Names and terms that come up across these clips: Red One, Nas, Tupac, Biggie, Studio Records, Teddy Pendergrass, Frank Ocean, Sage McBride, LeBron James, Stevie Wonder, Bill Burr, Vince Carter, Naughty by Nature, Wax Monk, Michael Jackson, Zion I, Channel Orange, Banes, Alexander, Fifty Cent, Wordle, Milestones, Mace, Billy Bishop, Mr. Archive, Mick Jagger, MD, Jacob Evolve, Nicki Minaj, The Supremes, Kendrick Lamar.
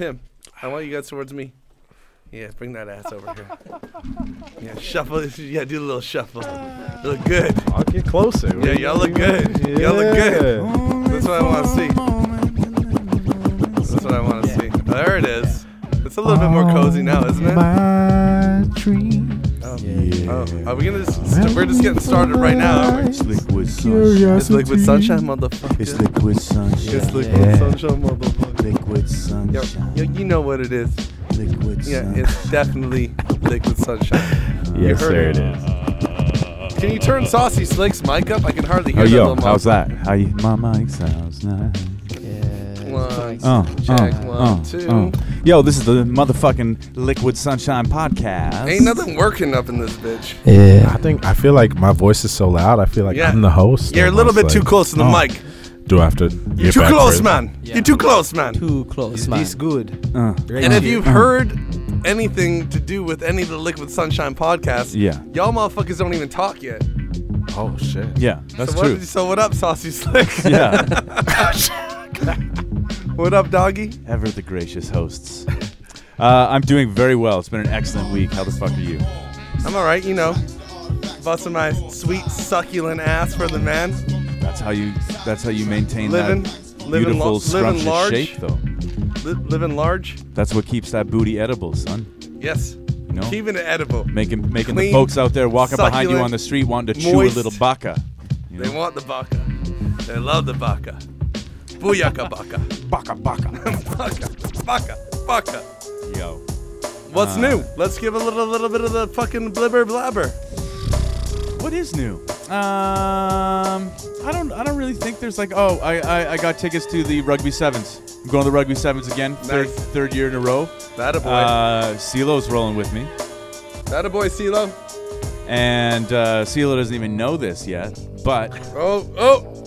him. I want you guys towards me. Yeah, bring that ass over here. Yeah, shuffle. Yeah, do a little shuffle. You look good. I'll get closer. Yeah, y'all look good. Yeah. Y'all look good. That's what I want to see. That's what I want to see. There it is. It's a little bit more cozy now, isn't it? My dream. Are we gonna just, we're just getting started right now, aren't we? It's Liquid Sunshine. It's Liquid Sunshine, motherfucker. It's Liquid Sunshine. It's Liquid Sunshine, motherfucker. Liquid Sunshine. Yo, you know what it is. Liquid Sunshine. Yeah, it's definitely Liquid Sunshine. Yes, there it is. Can you turn Saucy Slick's mic up? I can hardly hear that little mic. How's that? How you, my mic sounds nice. Check one, two. Yo, this is the motherfucking Liquid Sunshine podcast. Ain't nothing working up in this bitch. Yeah, I feel like my voice is so loud. I feel like I'm the host. You're a little bit too close to the mic. Do I have to? You're too close, man. Yeah. You're too close, man. Too close, man. He's good. And if you've heard anything to do with any of the Liquid Sunshine podcasts, y'all motherfuckers don't even talk yet. Oh shit. Yeah, that's true. So what up, Saucy Slick? Yeah. What up, doggy? Ever the gracious hosts. I'm doing very well. It's been an excellent week. How the fuck are you? I'm all right, you know. Busting my sweet, succulent ass for the man. That's how you maintain that beautiful, scrumptious shape, though. Living large. That's what keeps that booty edible, son. Yes. You know? Keeping it edible. Making clean, the folks out there walking behind you on the street wanting to chew a little baka. You know? They want the baka. They love the baka. Booyaka baka. Baka baka. Baka. Baka. Baka. Yo. What's new? Let's give a little bit of the fucking blibber blabber. What is new? I don't really think there's like I got tickets to the Rugby Sevens. I'm going to the Rugby Sevens again. Nice. Third year in a row. That'd boy. CeeLo's rolling with me. That'd boy, CeeLo. And CeeLo doesn't even know this yet, but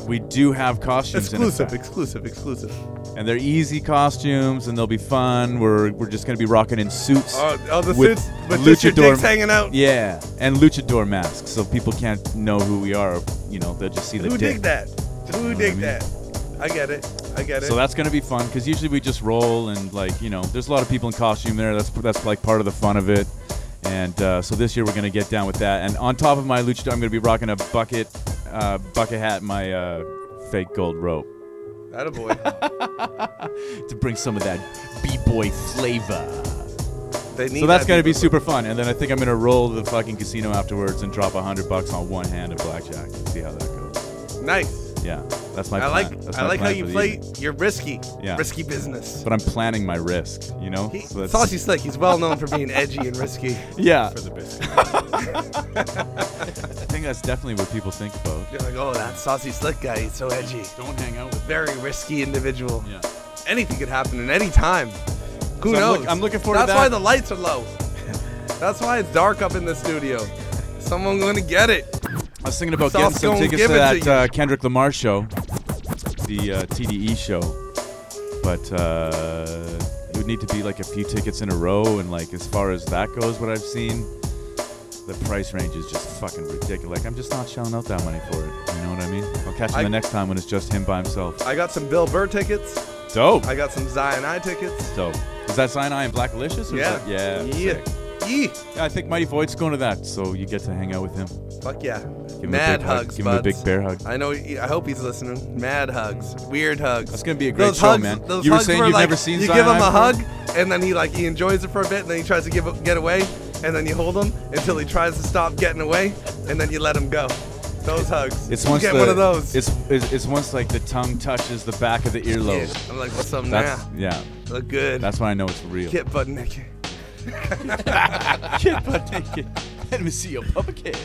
we do have costumes. Exclusive. And they're easy costumes, and they'll be fun. We're just gonna be rocking in suits. The suits with your dicks hanging out. Yeah, and luchador masks, so people can't know who we are. You know, they'll just see the dick. Who dig that? Who dig that? I get it. So that's gonna be fun because usually we just roll and like you know, there's a lot of people in costume there. That's like part of the fun of it. And so this year we're gonna get down with that. And on top of my luchador, I'm gonna be rocking a bucket hat and my fake gold rope. Attaboy. To bring some of that B-boy flavor. So that's going to be super fun. And then I think I'm going to roll to the fucking casino afterwards and drop $100 on one hand of blackjack and see how that goes. Nice. Yeah. That's my plan. I like how you play. You're risky. Yeah. Risky business. But I'm planning my risk, you know? Saucy Slick, he's well known for being edgy and risky. Yeah. For the biscuit. I think that's definitely what people think about. They're like, oh, that Saucy Slick guy, he's so edgy. Don't hang out with him. Very risky individual. Yeah. Anything could happen at any time. Who knows? I'm looking forward to that. That's why the lights are low. That's why it's dark up in the studio. Someone's going to get it. I was thinking about getting some tickets to that Kendrick Lamar show, the TDE show, but it would need to be like a few tickets in a row, and like as far as that goes, what I've seen, the price range is just fucking ridiculous. Like, I'm just not shelling out that money for it. You know what I mean? I'll catch him the next time when it's just him by himself. I got some Bill Burr tickets. Dope. I got some Zion I tickets. Dope. Is that Zion I and Blackalicious? Yeah, I think Mighty Void's going to that, so you get to hang out with him. Fuck yeah. Give him mad hugs, give him a big bear hug. I know. I hope he's listening. Mad hugs. Weird hugs. That's going to be a great show, man. You were saying you've never seen Zion I? You give him a hug, and then he enjoys it for a bit, and then he tries to get away. And then you hold him until he tries to stop getting away, and then you let him go. Those hugs. One of those. It's once like the tongue touches the back of the earlobe. Yeah. I'm like, what's up now? Yeah. Look good. That's when I know it's real. Get butt naked. Get butt naked. Let me see your puppies.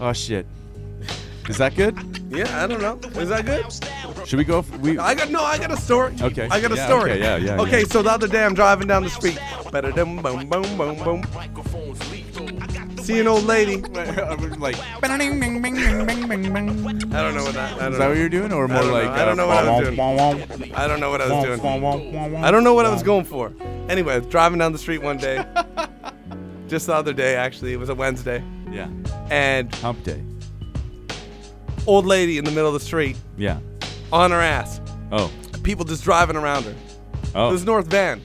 Oh shit. Is that good? Yeah, I don't know. Is that good? Should we go? I got a story. Okay. I got a story. Okay, yeah. Okay, so the other day I'm driving down the street. Boom, boom, boom, boom, boom. See an old lady. Like. I don't know what that. Is that what you're doing, or more like? I don't know what I was doing. I don't know what I was doing. I don't know what I was going for. Anyway, I was driving down the street one day. Just the other day, actually, it was a Wednesday. Yeah. And. Hump day. Old lady in the middle of the street. Yeah. On her ass. Oh. People just driving around her. Oh. This North Van.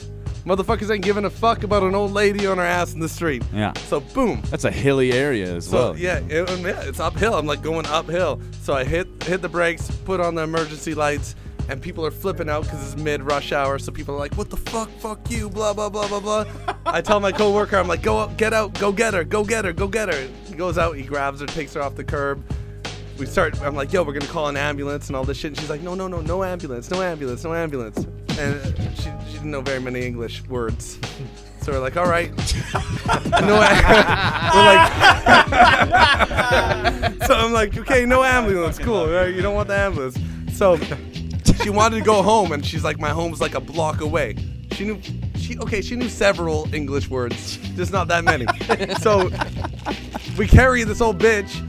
Motherfuckers ain't giving a fuck about an old lady on her ass in the street. Yeah. So, boom. That's a hilly area as well. Yeah, it's uphill. I'm like going uphill. So I hit the brakes, put on the emergency lights, and people are flipping out because it's mid-rush hour. So people are like, what the fuck? Fuck you, blah, blah, blah, blah, blah. I tell my coworker, I'm like, go up, get out, go get her, go get her, go get her. He goes out, he grabs her, takes her off the curb. We start, I'm like, yo, we're going to call an ambulance and all this shit. And she's like, no, no, no, no ambulance, no ambulance, no ambulance. And she didn't know very many English words. So we're like, all right. So I'm like, okay, no ambulance, cool. Right? You don't want the ambulance. So she wanted to go home, and she's like, my home's like a block away. She knew several English words, just not that many. So we carry this old bitch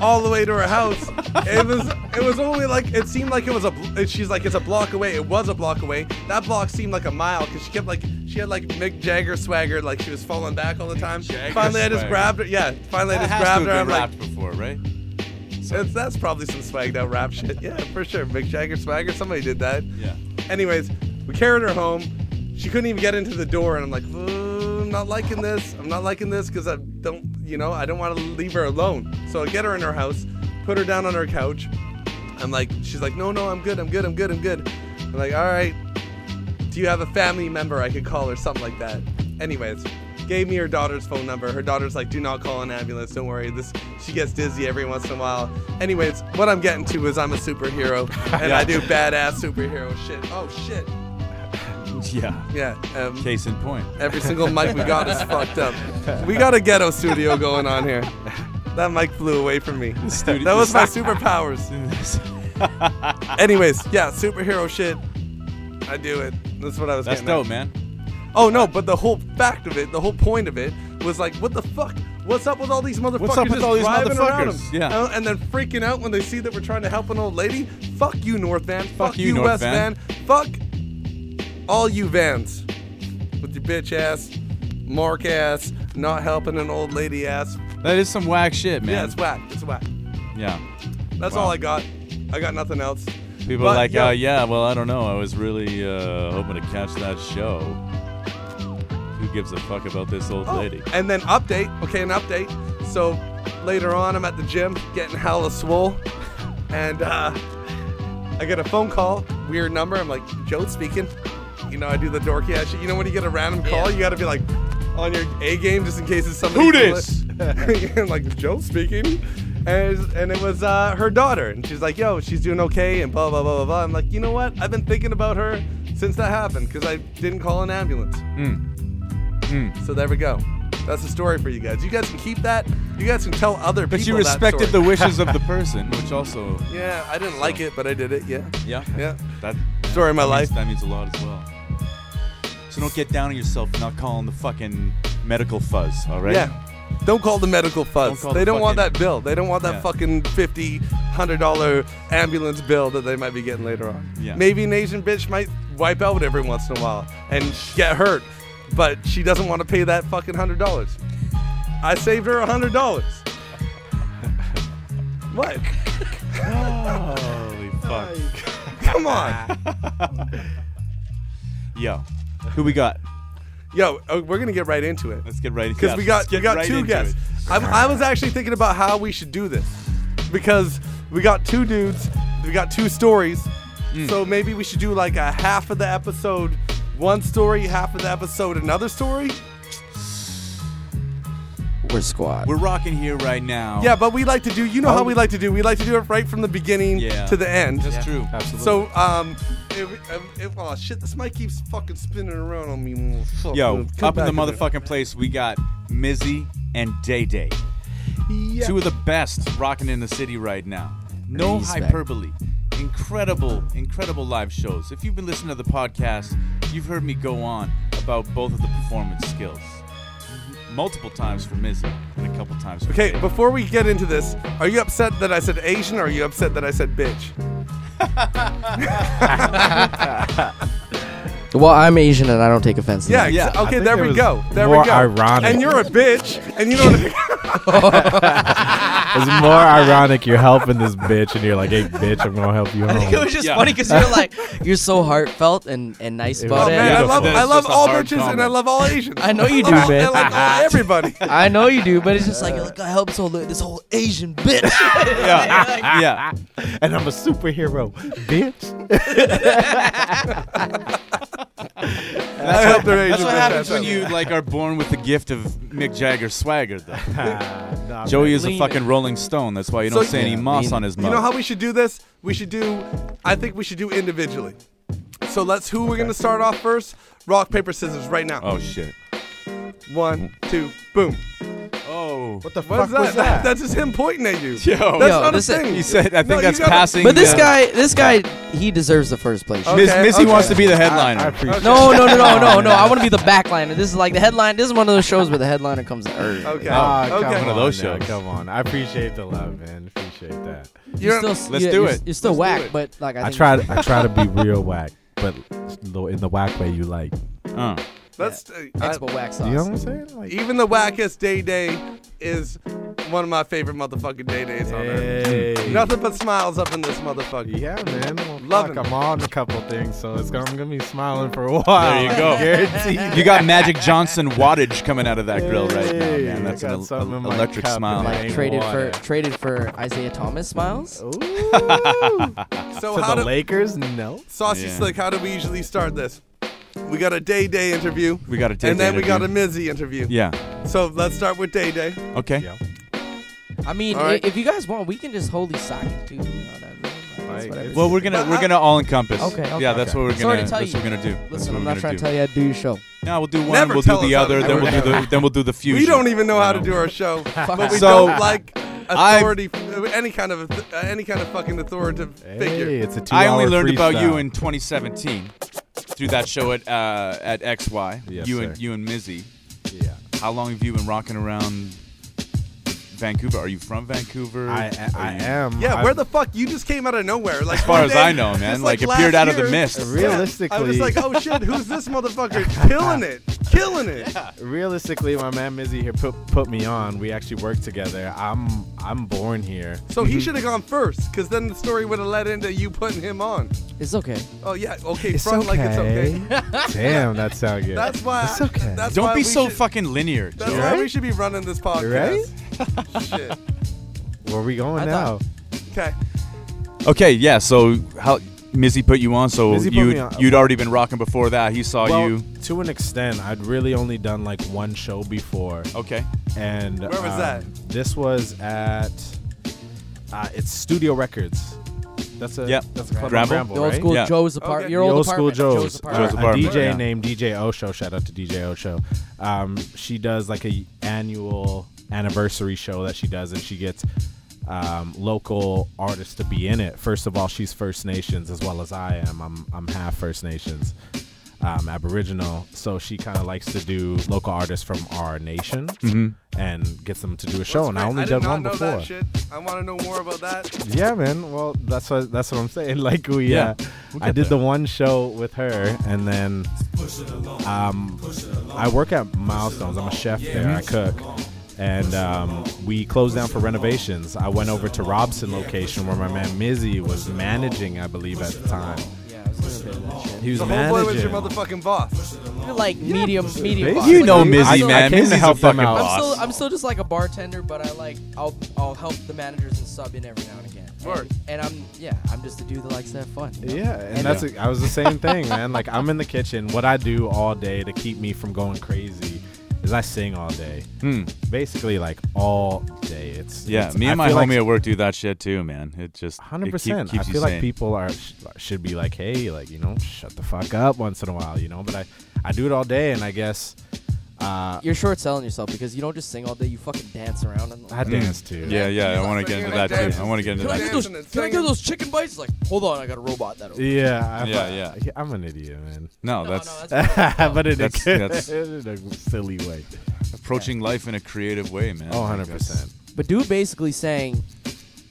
all the way to her house. It was only like, it seemed like it was a, she's like, it's a block away. It was a block away. That block seemed like a mile because she kept like, she had like Mick Jagger swagger, like she was falling back all the time. Finally, I just grabbed her. Yeah, finally I just grabbed her. I'm like, before, right? That's probably some swagged out rap shit. Yeah, for sure. Mick Jagger swagger. Somebody did that. Yeah. Anyways, we carried her home. She couldn't even get into the door, and I'm like, I'm not liking this. I'm not liking this because I don't, I don't want to leave her alone. So I get her in her house, put her down on her couch. I'm like, she's like, no, I'm good, I'm good, I'm good, I'm good. I'm like, all right, do you have a family member I could call or something like that? Anyways, gave me her daughter's phone number. Her daughter's like, do not call an ambulance, don't worry. She gets dizzy every once in a while. Anyways, what I'm getting to is I'm a superhero, and yeah. I do badass superhero shit. Oh, shit. Yeah. Yeah. Case in point. Every single mic we got is fucked up. We got a ghetto studio going on here. That mic flew away from me. That was my superpowers. Anyways, yeah, superhero shit. I do it. That's what I was getting at. That's dope, man. Oh, no, but the whole fact of it, the whole point of it was like, what the fuck? What's up with all these motherfuckers? What's up with all these motherfuckers? Yeah. And then freaking out when they see that we're trying to help an old lady? Fuck you, North Van. Fuck you, West Van. Fuck all you Vans with your bitch ass, mark ass, not helping an old lady ass. That is some whack shit, man. Yeah, it's whack. It's whack. Yeah. That's all I got. I got nothing else. People are like, I don't know. I was really hoping to catch that show. Who gives a fuck about this old lady? And then update. Okay, an update. So later on, I'm at the gym getting hella swole. And I get a phone call. Weird number. I'm like, Joe speaking. I do the dorky ass shit. When you get a random call, you got to be like on your A game just in case it's somebody. Who dis? Like, Joe speaking. And it was her daughter. And she's like, yo, she's doing okay and blah, blah, blah, blah, blah. I'm like, you know what? I've been thinking about her since that happened because I didn't call an ambulance. So there we go. That's a story for you guys. You guys can keep that. You guys can tell other people. But you respected the wishes of the person, which also. Yeah, I didn't like it, but I did it. Yeah. Yeah. Yeah. That story of my life. That means a lot as well. So don't get down on yourself for not calling the fucking medical fuzz, all right? Yeah. Don't call the medical fuzz. They don't want that bill. They don't want that fucking $50, $100 ambulance bill that they might be getting later on. Yeah. Maybe an Asian bitch might wipe out every once in a while and get hurt, but she doesn't want to pay that fucking $100. I saved her $100. What? Holy fuck. Come on. Yo, who we got? Yo, we're going to get right into it. Let's get right into it. Because we got two guests. I was actually thinking about how we should do this. Because we got two dudes. We got two stories. So maybe we should do like a half of the episode one story, half of the episode another story. We're squad. We're rocking here right now. Yeah, but we like to do, how we like to do. We like to do it right from the beginning to the end. That's true. Absolutely. So, oh shit, this mic keeps fucking spinning around on me. Fuck, yo, up in the motherfucking place, we got Mizzy and Day Day. Yeah. Two of the best rocking in the city right now. No hyperbole. Incredible live shows. If you've been listening to the podcast, you've heard me go on about both of the performance skills. Multiple times for Mizzy and a couple times for Day. Before we get into this, are you upset that I said Asian or are you upset that I said bitch? Well, I'm Asian and I don't take offense to that. Yeah, okay, there we go. There we go. Ironic. And you're a bitch and you don't It's more ironic. You're helping this bitch, and you're like, "Hey, bitch, I'm gonna help you home." It was just funny because you're like, you're so heartfelt and nice about it. Man, I love all bitches and I love all Asians. I know you do, man. I love everybody. I know you do, but it's just like, look, I help this whole Asian bitch. Yeah, yeah. And I'm a superhero, bitch. That's what happens when you like are born with the gift of Mick Jagger's swagger, though. Nah, Joey is a fucking Rolling Stone. That's why you don't see any moss on his mug. You know how we should do this? I think we should do individually. So we're going to start off first? Rock, paper, scissors right now. Oh, shit. 1, 2, boom. Oh. What the fuck was that? That's just him pointing at you. That's not a thing. He said, I think that's passing. But this guy, he deserves the first place. Okay, Mizzy wants to be the headliner. I appreciate it. No. I want to be the backliner. This is like the headline. This is one of those shows where the headliner comes early. Okay. One of those shows. Come on. I appreciate the love, man. Appreciate that. Let's do it. You're still whack, but like I try to be real whack, but in the whack way you like. Wax sauce. You know what I'm saying? Like, even the wackest Day is one of my favorite motherfucking Day on earth. Nothing but smiles up in this motherfucker. Yeah, man. I'm on a couple things, so I'm gonna be smiling for a while. There you go. Guaranteed. You got Magic Johnson wattage coming out of that grill right now, man. That's an electric smile. Like traded for Isaiah Thomas smiles. Ooh. So how the Lakers? No. Saucy Slick. How do we usually start this? We got a Day interview. We got a Mizzy interview. Yeah. So let's start with Day. Okay. Yeah. I mean, if you guys want, we can just Holy Sock too. You know, we're gonna all encompass. Okay. Yeah, that's what we're gonna do. Listen, I'm not trying to tell you how to do your show. No, we'll do one. Never we'll do the other. Then we'll do the fusion. We don't even know how to do our show, but we don't like authority, any kind of fucking authoritative figure. It's a 2-hour I only learned about you in 2017. Through that show at XY, yes, you and Mizzy. Yeah. How long have you been rocking around Vancouver? Are you from Vancouver? I am. Yeah. Where the fuck? You just came out of nowhere. Like, as far as I know, man. Like appeared out of the mist. Realistically, I was like, oh shit, who's this motherfucker? Killing it. Yeah. Realistically, my man Mizzy here put me on. We actually worked together. I'm born here. So he should have gone first, because then the story would have led into you putting him on. It's okay. Oh yeah, okay. It's front okay. Like it's okay. Damn, that sounds good. That's why. It's okay. Don't be so fucking linear. That's why we should be running this podcast. Right? Shit. Where are we going now? Okay. Okay. Yeah. So how? Mizzy put you on, so you'd already been rocking before that. He saw you. To an extent, I'd really only done like one show before. Okay. And where was that? This was at it's Studio Records. That's a club in Granville, right? Old school Joe's apartment. Okay. Joe's apartment. A DJ named DJ Osho. Shout out to DJ Osho. She does like a annual anniversary show that she does, and she gets local artists to be in it. First of all, she's First Nations as well as I am. I'm half First Nations, Aboriginal. So she kind of likes to do local artists from our nation and gets them to do a show. And I only did one before. That shit. I want to know more about that. Yeah, man. Well, that's what I'm saying. Like I did the one show with her, and then I work at Milestones. I'm a chef there. I cook. And we closed down for renovations. I went over to Robson location where my man Mizzy was managing, I believe, at the time. He was managing. The homeboy was your motherfucking boss. You're like medium boss. You know Mizzy, man. Mizzy's a fucking boss. I'm still just like a bartender, but I'll help the managers and sub in every now and again. And I'm just a dude that likes to have fun. Yeah, and I was the same thing, man. Like, I'm in the kitchen. What I do all day to keep me from going crazy is I sing all day. Basically, like, all day. Me and my homie at work do that shit, too, man. It just 100%. I feel like people should be like, hey, like, you know, shut the fuck up once in a while, you know? But I do it all day, and I guess... you're short selling yourself because you don't just sing all day. You fucking dance around. I dance too. Yeah. I want to get into that too. I want to get into that. Can I get those chicken bites? Like, hold on, I got a robot that. Yeah. I'm an idiot, man. No, that's but in a silly way. Approaching life in a creative way, man. Oh, 100%. But dude basically sang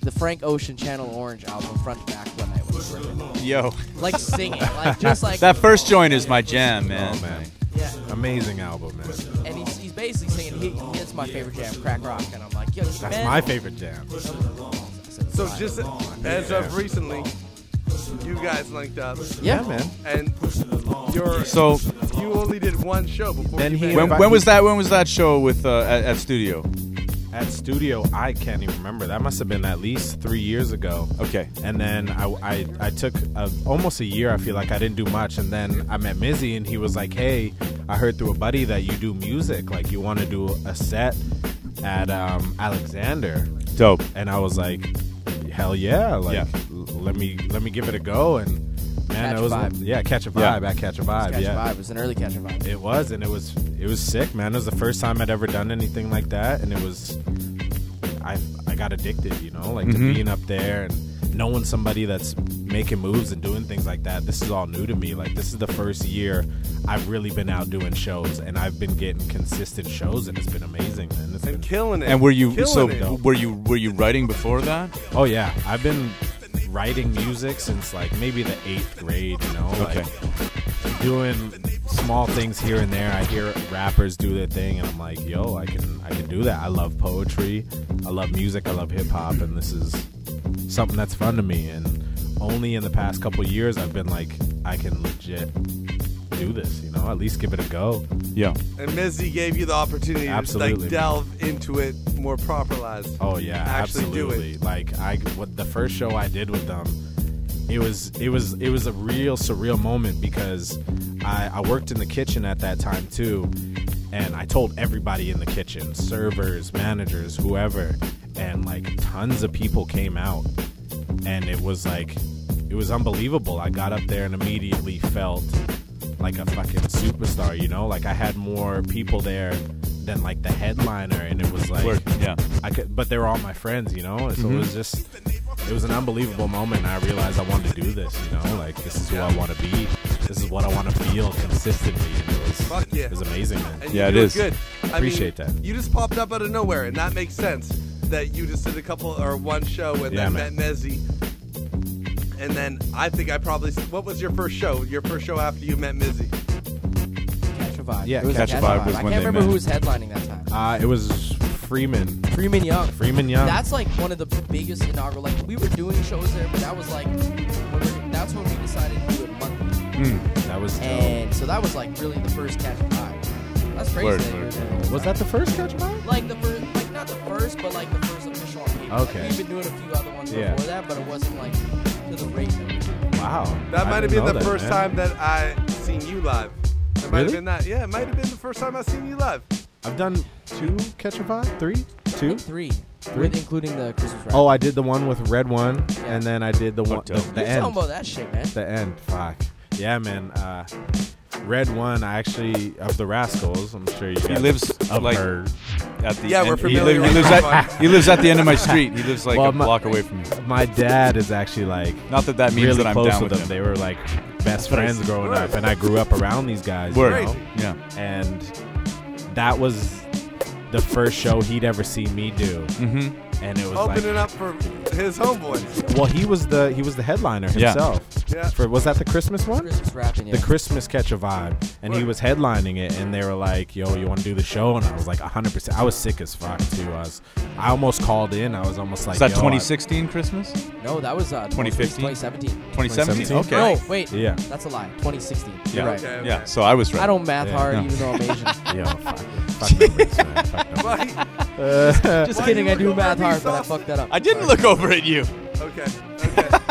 the Frank Ocean Channel Orange album front to back one night when we were ripping. Yo, like singing, like just like that first joint is my jam, man. Oh man. Yeah. Amazing album, man. And he's basically singing. He has that's my favorite jam, crack rock. And I'm like, yo, this that's man. My favorite jam. So just as of recently, you guys linked up. Yeah, man. And you only did one show before. Then when was that show with at Studio? At Studio, I can't even remember. That must have been at least 3 years ago. Okay. And then I took almost a year, I feel like I didn't do much. And then I met Mizzy, and he was like, hey, I heard through a buddy that you do music. Like, you want to do a set at Alexander. Dope. And I was like, hell yeah. Like, yeah. Let me give it a go. And man, it was Catch a Vibe. It was an early Catch a Vibe. It was, and it was sick, man. It was the first time I'd ever done anything like that, and it was I got addicted, you know, like to being up there and knowing somebody that's making moves and doing things like that. This is all new to me. Like, this is the first year I've really been out doing shows, and I've been getting consistent shows, and it's been amazing, man. It's been killing it. And were you writing before that? Oh yeah, I've been writing music since like maybe the 8th grade, you know. Okay. Like, doing small things here and there. I hear rappers do their thing, and I'm like, yo, I can do that. I love poetry, I love music, I love hip hop, and this is something that's fun to me. And only in the past couple years I've been like, I can legit do this, you know, at least give it a go. Yeah. And Mizzy gave you the opportunity to delve into it more properly. Oh yeah, absolutely. Do it. Like the first show I did with them, it was a real surreal moment because I worked in the kitchen at that time too, and I told everybody in the kitchen, servers, managers, whoever, and like tons of people came out, and it was unbelievable. I got up there and immediately felt like a fucking superstar, you know? Like, I had more people there than like the headliner, and it was like, yeah, I could, but they were all my friends, you know? So it was an unbelievable moment. I realized I wanted to do this, you know? Like, this is who I want to be. This is what I want to feel consistently. And it was amazing, man. And it is good. I appreciate that. You just popped up out of nowhere, and that makes sense that you just did one show and then met Mizzy. And then I think what was your first show? Your first show after you met Mizzy? Catch a Vibe. Yeah, Catch a Vibe was when they met. I can't remember who was headlining that time. It was Freeman. Freeman Young. That's like one of the biggest inaugural. Like, we were doing shows there, but that was like, that's when we decided to do it monthly. That was dope. And so that was like really the first Catch a Vibe. That's crazy. Was that the first Catch a Vibe? Like the first, like not the first, but like the first official on paper. Okay. Like, we've been doing a few other ones before that, but it wasn't like. Wow. That might have been the first time that I seen you live. It might have been that. Yeah, it might have been the first time I seen you live. I've done 2 Catch a Vibe? 3? 2? 3. With including the Christmas rap. Oh, I did the one with Red One, and then I did the one. The end. Talking about that shit, man. The end. Fuck. Yeah, man. Red One, actually, of the Rascals. I'm sure you guys. He lives like at the end. We're familiar. He lives at the end of my street. He lives like a block away from me. My dad is actually like, not that means really that I'm down with them. They were like best friends growing up, and I grew up around these guys. You know? Yeah, and that was the first show he'd ever seen me do. And it was opening up for his homeboys. Well, he was the headliner himself. Yeah. Was that the Christmas one? Christmas rapping, yeah. The Christmas Catch a Vibe, and he was headlining it, and they were like, "Yo, you want to do the show?" And I was like, "100%." I was sick as fuck too. I almost called in. I was almost like, "Is that 2016 Christmas?" No, that was 2015, 2017. Okay. No, wait. Yeah. That's a lie. 2016. Yeah. Right. Okay. Yeah. So I was right. I don't math hard, even though I'm Asian. Yo, fuck numbers, man. Fuck numbers. Just kidding. I do math hard. But I fucked that up. I didn't look over at you. Okay.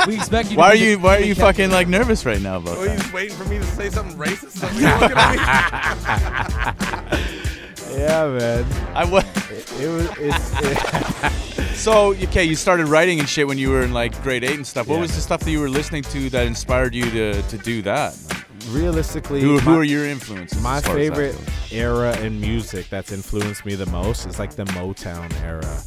We expect you. Why are you fucking like nervous right now, bro? Are you waiting for me to say something racist? Something looking at me? Yeah, man. I was. So okay, you started writing and shit when you were in like grade 8 and stuff. What was the stuff that you were listening to that inspired you to do that? Realistically, who are your influences? My favorite era in music that's influenced me the most is like the Motown era.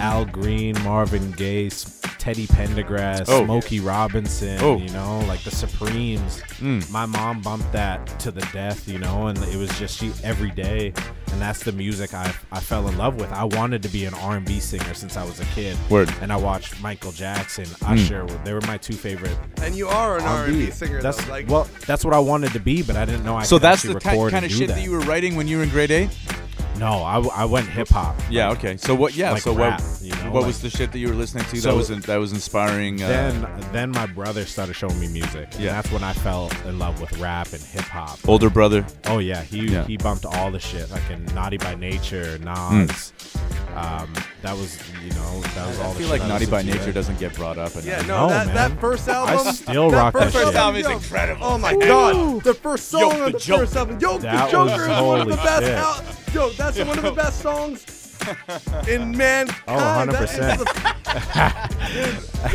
Al Green, Marvin Gaye, Teddy Pendergrass, Smokey Robinson, you know, like the Supremes. My mom bumped that to the death, you know, and it was just every day. And that's the music I fell in love with. I wanted to be an R&B singer since I was a kid. Word. And I watched Michael Jackson, Usher. They were my 2 favorite. And you are an R&B singer. That's what I wanted to be, but I didn't know I could actually record and do that. So that's the kind of shit that you were writing when you were in grade 8? No, I went hip hop. Yeah, okay. So what? Yeah, like so rap, what? You know, what was the shit that you were listening to that was inspiring? Then my brother started showing me music. Yeah, and that's when I fell in love with rap and hip hop. Older brother. Oh yeah, he bumped all the shit like in Naughty by Nature, Nas. That was all. I feel like Naughty by Nature doesn't get brought up enough. Yeah, no, that first album. I still rock that shit. That first album is incredible. Oh my god, the first song of the first album. Yo, the Joker is one of the best albums. Yo, that's one of the best songs in mankind. Oh, 100%.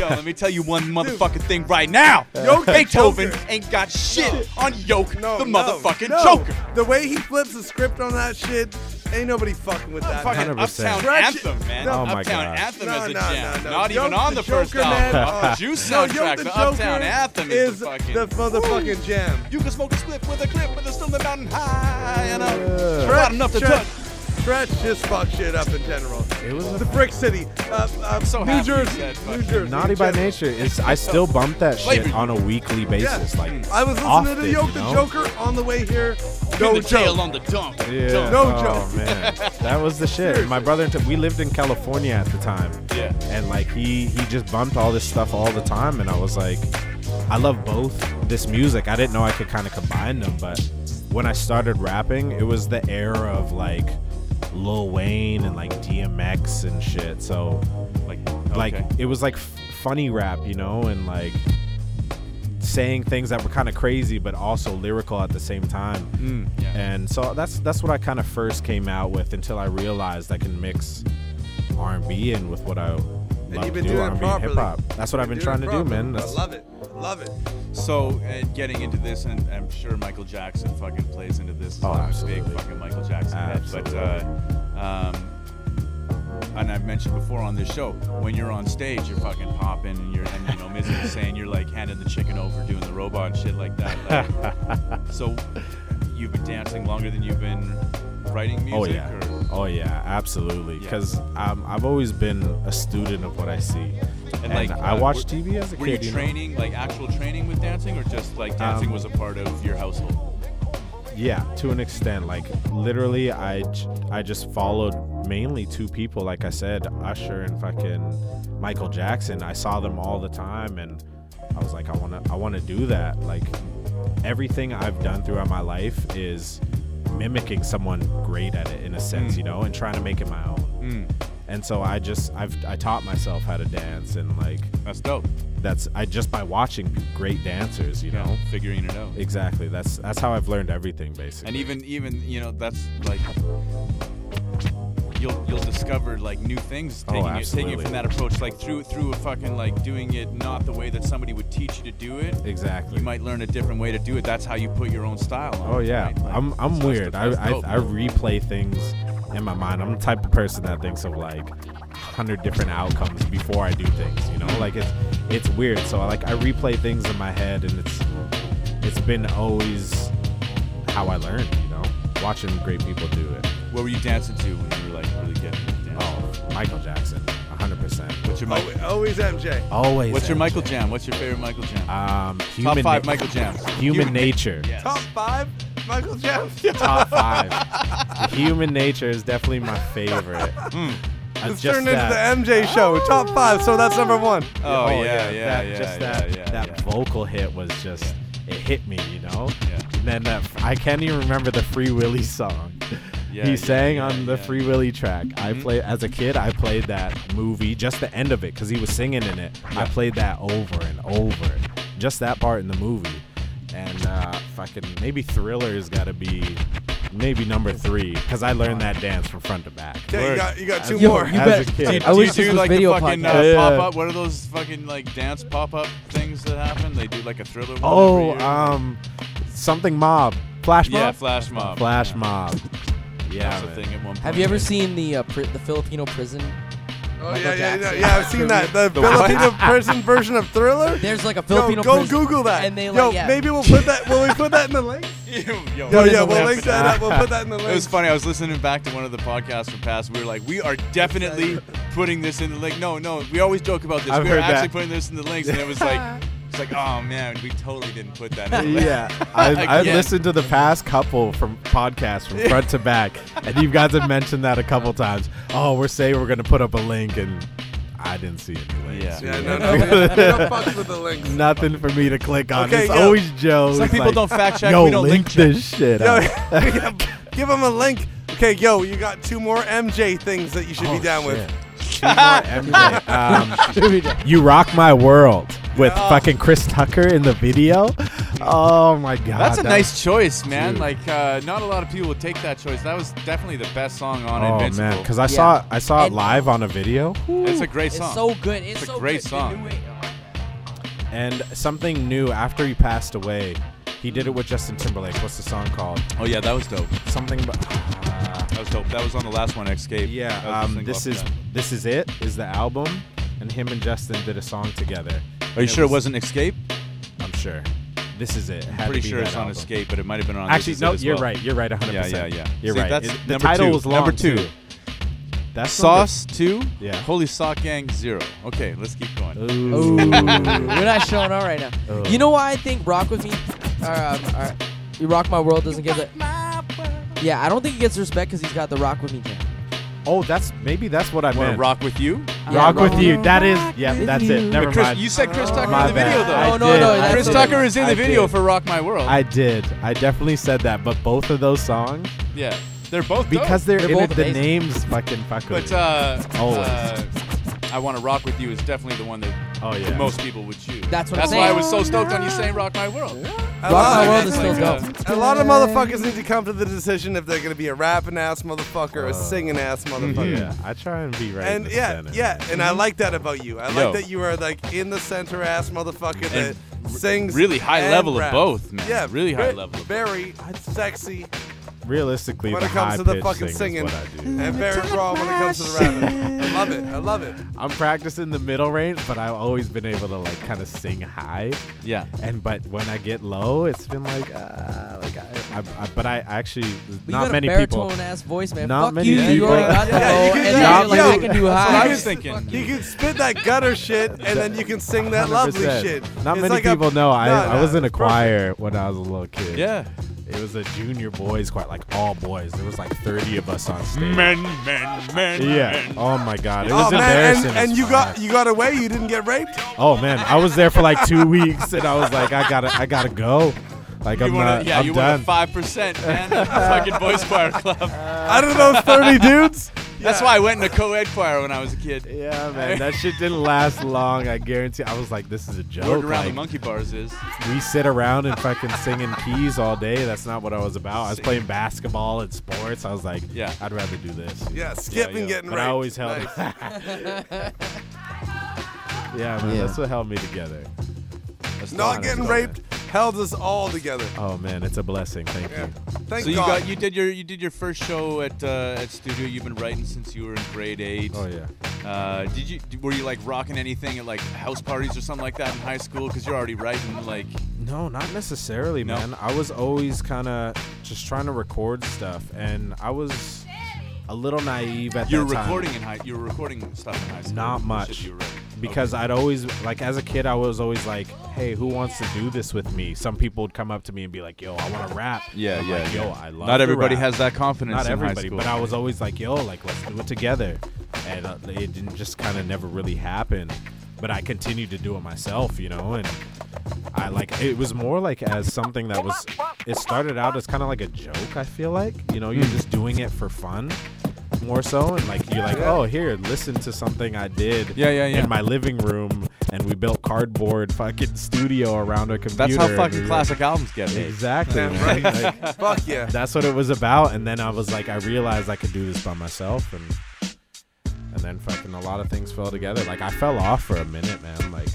Yo, let me tell you one motherfucking thing right now. Beethoven ain't got shit on Yoke, the motherfucking Joker. The way he flips the script on that shit, ain't nobody fucking with that. Fucking 100%. Uptown Anthem, man. No. Oh my Uptown God. Anthem no, is a jam. No. Not Yoke even on the first album. The Juice soundtrack, the Uptown Anthem is the motherfucking jam. You can smoke a split with a clip, but it's still the mountain high. And not enough to touch. Stretch just fucked shit up in general. It was the Brick City, so New Jersey, New Jersey. Naughty by Nature. I still bump that shit on a weekly basis. Yeah. Like I was listening to the Yoke the Joker on the way here. No the joke. Tail on the dump. Yeah. Dump. No joke. Man, that was the shit. My brother, we lived in California at the time. Yeah. And like he just bumped all this stuff all the time, and I was like, I love both this music. I didn't know I could kind of combine them, but when I started rapping, it was the era of like Lil Wayne and like DMX and shit, so like it was like funny rap, you know, and like saying things that were kind of crazy but also lyrical at the same time. And so that's what I kind of first came out with, until I realized I can mix R&B in with what I love to do, R&B and hip hop. That's what I've been trying to do, man. I love it. Love it. So, getting into this, and I'm sure Michael Jackson fucking plays into this. Oh, absolutely. Big fucking Michael Jackson head. But, and I've mentioned before on this show, when you're on stage, you're fucking popping, and Mizzy was saying, you're like handing the chicken over, doing the robot and shit like that. Like, so, you've been dancing longer than you've been writing music? Oh yeah, absolutely. Because I've always been a student of what I see. And like I watched TV as a kid. Were you training, like actual training with dancing, or just like dancing was a part of your household? Yeah, to an extent. Like literally, I just followed mainly two people. Like I said, Usher and fucking Michael Jackson. I saw them all the time, and I was like, I wanna do that. Like everything I've done throughout my life is mimicking someone great at it in a sense, you know, and trying to make it my own. And so I taught myself how to dance, and like that's dope. I just by watching great dancers, you know, figuring it out. Exactly. That's how I've learned everything, basically. And even you know, that's like you'll discover like new things taking it from that approach, like through a fucking like doing it not the way that somebody would teach you to do it. Exactly. You might learn a different way to do it. That's how you put your own style on. Oh yeah, right? Like, I'm weird. I replay things in my mind. I'm the type of person that thinks of like 100 different outcomes before I do things, you know, like it's weird. So like I replay things in my head, and it's been always how I learned, you know, watching great people do it. What were you dancing to when you were like really getting down? Oh, Michael Jackson, 100%. What's your always MJ? Always. What's your Michael Jam? What's your favorite Michael Jam? Top 5 Michael Jams. Human Nature. Yes. Top 5 Michael Jam. Top 5. Human Nature is definitely my favorite. It's turned into the MJ show. Top 5, so that's number 1. Oh That vocal hit was just it hit me, you know. Yeah. And then I can't even remember the Free Willy song. Yeah, he sang on the Free Willy track. I played as a kid. I played that movie, just the end of it, because he was singing in it. I played that over and over, just that part in the movie. And fucking maybe Thriller's got to be maybe number 3, because I learned that dance from front to back. Yeah, you got 2 more. As a kid, do you do like the fucking pop up? What are those fucking like dance pop up things that happen? They do like a Thriller one. Oh, something mob, flash mob. Yeah, flash mob. Yeah, that's a thing at one point. Have you ever seen the Filipino prison? Oh yeah, I've seen that. The Filipino prison version of Thriller. There's like a Filipino. Go prison. Google that. And they maybe we'll put that. Will we put that in the link? We'll link that up. We'll put that in the link. It was funny. I was listening back to one of the podcasts from past. We were like, we are definitely putting this in the link. No, we always joke about this. We're actually putting this in the links, and it was like. It's like, oh man, we totally didn't put that in. Yeah, I listened to the past couple from podcasts from front to back, and you guys have mentioned that a couple times. Oh, we're saying we're gonna put up a link, and I didn't see any links. Yeah, no, fuck with the links. Nothing for me to click on. Okay, it's always Joe. Some people don't fact check. We don't link this shit. Give them a link. Okay, yo, you got two more MJ things that you should be down with. Two more MJ. You Rock My World with fucking Chris Tucker in the video. Oh my god, that's a nice choice, man. Dude. Like, not a lot of people would take that choice. That was definitely the best song on Invincible. Oh man, because I saw it live on a video. It's a great song. It's so good. It's a great song. And something new after he passed away. He did it with Justin Timberlake. What's the song called? Oh, yeah, that was dope. Something about... that was dope. That was on the last one, Escape. Yeah, This Is It is the album, and him and Justin did a song together. Are you sure it wasn't Escape? I'm sure. This Is It. I'm pretty sure it's on Escape, but it might have been on Actually, This Is It as well. You're right. You're right, 100%. Yeah. You're right. That's the title was long, Number 2. That's Sauce 2? Yeah. Holy Sock Gang 0. Okay, let's keep going. Ooh. We're not showing out right now. Oh. You know why I think Rock With Me... Or You Rock My World doesn't get it. Yeah, I don't think he gets respect because he's got the Rock With Me jam. Oh, that's what I meant. Rock With You? Yeah, rock With You. That is, that's it. Never mind. You said Chris Tucker in the video, though. No. Chris Tucker is in the video for Rock My World. I did. I definitely said that, but both of those songs. Yeah. They're both because dope. They're in both it, the names fucking fuckery. But always. I Want to Rock With You is definitely the one that most people would choose. That's why I was so stoked on you saying Rock My World. Rock My World is still dope. A lot of motherfuckers need to come to the decision if they're going to be a rapping ass motherfucker or a singing ass motherfucker. Yeah, I try and be right and in the center. And I like that about you. I like that you are like in the center ass motherfucker that sings really high level of both, man. Yeah, really high level. Very sexy. Realistically, when it comes to the fucking singing, and very raw when it comes to the rapping. I love it. I'm practicing the middle range, but I've always been able to like kind of sing high. Yeah. But when I get low, it's been I actually not many people. You got a baritone ass voice, man. Not many people. I can do high. I was thinking you can spit that gutter shit, and then you can sing that lovely shit. Not many people know I was in a choir when I was a little kid. Yeah. It was a junior boys choir, like all boys. There was like 30 of us on stage. Men. Yeah. Oh my God, it was embarrassing. And you got away. You didn't get raped. Oh man, I was there for like 2 weeks, and I was like, I gotta go. Like you won 5%, man. Fucking boys choir club. Out of those 30 dudes. That's why I went into co-ed choir when I was a kid. Yeah, man. That shit didn't last long, I guarantee. I was like, this is a joke. Word around the monkey bars is. We sit around and fucking singing keys all day. That's not what I was about. I was playing basketball and sports. I was like, I'd rather do this. Yeah, skipping getting raped. I always held it. Yeah, man. That's what held me together. That's not getting raped. Held us all together. Oh man, it's a blessing. Thank you. Thank you. So you did your first show at Studio. You've been writing since you were in grade 8. Oh yeah. Were you like rocking anything at like house parties or something like that in high school? Because you're already writing like. No, not necessarily, man. I was always kind of just trying to record stuff, and I was a little naive at that time. You were recording stuff in high school. Not much. You were writing. Because I'd always, like, as a kid, I was always like, hey, who wants to do this with me? Some people would come up to me and be like, yo, I want to rap. Yo, I love Not everybody rap. Has that confidence Not in everybody, high school. But I was always like, yo, like, let's do it together. And it didn't just kind of never really happen. But I continued to do it myself, you know? And I, like, it was more like as something that was, it started out as kind of like a joke, I feel like. You know, you're just doing it for fun. More so, and like you're like, oh, here, listen to something I did in my living room, and we built cardboard fucking studio around a computer. That's how fucking classic albums get made. Exactly. Right? Like, fuck yeah. That's what it was about, and then I was like, I realized I could do this by myself, and then fucking a lot of things fell together. Like I fell off for a minute, man. Like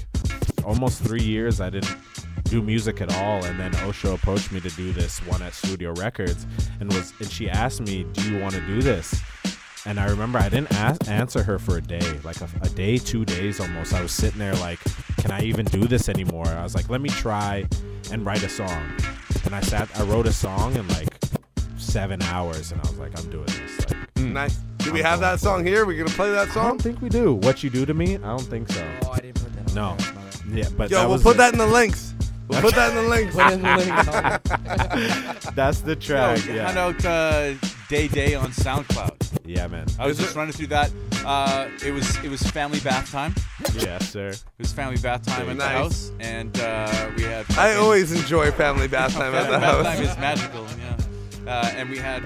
almost 3 years, I didn't do music at all, and then Osho approached me to do this one at Studio Records, and she asked me, do you want to do this? And I remember I didn't answer her for a day, like a day, 2 days almost. I was sitting there like, can I even do this anymore? I was like, let me try and write a song. And I wrote a song in like 7 hours, and I was like, I'm doing this. Like, nice. Do we have that song here? We gonna play that song? I don't think we do. What You Do to Me? I don't think so. Oh, I didn't put that on. No. Yeah, but yo, we'll put that in the links. We'll put that in the links. Put in the links. That's the track. Yeah. Shout out Day Day on SoundCloud. Yeah, man. I was just running through that. It was family bath time. Yeah, sir. It was family bath time at the house, and we had. I always enjoy family bath time at the house. Bath time is magical. Yeah. And we had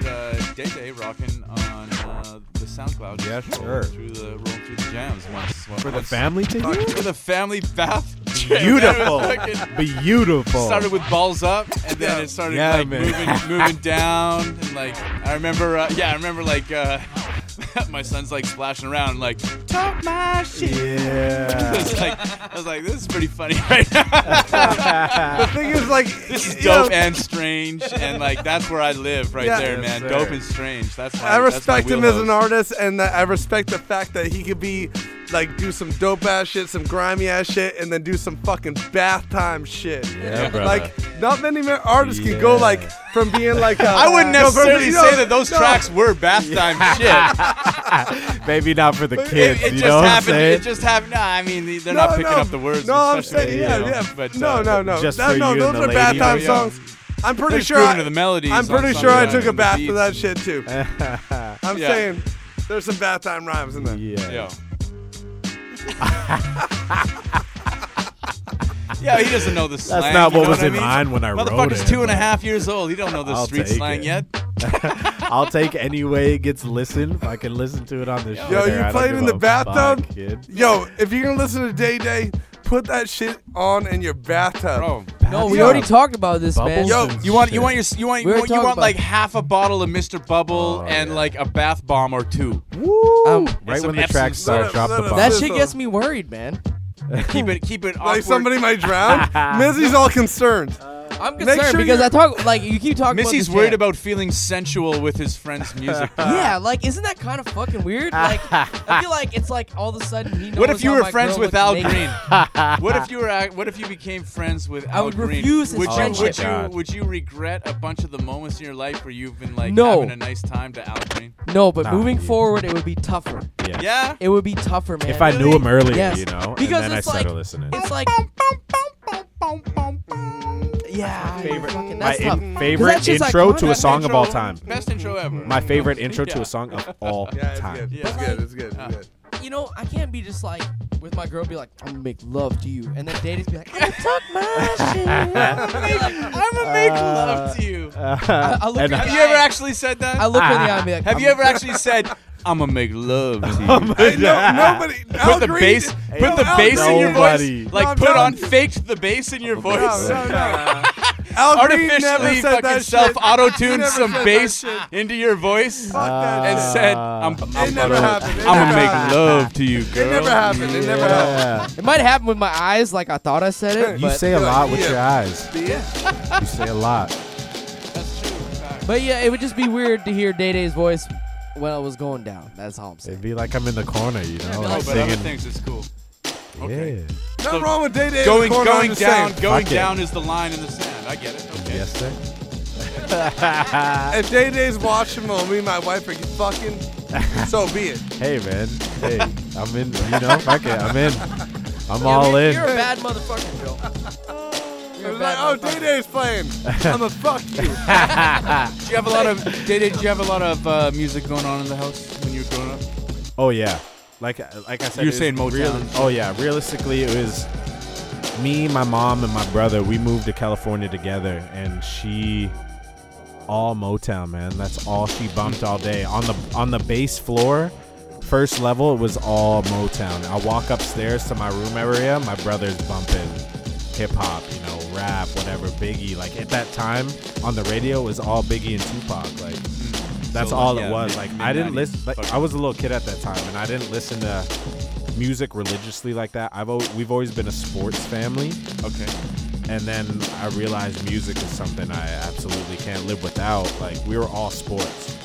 Day Day rocking on the SoundCloud. Yeah, sure. Rolling through the jams once. For the family to do? For the family bath. Beautiful. Beautiful. Started with Balls Up, and then it started like moving down. And, like, I remember, my son's like splashing around, like, talk my shit. Yeah. I was like, this is pretty funny right now. The thing is, like, this is dope and strange, and like that's where I live right there, man. Sir. Dope and strange. I respect him as an artist, and I respect the fact that he could be like do some dope ass shit, some grimy ass shit, and then do some fucking bath time shit. Yeah, brother. Like, not many artists can go like from being like. I wouldn't necessarily say that those tracks were bath time shit. Maybe not for the kids. It just happened. It just happened. No, I mean they're not picking up the words. No, I'm saying but no. Just for you and the lady. Those are bath time songs. I'm pretty sure I took a bath for that shit too. I'm saying there's some bath time rhymes in there. Yeah. Yeah, he doesn't know the slang. That's not what was in mind when I wrote it. Motherfucker's 2.5 years old. He don't know the street slang yet. I'll take any way it gets listened. If I can listen to it on the show. Yo, you played in the bathtub? Yo, if you're going to listen to Day Day, put that shit on in your bathtub. Bro, no, we already talked about this, man. Yo, you want like half a bottle of Mr. Bubble and like a bath bomb or two. Woo! Right when the track starts, drop the bomb. That shit gets me worried, man. Keep it awkward. Like somebody might drown. Mizzy's all concerned. I'm concerned because I talk like you keep talking. Missy's worried about feeling sensual with his friend's music. Yeah, like isn't that kind of fucking weird? Like I feel like it's like all of a sudden he knows. What if you were friends with Al Green? What if you became friends with Al Green? I would refuse his friendship. Would you regret a bunch of the moments in your life where you've been like having a nice time to Al Green? No, but moving forward, it would be tougher. Yeah, it would be tougher, man. If I knew him earlier, you know, and then I started listening. It's like. Yeah, my favorite intro to a song of all time. Best intro ever. My favorite intro to a song of all time. Yeah, it's good. You know, I can't be just like with my girl be like, I'm gonna make love to you, and then Day Day's be like, I'm gonna talk my shit. I'm gonna make love to you. Have you ever actually said that? I look her in the eye and be like, have you ever actually said? I'm gonna make love to you. Nobody. Put the bass in your voice. Like faked the bass in your voice. No. Artificially fucking self-auto-tuned some bass into your voice and said, "I'm gonna make love to you, girl." It never happened. It might happen with my eyes, like I thought I said it. You say a lot with your eyes. You say a lot. That's true. But yeah, it would just be weird to hear Day Day's voice. Well, it was going down. That's all I'm saying. It'd be like I'm in the corner, you know. Yeah, like but other things is cool. Okay. Yeah. Nothing wrong with Day Day. Going down is the line in the sand. I get it. Okay. Yes, sir. If Day Day's watching me and my wife are fucking, so be it. Hey, man. Hey, I'm in. You know, fuck it. I'm in. I'm all in. You're a bad motherfucker, Joe. It was like, oh, Day Day's playing. I'ma fuck you. Did you have a lot of music going on in the house when you were growing up? Oh yeah, like I said, you're saying Motown. Realistically, it was me, my mom, and my brother. We moved to California together, and she all Motown, man. That's all she bumped all day on the bass floor. First level, it was all Motown. I walk upstairs to my room area. My brother's bumping hip hop, you know, rap, whatever, Biggie. Like at that time on the radio, it was all Biggie and Tupac. Like that's all it was. Like I didn't listen. Like, I was a little kid at that time, and I didn't listen to music religiously like that. We've always been a sports family. Okay. And then I realized music is something I absolutely can't live without. Like we were all sports,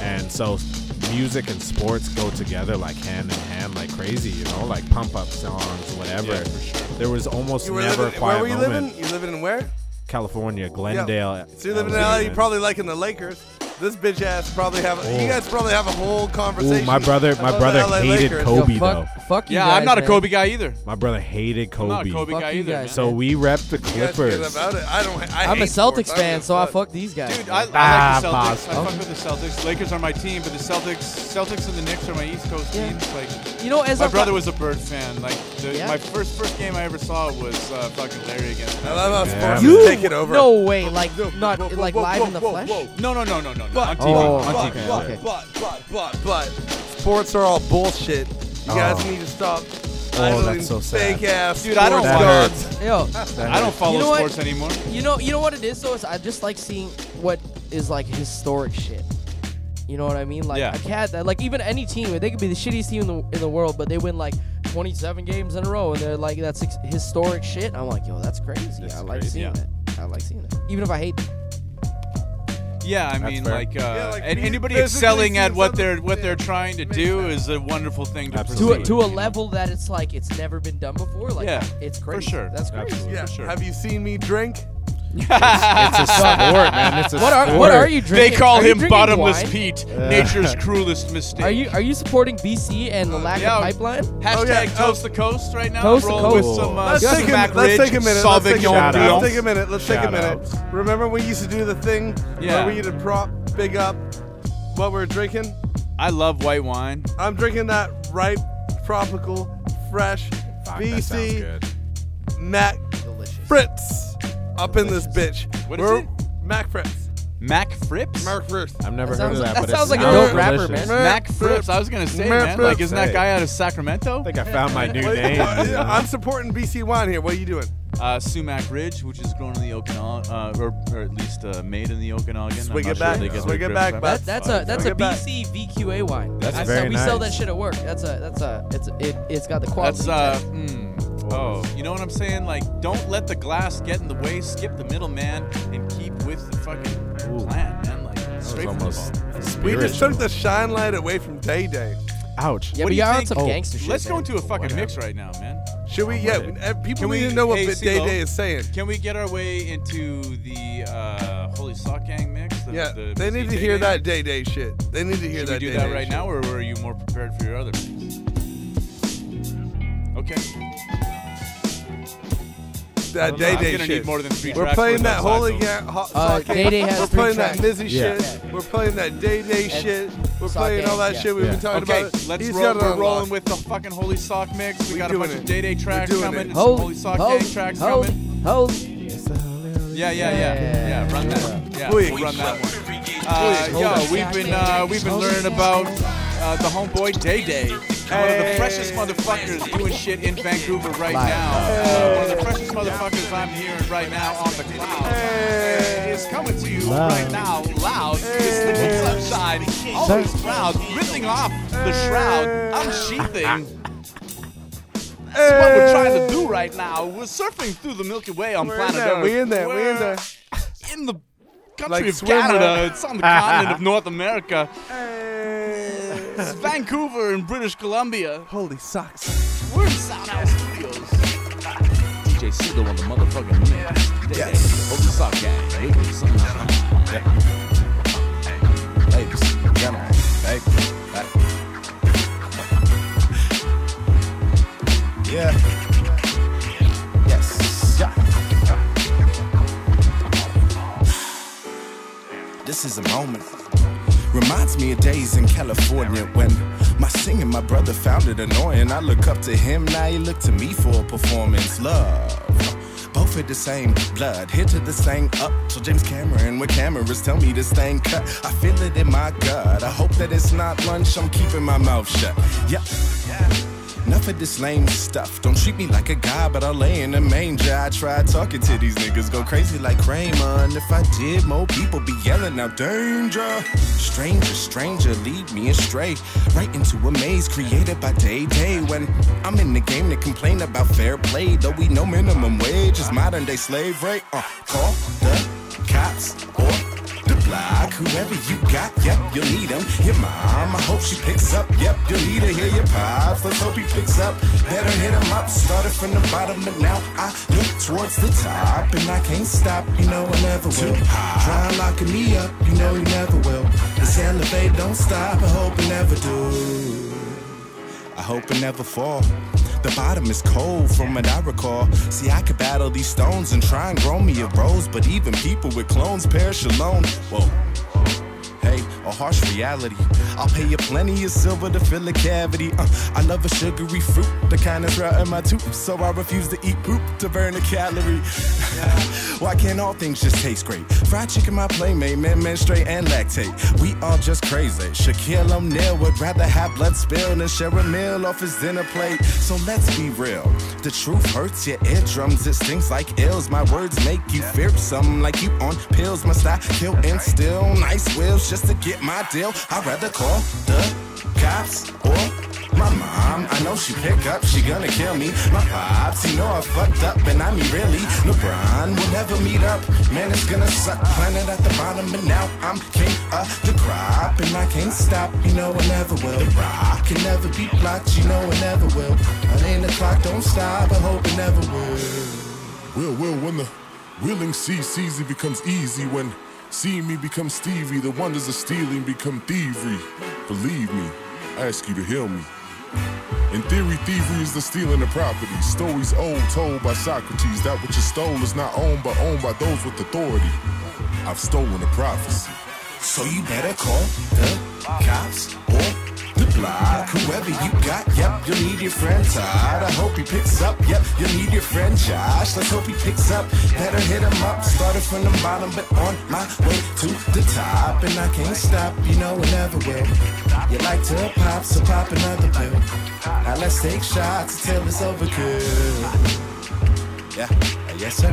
and so music and sports go together like hand in hand like crazy, you know, like pump up songs, whatever. Yeah, for sure. There was almost never a quiet moment. Where were you living? You living in where? California, Glendale. Yeah. So you're living in LA, you're probably liking the Lakers. This bitch ass probably have. Oh. You guys probably have a whole conversation. Ooh, my brother hated Lakers. Kobe. Yo, fuck you. Yeah, guys, I'm not a Kobe guy either. My brother hated Kobe. I'm not a Kobe guy either. Man. So we repped the Clippers. I'm a Celtics fan, so I fuck these guys. Dude, I like the Celtics. I fuck with the Celtics. Lakers are my team, but the Celtics and the Knicks are my East Coast teams. Like, you know, as my brother was a Bird fan. Like, my first game I ever saw was fucking Larry against. I love how sports is taking over. No way, like not like live in the flesh. No. But, on TV, sports are all bullshit. You guys need to stop. Oh, that's so sad. Fake ass. Dude, I don't watch. Yo, I don't follow sports anymore. You know what it is though? Is I just like seeing what is like historic shit. You know what I mean? Like a cat that, like even any team, they could be the shittiest team in the world, but they win like 27 games in a row, and they're like that's historic shit. I'm like, yo, that's crazy. That's I like seeing that. I like seeing that, even if I hate them. Yeah, I mean, like anybody excelling at what they're trying to do is a wonderful thing to pursue. To a level that it's like it's never been done before. Like, it's crazy. For sure. That's crazy. Yeah. For sure. Have you seen me drink? It's a sport, man. It's a sport. What are you drinking? They call him Bottomless Pete, nature's cruelest mistake. Are you supporting BC and the lack of pipeline? #ToastTheCoast Toast the Coast right now. Toast the Coast. Let's take a minute. Let's take a minute. Remember we used to do the thing where we used to prop big up what we were drinking? I love white wine. I'm drinking that ripe, tropical, fresh BC Mac Fritz. Up in this bitch. What is it? Mac Frips. Mac Frips? Mac Frips. I've never heard of that. That sounds like a dope rapper, man. Mac Frips. I was going to say, man. Like, isn't that guy out of Sacramento? I think I found my new name. I'm supporting BC Wine here. What are you doing? Sumac Ridge, which is grown in the Okanagan, or at least made in the Okanagan. Swig it back. Swig it back. That's a BC VQA wine. That's very nice. We sell that shit at work. It's got the quality. Oh, you know what I'm saying? Like, don't let the glass get in the way. Skip the middleman and keep with the fucking plan, man. Like, straight from the ball. We just took the shine light away from Day Day. Ouch. Yeah, what do you think? Some gangster shit. Let's go into a fucking mix right now, man. Should we? Yeah, people need to know what Day Day is saying. Can we get our way into the Holy Sock Gang mix? They need to hear that Day Day shit. They need to hear that Day Day shit. Should we do that right now, or are you more prepared for your other mix? Okay. That Day Day shit. We're playing that Holy Sock Gang. We're playing that Mizzy shit. We're playing that Day Day shit. We're playing all that shit we've been talking about. Okay, let's roll. We're rolling with the fucking Holy Sock mix. We got a bunch of Day Day tracks coming. Holy Sock Gang tracks coming. Yeah. Run that. Yeah, run that one. Yo, we've been learning about the homeboy Day Day. One of the freshest motherfuckers doing shit in Vancouver right now. One of the freshest motherfuckers I'm hearing right now on the cloud. Is coming to you right now, loud. It's Liquid Sunshine, always proud, ripping off the shroud. I'm sheathing. That's what we're trying to do right now. We're surfing through the Milky Way on planet Earth. We're in there. In the country of Canada. It's on the continent of North America. It's Vancouver in British Columbia. Holy socks. We're in Sound House Studios. DJ CeeLo on the motherfucking mix. Holy Sock Gang. Holy Sock Gang. Ladies and gentlemen. Yeah. Yes. Yeah. This is a moment. Reminds me of days in California when my singing my brother found it annoying. I look up to him, now he looked to me for a performance. Love, both with the same blood. Here to this thing up till James Cameron with cameras tell me this thing cut. I feel it in my gut. I hope that it's not lunch, I'm keeping my mouth shut. Yeah. Enough of this lame stuff. Don't treat me like a guy, but I lay in the manger. I tried talking to these niggas, go crazy like Kramer. And if I did, more people be yelling out danger. Stranger, lead me astray. Right into a maze created by Day Day. When I'm in the game to complain about fair play, though we know minimum wage is modern day slavery. Call the cops or the block, whoever you got, yep, you'll need him. Your mom, I hope she picks up, yep, you'll need her. Hear your pops, let's hope he picks up. Better hit him up, started from the bottom, but now I look towards the top. And I can't stop, you know I never will. Try locking me up, you know you never will. Let's elevate, don't stop. I hope I never do. I hope I never fall. The bottom is cold from what I recall. See, I could battle these stones and try and grow me a rose, but even people with clones perish alone. Whoa. Hey, a harsh reality. I'll pay you plenty of silver to fill a cavity. I love a sugary fruit, the kind that's right in my tooth, so I refuse to eat poop to burn a calorie. Why can't all things just taste great? Fried chicken, my playmate, menstruate and lactate. We all just crazy. Shaquille O'Neal would rather have blood spill than share a meal off his dinner plate. So let's be real. The truth hurts your eardrums. It stings like ills. My words make you fearsome, like you on pills. My style kill and still nice wills. Just to get my deal, I'd rather call the cops or my mom. I know she pick up, she gonna kill me. My pops, you know I fucked up, and I mean really. LeBron will never meet up, man, it's gonna suck. Planet at the bottom, but now I'm king of the crop, and I can't stop, you know I never will. The rock can never be blocked, you know I never will. I ain't the clock, don't stop, I hope it never will. Will, when the willing sees it becomes easy, when see me become Stevie, the wonders of stealing become thievery. Believe me, I ask you to heal me. In theory, thievery is the stealing of property. Stories old told by Socrates. That which is stolen is not owned, but owned by those with authority. I've stolen a prophecy. So you better call the cops or the block, whoever you got, yep, you'll need your friend Todd. I hope he picks up, yep, you'll need your friend Josh. Let's hope he picks up, better hit him up. Started from the bottom, but on my way to the top. And I can't stop, you know I never will. You like to pop, so pop another pill. Now let's take shots until it's over, good. Yeah, yes sir.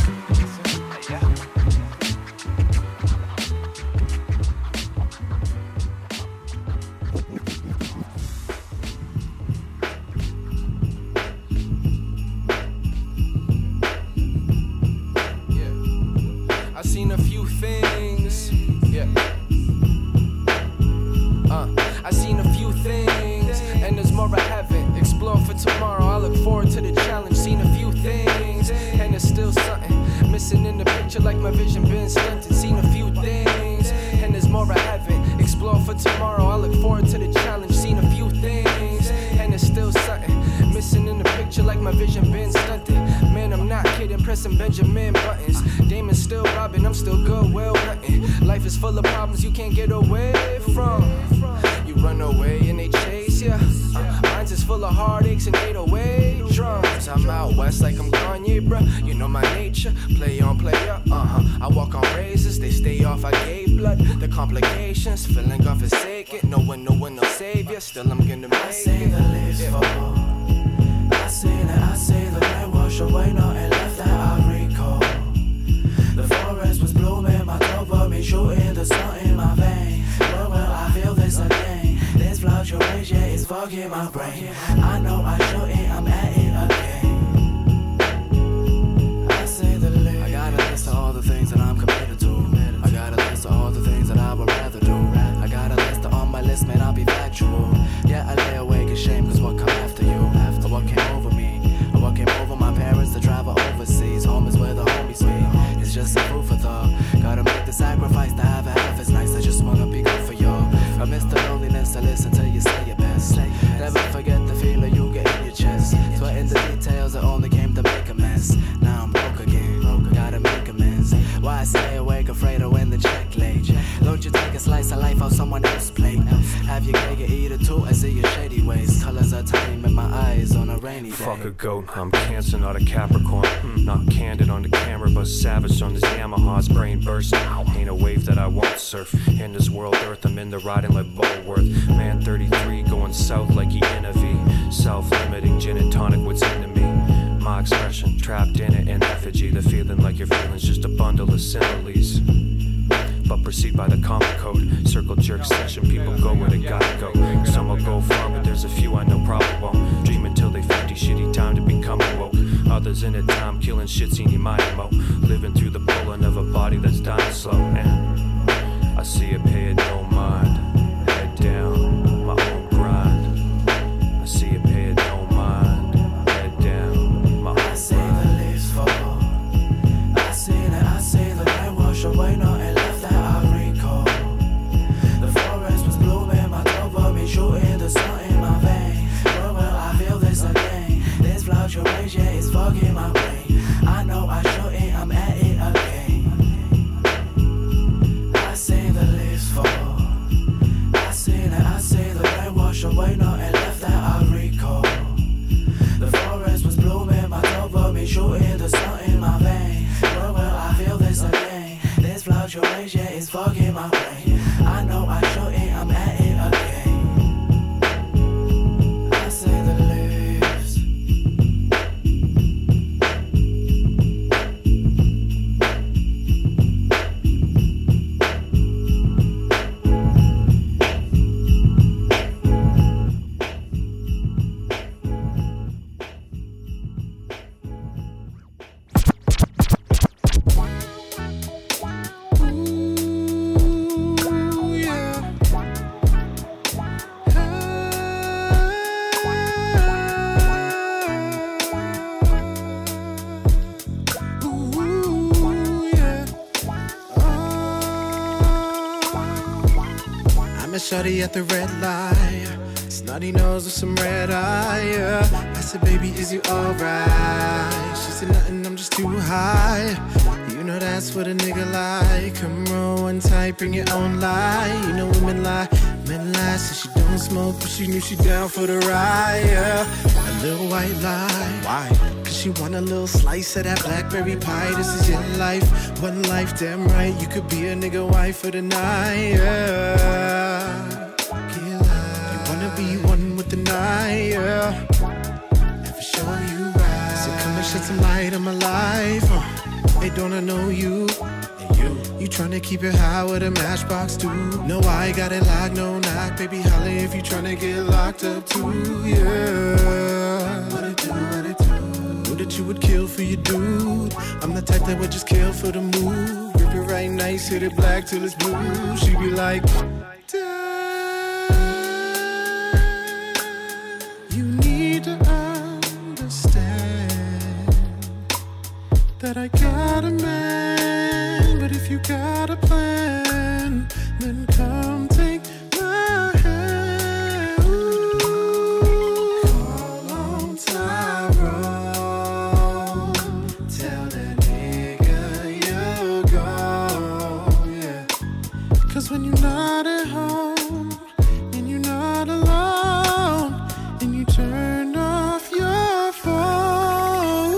met my shawty at the red light. Snotty nose with some red eye, yeah. I said, baby, is you alright? She said, nothing, I'm just too high. You know that's what a nigga like. Come roll one tight, bring your own lie. You know women lie, men lie. So she don't smoke, but she knew she down for the ride, yeah. A little white lie, why? She want a little slice of that blackberry pie. This is your life, one life, damn right. You could be a nigga wife for the night, yeah. You wanna be one with the night, yeah. Never show you right. So come and shed some light on my life. Hey, don't I know you? And you tryna keep it high with a matchbox too. No, I got it locked, no knock. Baby, holla if you tryna get locked up too, yeah. What it do, what it do? That you would kill for your dude. I'm the type that would just kill for the move. Rip it right nice, hit it black till it's blue. She be like, damn. You need to understand that I got a man. But if you got a plan, then come take my hand. Ooh. Call on Tyro. When you're not at home, and you're not alone, and you turn off your phone,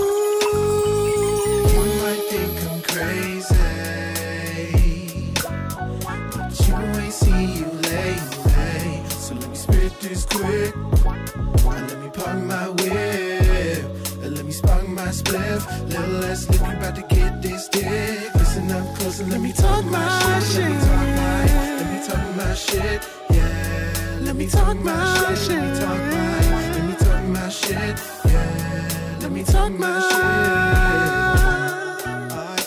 you might think I'm crazy, but you ain't see you lately. So let me spit this quick, and let me park my whip, and let me spark my spliff. Little less liquor, you about to get this dick. Listen up close and let me talk my shit. Talk my shit, yeah. Let me talk my shit. Let me talk my shit, yeah. Let me talk my shit.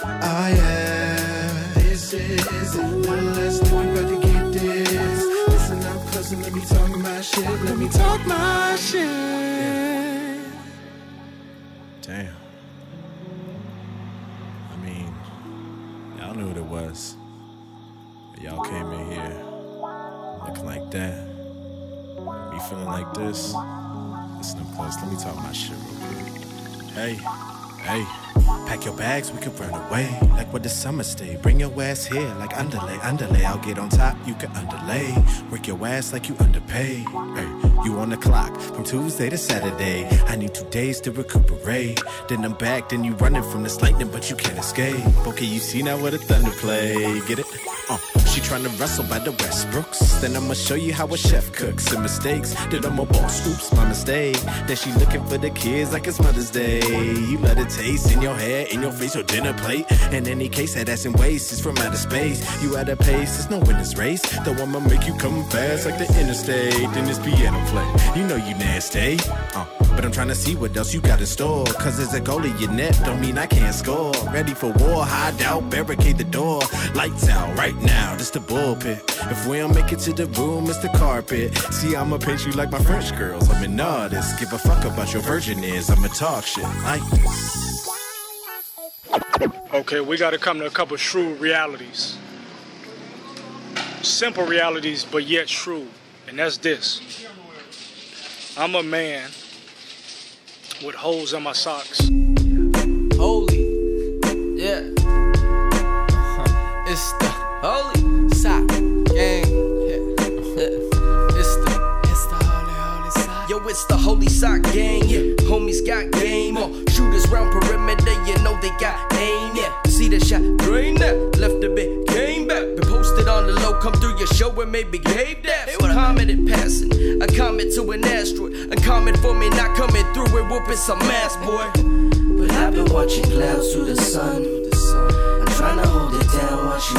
Oh yeah. This is it. Little less than we about to get this. Listen up close and let me talk my shit. Let me talk my shit. Damn. I mean, y'all knew what it was. Y'all came in here looking like that. Me feeling like this. Listen up close, let me talk my shit real quick. Hey, hey. Pack your bags, we could run away. Like where the summer stay. Bring your ass here like underlay, underlay. I'll get on top, you can underlay. Work your ass like you underpaid. Hey. You on the clock, from Tuesday to Saturday. I need 2 days to recuperate. Then I'm back, then you running from this lightning, but you can't escape. Okay, you see now where the thunder play. Get it? She tryna wrestle by the Westbrooks. Then I'ma show you how a chef cooks and mistakes. Then I'm a boss, oops, my mistake. Then she looking for the kids like it's Mother's Day. You let it taste in your hair, in your face, your dinner plate. In any case, that ass in waste is from outer space. You at a pace, it's no winner's race. Though I'ma make you come fast like the interstate. Then it's piano play. You know you nasty, but I'm trying to see what else you got in store. Cause there's a goal in your net, don't mean I can't score. Ready for war, hide out, barricade the door. Lights out right now, this the bullpen. If we don't make it to the room, it's the carpet. See, I'ma paint you like my French girls, I'm an artist. Give a fuck about your virgin is, I'ma talk shit like this. Okay, we gotta come to a couple shrewd realities. Simple realities, but yet shrewd. And that's this. I'm a man with holes in my socks. Holy, yeah. It's the Holy Sock Gang. Yo, it's the Holy Sock Gang, yeah. Homies got game, shooters round perimeter, you know they got aim, yeah. See the shot, drain that, left a bit, came back. Been posted on the low, come through your show and maybe gave that. They commented passing, a comment to an asteroid. A comment for me not coming through and whooping some ass, boy. But I've been watching clouds through the sun. I'm trying to hold it down, watch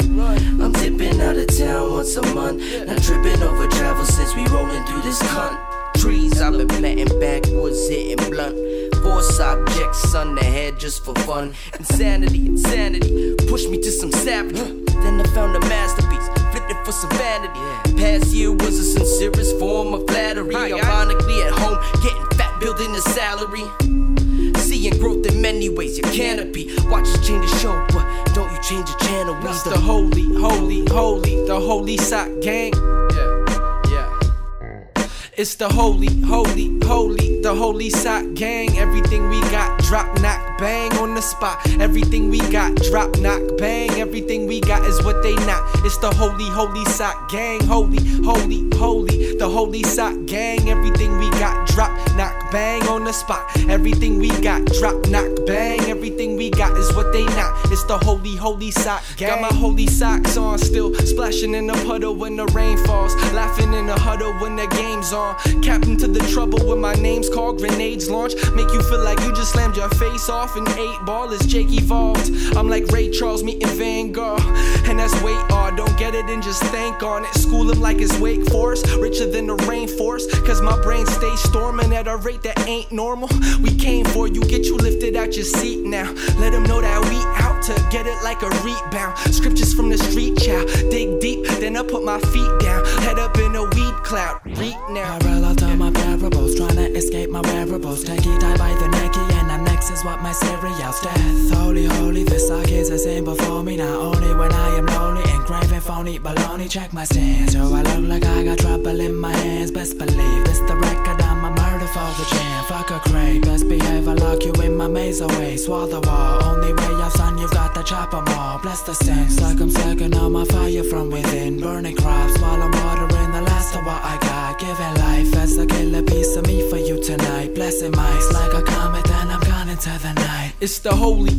you run. I'm dipping out of town once a month. Not tripping over travel since we rolling through this cunt. Trees, I've been planting backwards, hitting blunt. Force objects on the head just for fun. Insanity, insanity, push me to some savagery. Then I found a masterpiece, flipped it for some vanity. Past year was the sincerest form of flattery. Ironically at home, getting fat, building a salary. Seeing growth in many ways, your canopy. Watch us change the show, but don't you change the channel. That's the holy, holy, holy, the the Holy Sock Gang. It's the holy, the Holy Sock Gang. Everything we got, drop, knock, bang on the spot. Everything we got, drop, knock, bang. Everything we got is what they not. It's the holy Sock Gang. Holy, the Holy Sock Gang. Everything we got, drop, knock, bang on the spot. Everything we got, drop, knock, bang. Everything we got is what they not. It's the holy Sock Gang. Got my holy socks on, still splashing in the puddle when the rain falls, laughing in the huddle when the game's on. Captain to the trouble when my name's called. Grenades launch, make you feel like you just slammed your face off. An 8-ball is Jake evolved. I'm like Ray Charles meeting Vanguard, and that's way odd. Don't get it and just thank on it. School him like it's Wake Forest, richer than the rainforest. Cause my brain stays storming at a rate that ain't normal. We came for you, get you lifted out your seat now. Let them know that we out to get it like a rebound. Scriptures from the street, child. Dig deep, then I put my feet down. Head up in a weed cloud, read now. I roll out all my parables, tryna escape my wearables. Techie tied by the necky, and I'm next is what my cereal's death. Holy, this sock is a symbol for me. Not only when I am lonely and craving phony baloney. Check my stance, so I look like I got trouble in my hands. Best believe this the record, I'm a murder for the jam. Fuck a crate, best behave, I lock you in my maze away. Swallow the wall, only way out, son, you've got to chop 'em all. Bless the sense, like I'm sucking on my fire from within. Burning crops while I'm watering the last of what I got. Giving life as a killer piece of me for you tonight. Blessing mice like a comet and I'm gone into the night. It's the holy,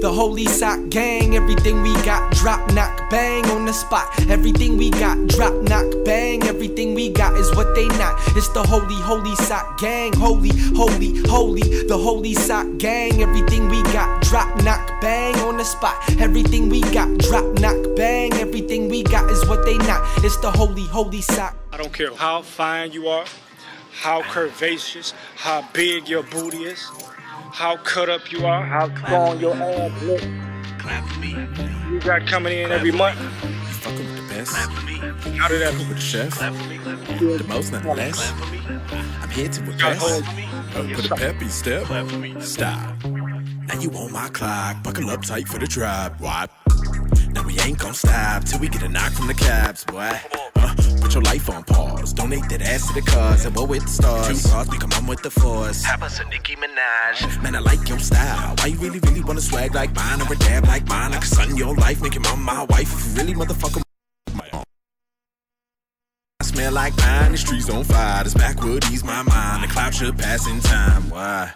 the Holy Sock Gang. Everything we got, drop, knock, bang on the spot. Everything we got, drop, knock, bang. Everything we got is what they not. It's the holy Sock Gang. Holy, the Holy Sock Gang. Everything we got, drop, knock, bang on the spot. Everything we got, drop, knock, bang. Everything we got is what they not. It's the holy Sock. I don't care how fine you are, how curvaceous, how big your booty is, how cut up you are, how strong your ass look. Clap for me. You got coming in every month. You fucking with the best. Clap for me. How did that be? With the chef. Clap for me. The most, not the less. Clap for me. I'm here to impress. Put a peppy step. Clap for me. Stop. Now you on my clock. Buckle up tight for the drive. Why? Now we ain't gon' stop till we get a knock from the cabs, boy. Put your life on pause. Donate that ass to the cause. And we're with the stars. Two stars, we come on with the force. Have us a Nicki Minaj. Man, I like your style. Why you really wanna swag like mine or a dab like mine? I can sun your life, make your mom my wife. If you really motherfucker my own. I smell like mine, the streets on fire. This backwood ease my mind. The cloud should pass in time. Why?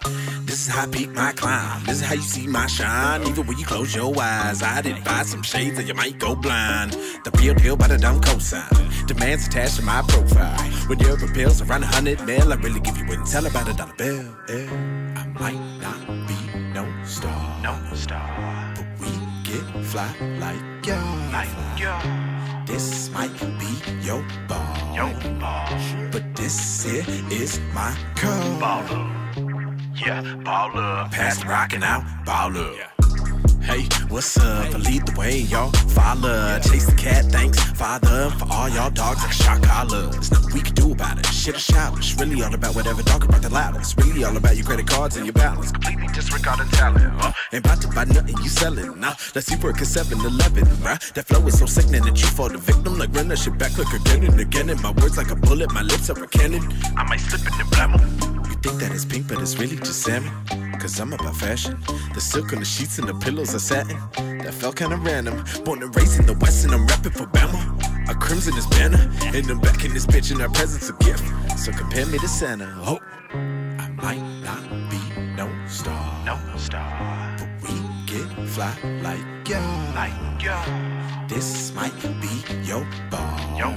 This is how I peak my climb. This is how you see my shine. Even when you close your eyes, I'd advise some shades or you might go blind. The real deal by the dumb cosign. Demands attached to my profile. When your bills around 100 mil, I really give you wouldn't tell about a dollar bill. I might not be no star, but we get fly like y'all. This might be your ball. But this here is my code. Baller. Past rockin' out, baller. Yeah. Hey, what's up? I lead the way, y'all follow. Chase the cat, thanks, father. For all y'all dogs, like a shock collar. There's nothing we can do about it. Shit is childish. Really all about whatever dog about the loudest. Really all about your credit cards and your balance. Completely disregarding talent. Ain't about to buy nothing you selling. Nah, let's see work at 7-Eleven, right? That flow is so sickening that you fall the victim. Like run that shit back like again and again. And my words like a bullet, my lips are a cannon. I might slip in the blammo. You think that it's pink, but it's really just salmon. Cause I'm about fashion. The silk on the sheets and the pillows are satin. That felt kinda random. Born and raised in the West and I'm rapping for Bama. A crimson is banner. And I'm back in this bitch and our presents a gift. So compare me to Santa. Oh, I might not be no star, but we get fly like y'all. This might be your ball.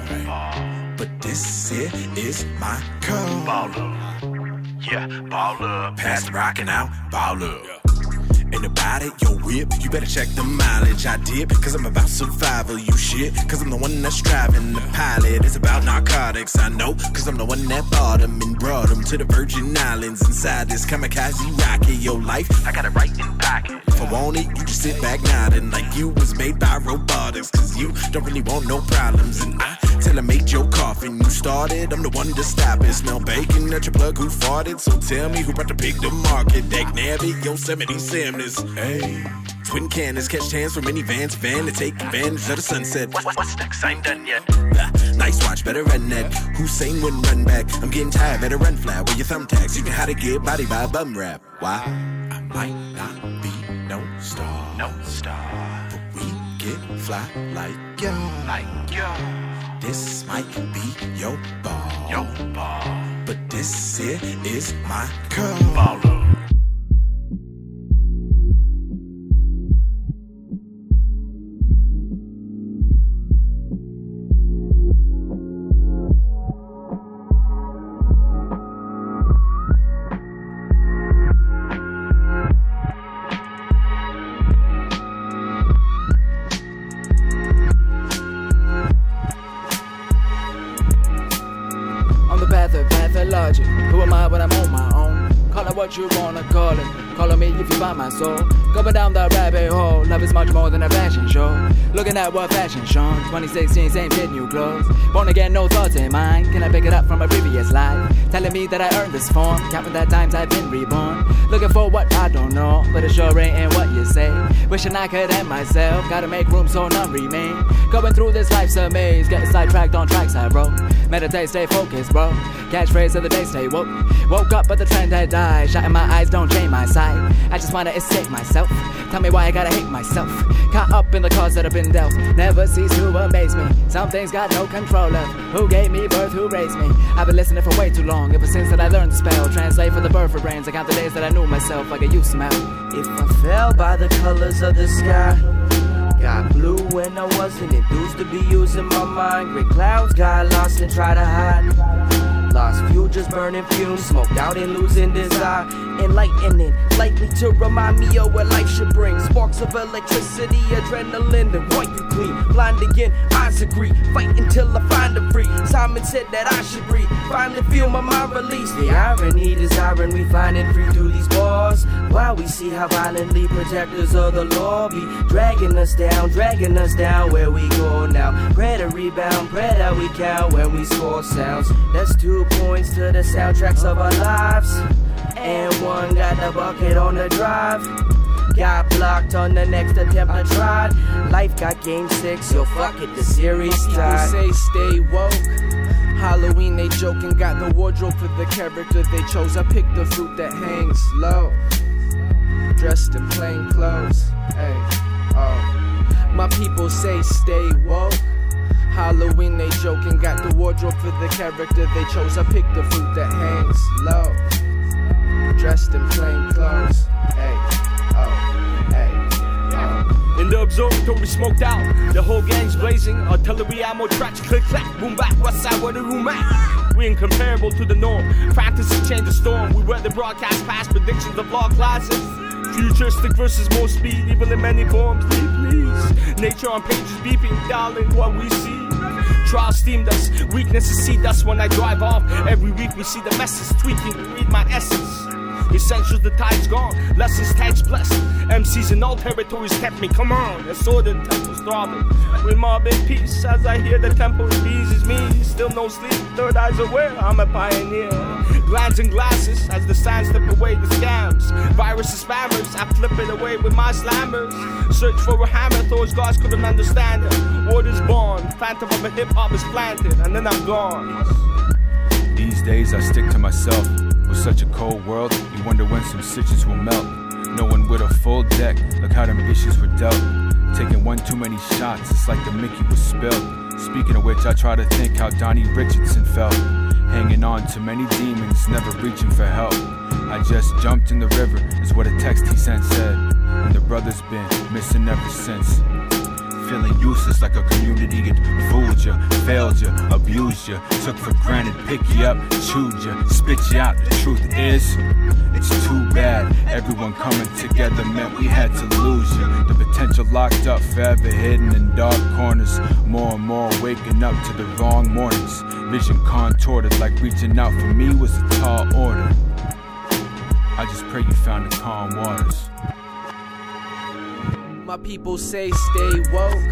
But this here is my code. Baller. Yeah, baller, past rockin' out, baller. And about it, yo whip, you better check the mileage I dip, cause I'm about survival, you shit. Cause I'm the one that's driving the pilot. It's about narcotics, I know. Cause I'm the one that bought them and brought them to the Virgin Islands. Inside this kamikaze rocket, yo life, I got it right in pocket. If I want it, you just sit back nodding like you was made by robotics. Cause you don't really want no problems. And I tell I made your coffin, you started, I'm the one to stop it. Smell bacon at your plug, who farted? So tell me who brought the pig to market. Dag nabbit, Yosemite Sam. Hey, Twin cannons catch hands from minivans, van to take advantage of the sunset. What's next? I ain't done yet. Nice watch, better run that. Hussein wouldn't run back. I'm getting tired, better run flat with your thumbtacks. You know how to get body by a bum rap. Why? I might not be no star, but we get fly like y'all. This might be your ball, but this here is my curl. Baller. You wanna call it, call on me if you find my soul. Going down the rabbit hole, love is much more than a fashion show. Looking at what fashion shown, 2016 same shit, new clothes. Born again, no thoughts in mind, can I pick it up from a previous life? Telling me that I earned this form, counting the times I've been reborn. Looking for what I don't know, but it sure ain't in what you say. Wishing I could end myself, gotta make room so none remain. Going through this life's a maze, getting sidetracked on tracks I wrote. Meditate, stay focused, bro. Catchphrase of the day, stay woke. Woke up, but the trend had died. Shot in my eyes, don't change my sight. I just wanna escape myself. Tell me why I gotta hate myself. Caught up in the cards that have been dealt. Never cease to amaze me. Some things got no control of. Who gave me birth? Who raised me? I've been listening for way too long. Ever since that I learned to spell, translate for the birth for brains. I count the days that I knew myself like a youth smell. If I fell by the colors of the sky, got blue when I wasn't enthused to be using my mind. Gray clouds got lost and tried to hide. Lost futures, burning fumes, smoked out and losing desire. Enlightening, likely to remind me of what life should bring. Sparks of electricity, adrenaline that want you clean. Blind again, eyes agree, fight until I find a free. Simon said that I should breathe, finally feel my mind release. The irony, desiring, we finding free through these bars. While we see how violently protectors of the law be dragging us down where we go now. Pray to rebound, pray that we count when we score sounds. That's 2 points to the soundtracks of our lives, and one got the bucket on the drive. Got blocked on the next attempt I tried. Life got game 6, so fuck it, the series tied. People say stay woke. Halloween they joking, got the wardrobe for the character they chose. I picked the fruit that hangs low, dressed in plain clothes. Hey, oh, my people say stay woke. Halloween they joking, got the wardrobe for the character they chose. I picked the fruit that hangs low, dressed in plain clothes. Hey, oh, hey, oh. In the observatory smoked out, the whole gang's blazing. Artillery ammo tracks, click clack, boom back. West side where the room at? We incomparable to the norm. Practice to change the storm. We weather broadcast past predictions of law classes. Futuristic versus more speed, evil in many forms. Please, nature on pages beeping, darling, what we see. Trial steamed us, weaknesses see dust when I drive off. Every week we see the messes tweaking, read my essence. Essentials, the tide's gone, lessons, tags blessed. MCs in all territories kept me, come on. I saw the temple's throbbing. With mob in peace, as I hear the temple pleases me. Still no sleep, third eye's aware, I'm a pioneer. Glands and glasses, as the signs slip away the scams. Viruses, spammers, I flip it away with my slammers. Search for a hammer, those guards couldn't understand it. War is born, phantom of a hip-hop is planted, and then I'm gone. These days I stick to myself. With such a cold world, you wonder when some stitches will melt. No one with a full deck, look how them issues were dealt. Taking one too many shots, it's like the Mickey was spilled. Speaking of which, I try to think how Donnie Richardson felt. Hanging on to many demons, never reaching for help. I just jumped in the river, is what a text he sent said. And the brother's been missing ever since. Feeling useless like a community that fooled ya, failed ya, abused ya, took for granted, pick you up, chewed ya, spit you out. The truth is, it's too bad. Everyone coming together meant we had to lose ya. The potential locked up, forever hidden in dark corners. More and more waking up to the wrong mornings. Vision contorted like reaching out for me was a tall order. I just pray you found the calm waters. My people say stay woke.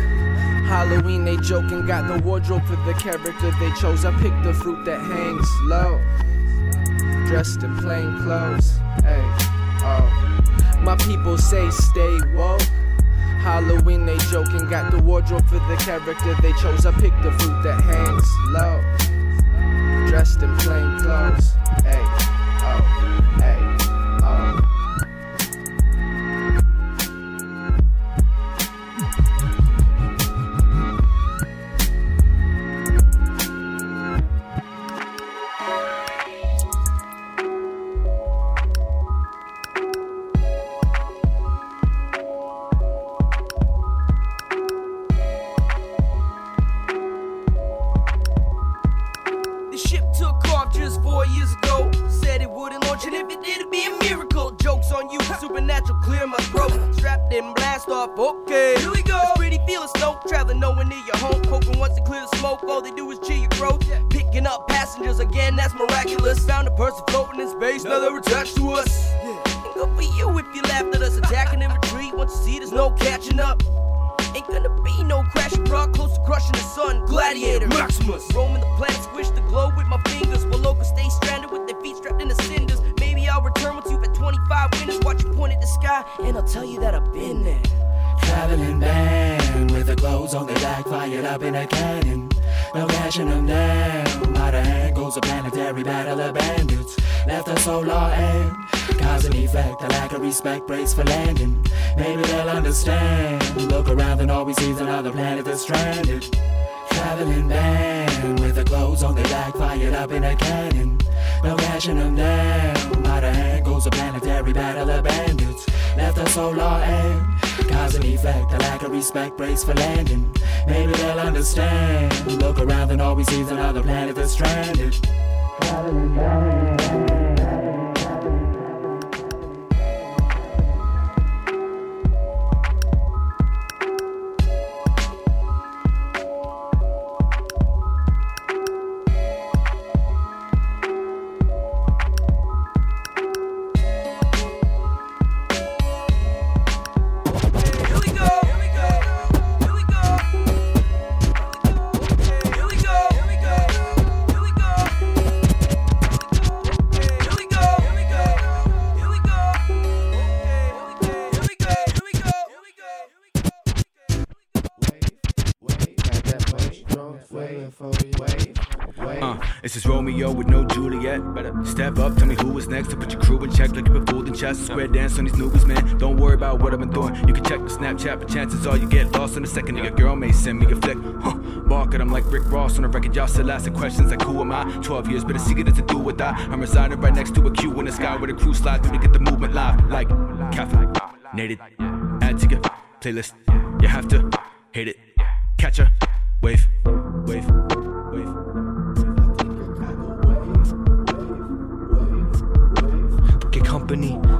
Halloween they joking, got the wardrobe for the character they chose. I picked the fruit that hangs low, dressed in plain clothes. Hey, oh. My people say stay woke. Halloween they joking, got the wardrobe for the character they chose. I picked the fruit that hangs low, dressed in plain clothes. Hey, oh, hey, oh. For landing, maybe they'll understand. We look around and all we see is another planet that's stranded. Step up, tell me who is next to put your crew in check. Like you've been fooled in chess, square dance on these movies, man. Don't worry about what I've been doing. You can check the Snapchat, but chances are you get lost in a second. Your girl may send me a flick. Bark it, I'm like Rick Ross on a record. Y'all still asking questions like who am I? 12 years, but a secret is to do with that. I'm residing right next to a queue in the sky with a crew slide through to get the movement live. Like Catholic, native, add to your playlist. You have to hate it. Catch a wave, wave.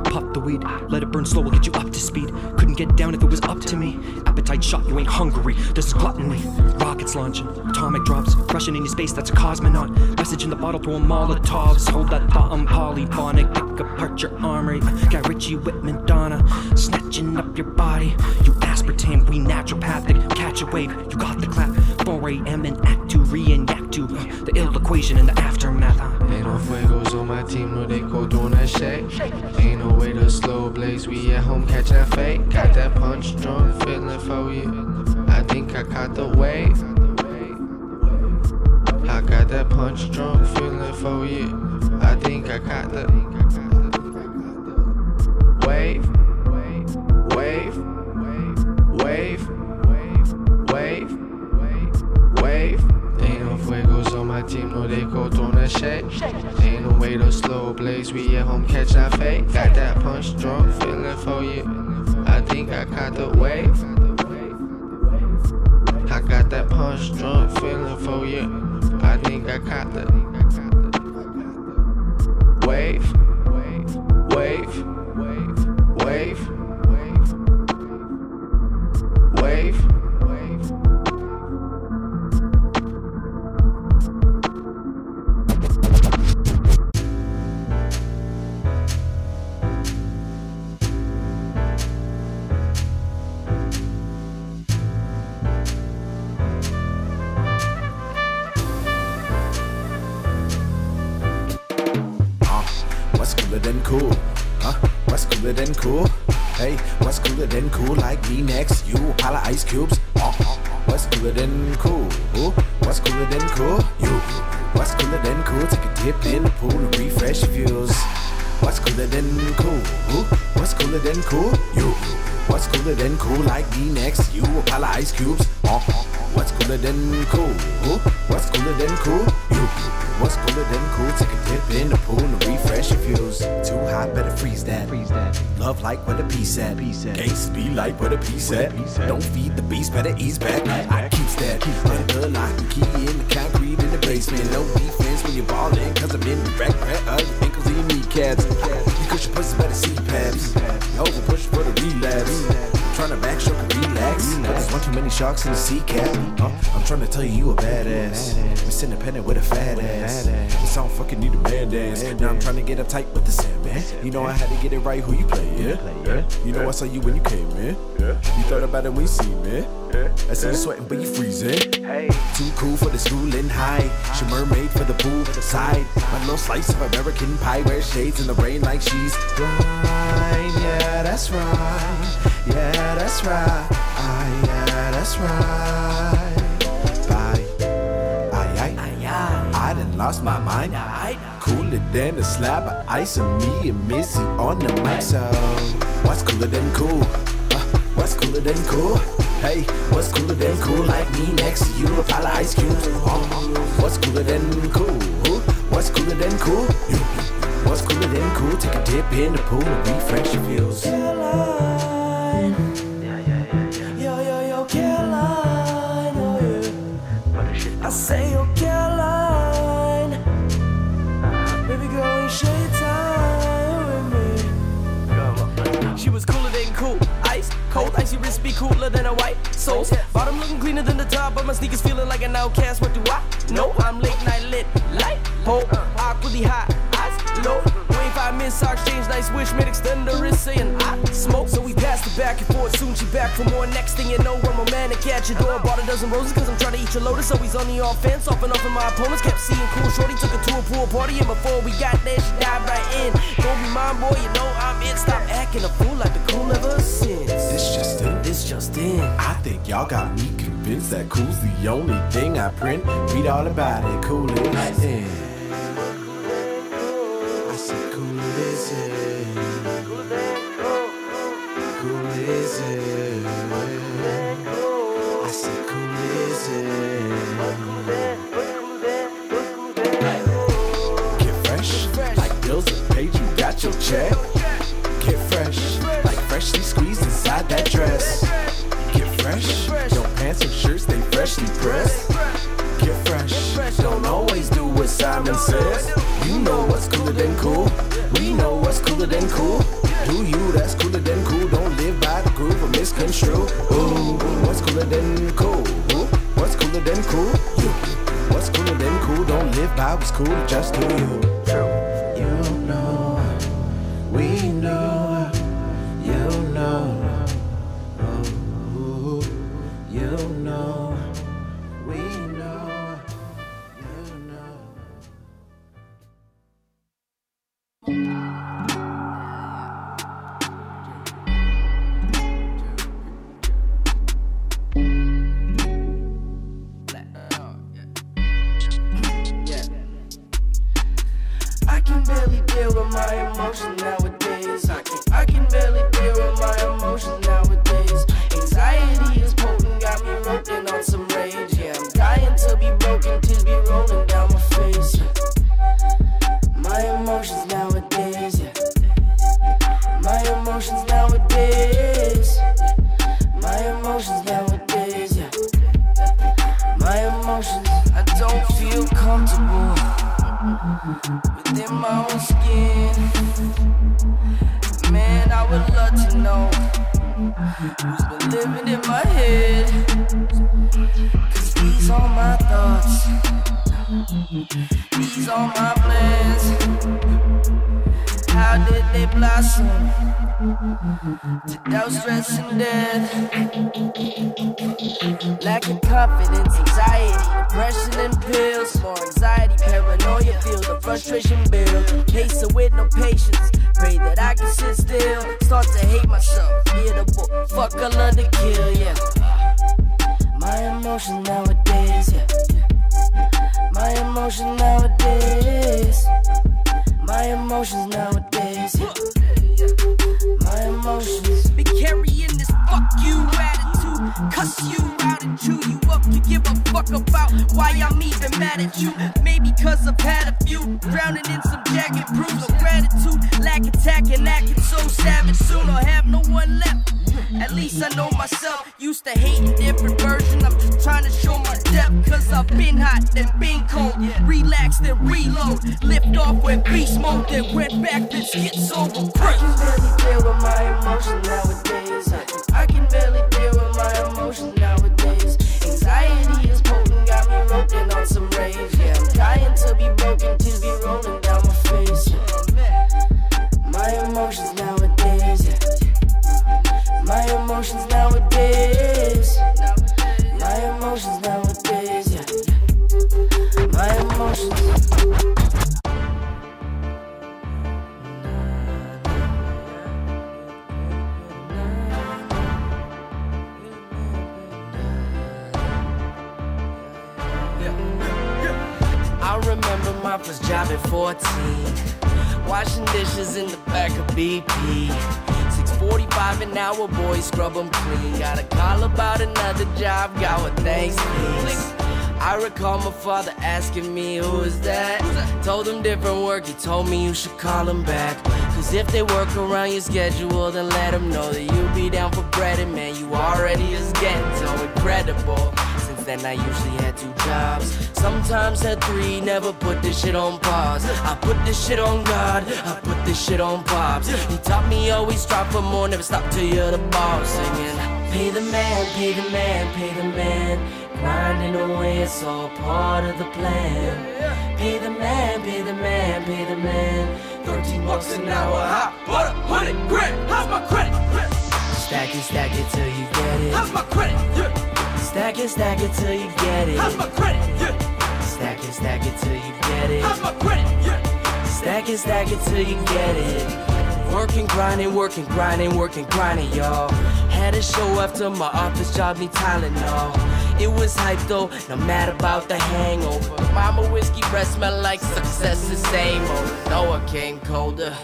Pop the weed, let it burn slow, we'll get you up to speed. Couldn't get down if it was up to me. Appetite shot, you ain't hungry, this is gluttony. Rockets launching, atomic drops, crushing in your space, that's a cosmonaut. Message in the bottle, throw a Molotovs. Hold that thought, I'm polyphonic. Pick apart your armory, got Richie Whitman, Donna. Snatching up your body, you aspartame, we naturopathic. Catch a wave, you got the clap. 4 a.m. and act 2, re-enact 2. The ill equation in the aftermath. Ain't no fuego, so my team know they go doing that shake. Ain't no way to slow blaze, we at home catch that fake. Got that punch drunk, feeling for you. I think I caught the wave. I got that punch drunk, feeling for you. I think I caught the wave. Wave, wave, wave, wave. Wave. Ain't no fuegos on my team, no they go throw that shake. Ain't no way to slow blaze, we at home catch that fake. Got that punch drunk, feeling for you. I think I caught the wave. I got that punch drunk, feeling for you. I think I caught the wave. Wave. Wave. Wave. Wave. What's cooler than cool? Huh? What's cooler than cool? Hey, what's cooler than cool like me next? You, pile of ice cubes. What's cooler than cool? Ooh, what's cooler than cool? You. What's cooler than cool? Take a dip in the pool and refresh views. What's cooler than cool? Ooh, what's cooler than cool? You. What's cooler than cool like me next? You, a pile of ice cubes. What's cooler than cool? Ooh, what's cooler than cool? You. What's cooler than cool? Take a dip in the pool and refresh your views. Too hot, better freeze that. Love like where the peace at. Gates be like where the peace at. Don't feed the beast, better ease back. I keeps that. Unlock the key in the concrete in the basement. No defense when you're ballin', cause I'm in the rack. Ankles in your kneecaps. You push your pussy by the CPAPs. You always push for the relapse. Trying to backstroke and relax. There's one too many sharks in the sea cap. I'm trying to tell you a badass. Miss Independent with a fat ass. It's all fucking need a man dance. Now I'm trying to get uptight with the Sandman. You know I had to get it right. Who you play, yeah? You know I saw you when you came in. You thought about it when you see me. I see you sweating but you freezing. Too cool for the schooling high. She mermaid for the pool side. My little slice of American pie. Wears shades in the rain like she's blind. Yeah, that's right. Yeah, that's right. Ah, yeah, that's right. I done lost my mind. Cooler than a slab of ice and me and Mizzy on the mic. So, what's cooler than cool? What's cooler than cool? Hey, what's cooler than cool? Like me next to you, a pile of ice cubes. What's cooler than cool? What's cooler than cool? You. What's cooler than cool? Take a dip in the pool and refresh your feels. Yo, Caroline, oh yeah. I say, yo, Caroline. Baby girl, ain't shade time with me. She was cooler than cool. Ice, cold, icy wrist be cooler than a white soul. Bottom looking cleaner than the top, but my sneakers feeling like an outcast. What do I know? I'm late night lit, light, hope, awkwardly high, eyes low. 5 minutes, I exchange nice wish, made extend the wrist, saying I smoke. So we passed it back and forth, soon she back for more. Next thing you know, I'm romantic at your door. Bought a dozen roses, cause I'm trying to eat your lotus. Always on the offense, off and off in my opponents. Kept seeing cool shorty, took her to a pool party. And before we got there, she dived right in. Don't be mine, boy, you know I'm in. Stop acting a fool like the cool ever since. This just in. I think y'all got me convinced that cool's the only thing I print. Read all about it, cool it in. Your check. Get fresh, like freshly squeezed inside that dress. Get fresh, your pants and shirts, they freshly pressed. Get fresh, don't always do what Simon says. You know what's cooler than cool, we know what's cooler than cool. Do you, that's cooler than cool, don't live by the groove or misconstrue. Ooh, what's cooler than cool, ooh, what's cooler than cool, you. What's cooler than cool, don't live by what's cool, just do you. You know. We know, you know, oh, you know, we know, you know. I can barely deal with my emotions now. I can barely deal with my emotions nowadays. Anxiety is potent, got me roping on some rage. Yeah, I'm dying to be broken, tears be rolling down my face. My emotions nowadays, yeah. My emotions nowadays. My emotions nowadays, yeah. My emotions, I don't feel comfortable within my own skin. Man, I would love to know who's been living in my head, cause these are my thoughts, these are my plans. How did they blossom to doubt, stress, and death? Lack of confidence, anxiety, depression, and pills. More anxiety, paranoia, feel the frustration build. Case of with no patience, pray that I can sit still. start to hate myself. Yeah, the fuck I love to kill, yeah. My emotions nowadays, yeah. My emotions nowadays. My emotions nowadays, yeah. My emotions. Be carrying this fuck you attitude. Cuss you out and chew you up. You give a fuck about why I'm even mad at you. Maybe cause I've had a few. Drowning in some jagged bruise. No gratitude, lack attack and acting so savage. Soon I'll have no one left. At least I know myself. Used to hating different version. I'm just trying to show my depth. Cause I've been hot, then been cold. Relaxed, then reload. Lift off with beast mode, then went back, then skits over. I can barely deal with my emotions nowadays. I can barely deal with my emotions nowadays. Anxiety is potent, got me roping on some rage. Yeah, I'm dying to be broken, tears be rolling down my face. My emotions nowadays, yeah. My emotions nowadays. My emotions nowadays, yeah. My emotions. I remember my first job at 14, washing dishes in the back of BP. 45 an hour, boy, scrub 'em clean. Got a call about another job, got what thanks means. I recall my father asking me, who is that? Told him different work, he told me you should call him back. Cause if they work around your schedule, then let them know that you be down for bread. And man, you already is getting so incredible. Then I usually had 2 jobs, sometimes had 3, never put this shit on pause. I put this shit on God, I put this shit on Pops. He taught me always strive for more, never stop till you're the boss. Singing, pay the man, pay the man, pay the man. Grinding away, it's all part of the plan. Pay the man, pay the man, pay the man. 13 bucks an hour, hot butter, 100 grand. How's my credit? Stack it till you get it. How's my credit? Yeah. Stack it till you get it. How's my credit? Yeah. Stack it till you get it. How's my credit? Yeah. Stack it till you get it. Working, grinding, working, grinding, working, grinding, y'all. Had a show after my office job, need Tylenol. It was hype though, no matter about the hangover. Mama whiskey breath smell like success is same old. Noah came colder.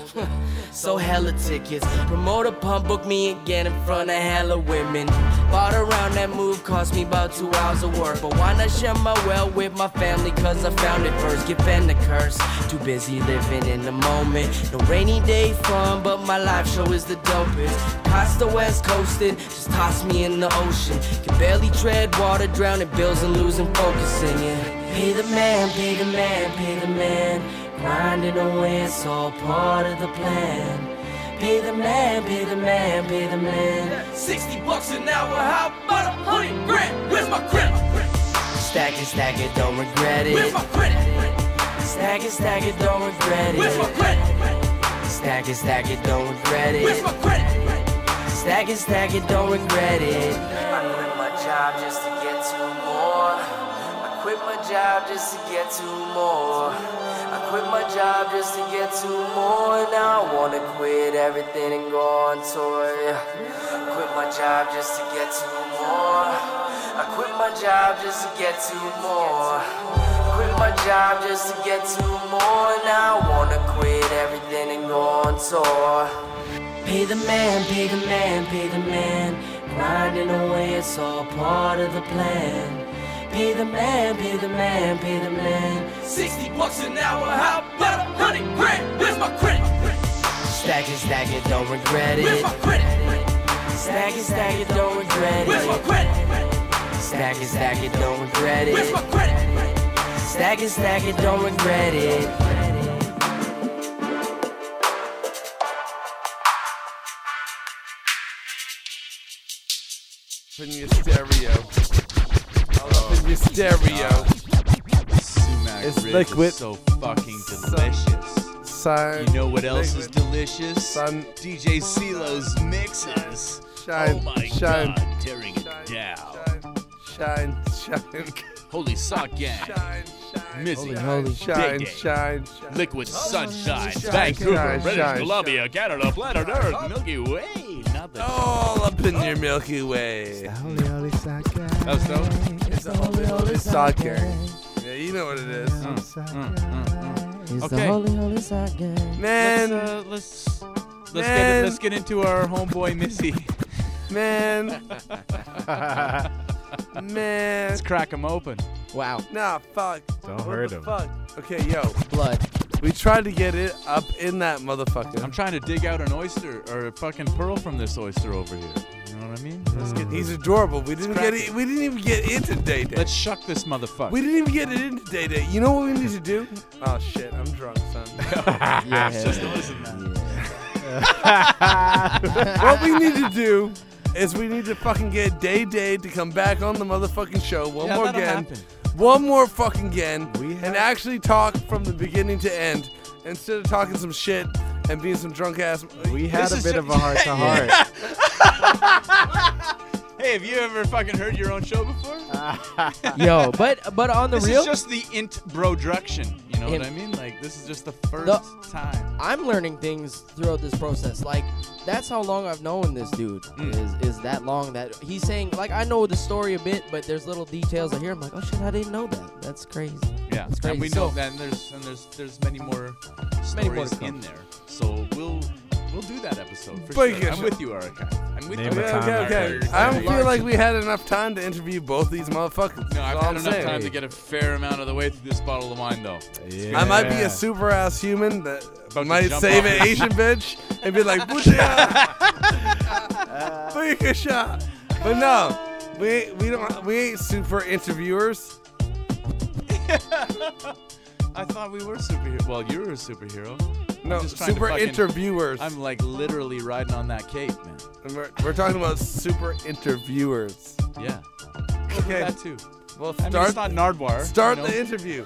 So hella tickets. Promoter pump booked me again in front of hella women. Bought around that move, cost me about 2 hours of work. But why not share my well with my family? Cause I found it first, get bent the curse. Too busy living in the moment. No rainy day fun, but my live show is the dopest. Costa West coasting, just toss me in the ocean. Can barely tread water, drowning bills and losing focus. Singing, pay the man, pay the man, pay the man. Grinding away, it's all part of the plan. Pay the man, pay the man, pay the man. 60 bucks an hour, how about 100 grand? Where's my credit? Stack it, don't regret it. Where's my credit? Stack it, don't regret it. Where's my credit? Stack it, don't regret it. Where's my credit? Stack it, don't regret it. I quit my job just to get 2 more. I quit my job just to get 2 more. Quit my job just to get 2 more. Now I wanna quit everything and go on tour. Quit my job just to get 2 more. I quit my job just to get 2 more. Quit my job just to get 2 more. Now I wanna quit everything and go on tour. Pay the man, pay the man, pay the man. Grinding away, it's all part of the plan. Pay the man, pay the man, pay the man. 60 bucks an hour, how about 100 grand? Where's my credit? Stack it, don't regret it. Where's my credit? Stack it, don't regret it. Where's my credit? Stack it, don't regret it. Where's my credit? Stack it, don't regret it. In your stereo. It's liquid. Is so fucking delicious. You know what else is delicious? DJ CeeLo's mixes. Oh my God, tearing it down. Shine. Holy Sock Gang, Mizzy, Day Day, Liquid Sunshine, Vancouver, British Columbia, Canada, Planet Earth, Milky Way, nothing. All up in your Milky Way. Holy Sock Gang. Oh, so? It's the Holy Sock Gang. Yeah, you know what it is. It's the Holy Sock Gang. Man, let's get into our homeboy Mizzy. Man. Man, let's crack them open. Wow. Nah, fuck. Don't hurt him. Fuck. Okay, yo. Blood. We tried to get it up in that motherfucker. I'm trying to dig out an oyster or a fucking pearl from this oyster over here. You know what I mean? Let's get. He's adorable. We didn't even get into Day Day. Let's shuck this motherfucker. We didn't even get it into Day Day. You know what we need to do? Oh shit, I'm drunk, son. Yeah. Just listen to that. Yeah. What we need to do is we need to fucking get Day Day to come back on the motherfucking show one more fucking again, and actually talk from the beginning to end instead of talking some shit and being some drunk ass. We had a bit of a heart to heart. Hey, have you ever fucking heard your own show before? Yo, but on the this real, this is just the introduction. You know what I mean? Like this is just the first time. I'm learning things throughout this process. Like that's how long I've known this dude. Is that long that he's saying? Like I know the story a bit, but there's little details I hear. I'm like, oh shit, I didn't know that. That's crazy. Yeah, that's crazy. And we know that. And there's many more in there. So we'll do that episode for sure. I'm with you, Archive. I'm with you. Okay. I don't feel like we had enough time to interview both these motherfuckers. No, I've had enough time to get a fair amount of the way through this bottle of wine, though. Yeah. I might be a super-ass human that might save an Asian bitch and be like, Booyah! Shot. But no, we ain't super interviewers. I thought we were superheroes. Well, you were a superhero. No, super interviewers. I'm like literally riding on that cape, man. And we're talking about super interviewers. Yeah. Okay. That too. Well, it's not Nardwar. Start the interview.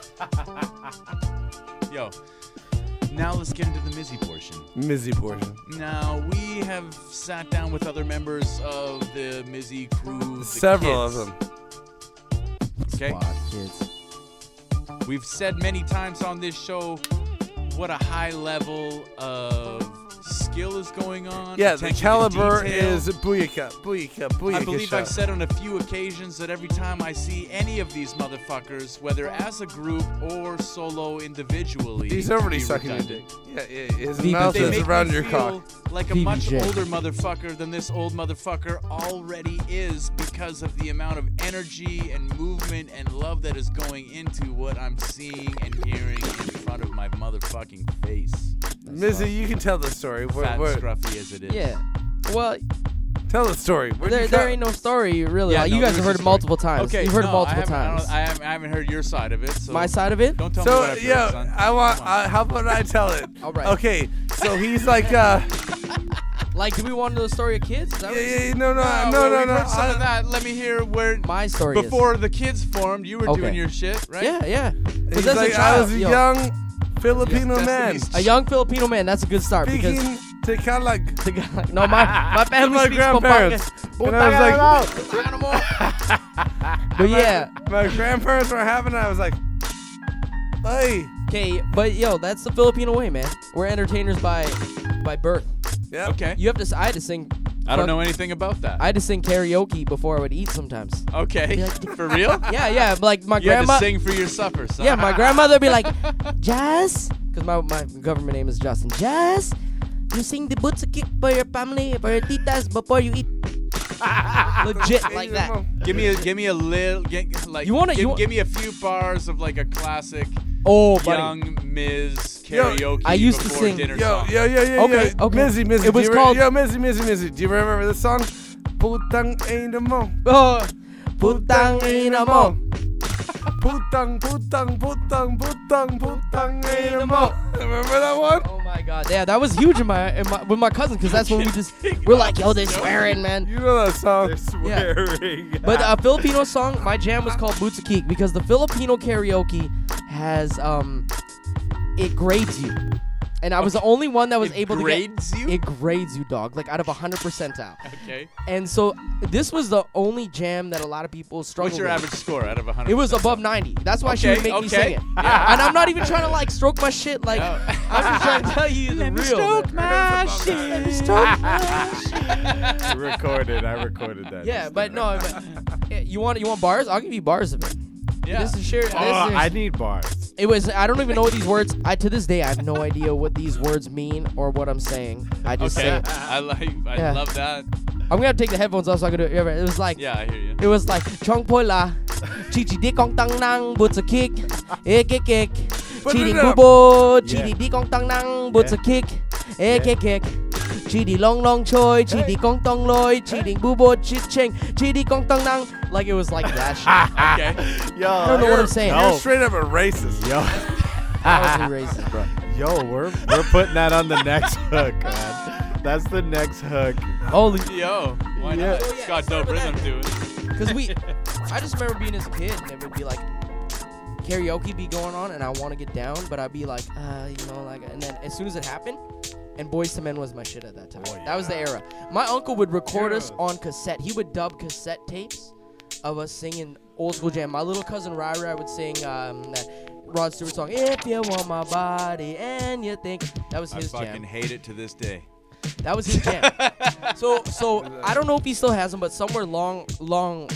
Yo. Now let's get into the Mizzy portion. Now, we have sat down with other members of the Mizzy crew. Several of them. Okay. Squad kids. We've said many times on this show what a high level of skill is going on. Yeah, the caliber is booyaka. I believe I've said on a few occasions that every time I see any of these motherfuckers, whether as a group or solo individually, he's already sucking your dick. Yeah, his mouth is around your cock. Like a much older motherfucker than this old motherfucker already is because of the amount of energy and movement and love that is going into what I'm seeing and hearing in front of my motherfucking face. Mizzy, you can tell the story. Fat and scruffy as it is. Yeah. Well, tell the story. There ain't no story, really. Yeah, like, no, you guys have heard it multiple times. Okay, you've heard it multiple times. I haven't heard your side of it. So my side of it? Don't tell me what I've heard, son. How about I tell it? All right. Okay, so he's like... Like, do we want to know the story of kids? No. Some of that. Let me hear where my story before is. The kids formed, you were doing your shit, right? Yeah. He's like, I was a young Filipino man. A young Filipino man. That's a good start. Because Tagalog. No, my family speaks grandparents. And I was like, but yeah, my grandparents were having it. I was like, hey. Okay, but yo, that's the Filipino way, man. We're entertainers by birth. Yeah. Okay. I had to sing. I don't know anything about that. I had to sing karaoke before I would eat sometimes. Okay. Like, for real? Yeah. Like my grandma. You had to sing for your supper, son. Yeah, my grandmother would be like, Jazz, because my government name is Justin. Jazz, you sing the butsa kick for your family, for your titas before you eat. Legit like that. Give me a little. Like give me a few bars of like a classic. Oh, buddy. Young Miz karaoke. I used to sing. Yo. Okay. Mizzy. It was called. Yo, Mizzy. Do you remember this song? Putang ain't a mo. Oh, putang ain't a mo. Putang ain't a mo. Remember that one? Oh my God. Yeah, that was huge with my cousin because that's when we just we're like, yo, they're swearing, man. You know that song? They're swearing. Yeah. But a Filipino song, my jam was called Butsa Kick because the Filipino karaoke has it grades you. And I was the only one that was able to get... It grades you? It grades you, dog. Like, out of 100 percentile. Okay. And so this was the only jam that a lot of people struggled with. What's your average score out of 100? It was above 90. That's why she would make me sing it. Yeah. And I'm not even trying to, like, stroke my shit. Like, no. I'm just trying to tell you the real. Let me stroke my shit. I recorded that. Yeah, but no. But, you want bars? I'll give you bars of it. Yeah. I need bars. It was. I don't even know what these words. To this day, I have no idea what these words mean or what I'm saying. I just say it. I love that. I'm gonna have to take the headphones off so I can do it. It was like. Yeah, I hear you. It was like Chong Poi La, Chi Chi Di Kong Tang Nang Boots a Kick, Eh Kick Kick, Chi Di Kubo, Chi Di Kong Tang Nang Boots a Kick, Eh Kick Kick. Chidi long long choi, chidi kong tong loi, chidi bubo chicheng, chidi kong tong nang. Like it was like that shit. Okay. Yo, I don't know what I'm saying. You're straight up a racist, yo. I was a racist, bro. Yo, we're putting that on the next hook, man. That's the next hook. Holy. Yo, why not? Oh, yeah, it's got dope rhythm to it. Cause I just remember being as a kid and it would be like, karaoke be going on and I want to get down, but I'd be like, and then as soon as it happened. And Boyz II Men was my shit at that time. Oh, yeah. That was the era. My uncle would record us on cassette. He would dub cassette tapes of us singing old school jam. My little cousin Rai Rai would sing that Rod Stewart song, If You Want My Body and You Think. That was his jam. I fucking hate it to this day. That was his jam. So I don't know if he still has them, but somewhere long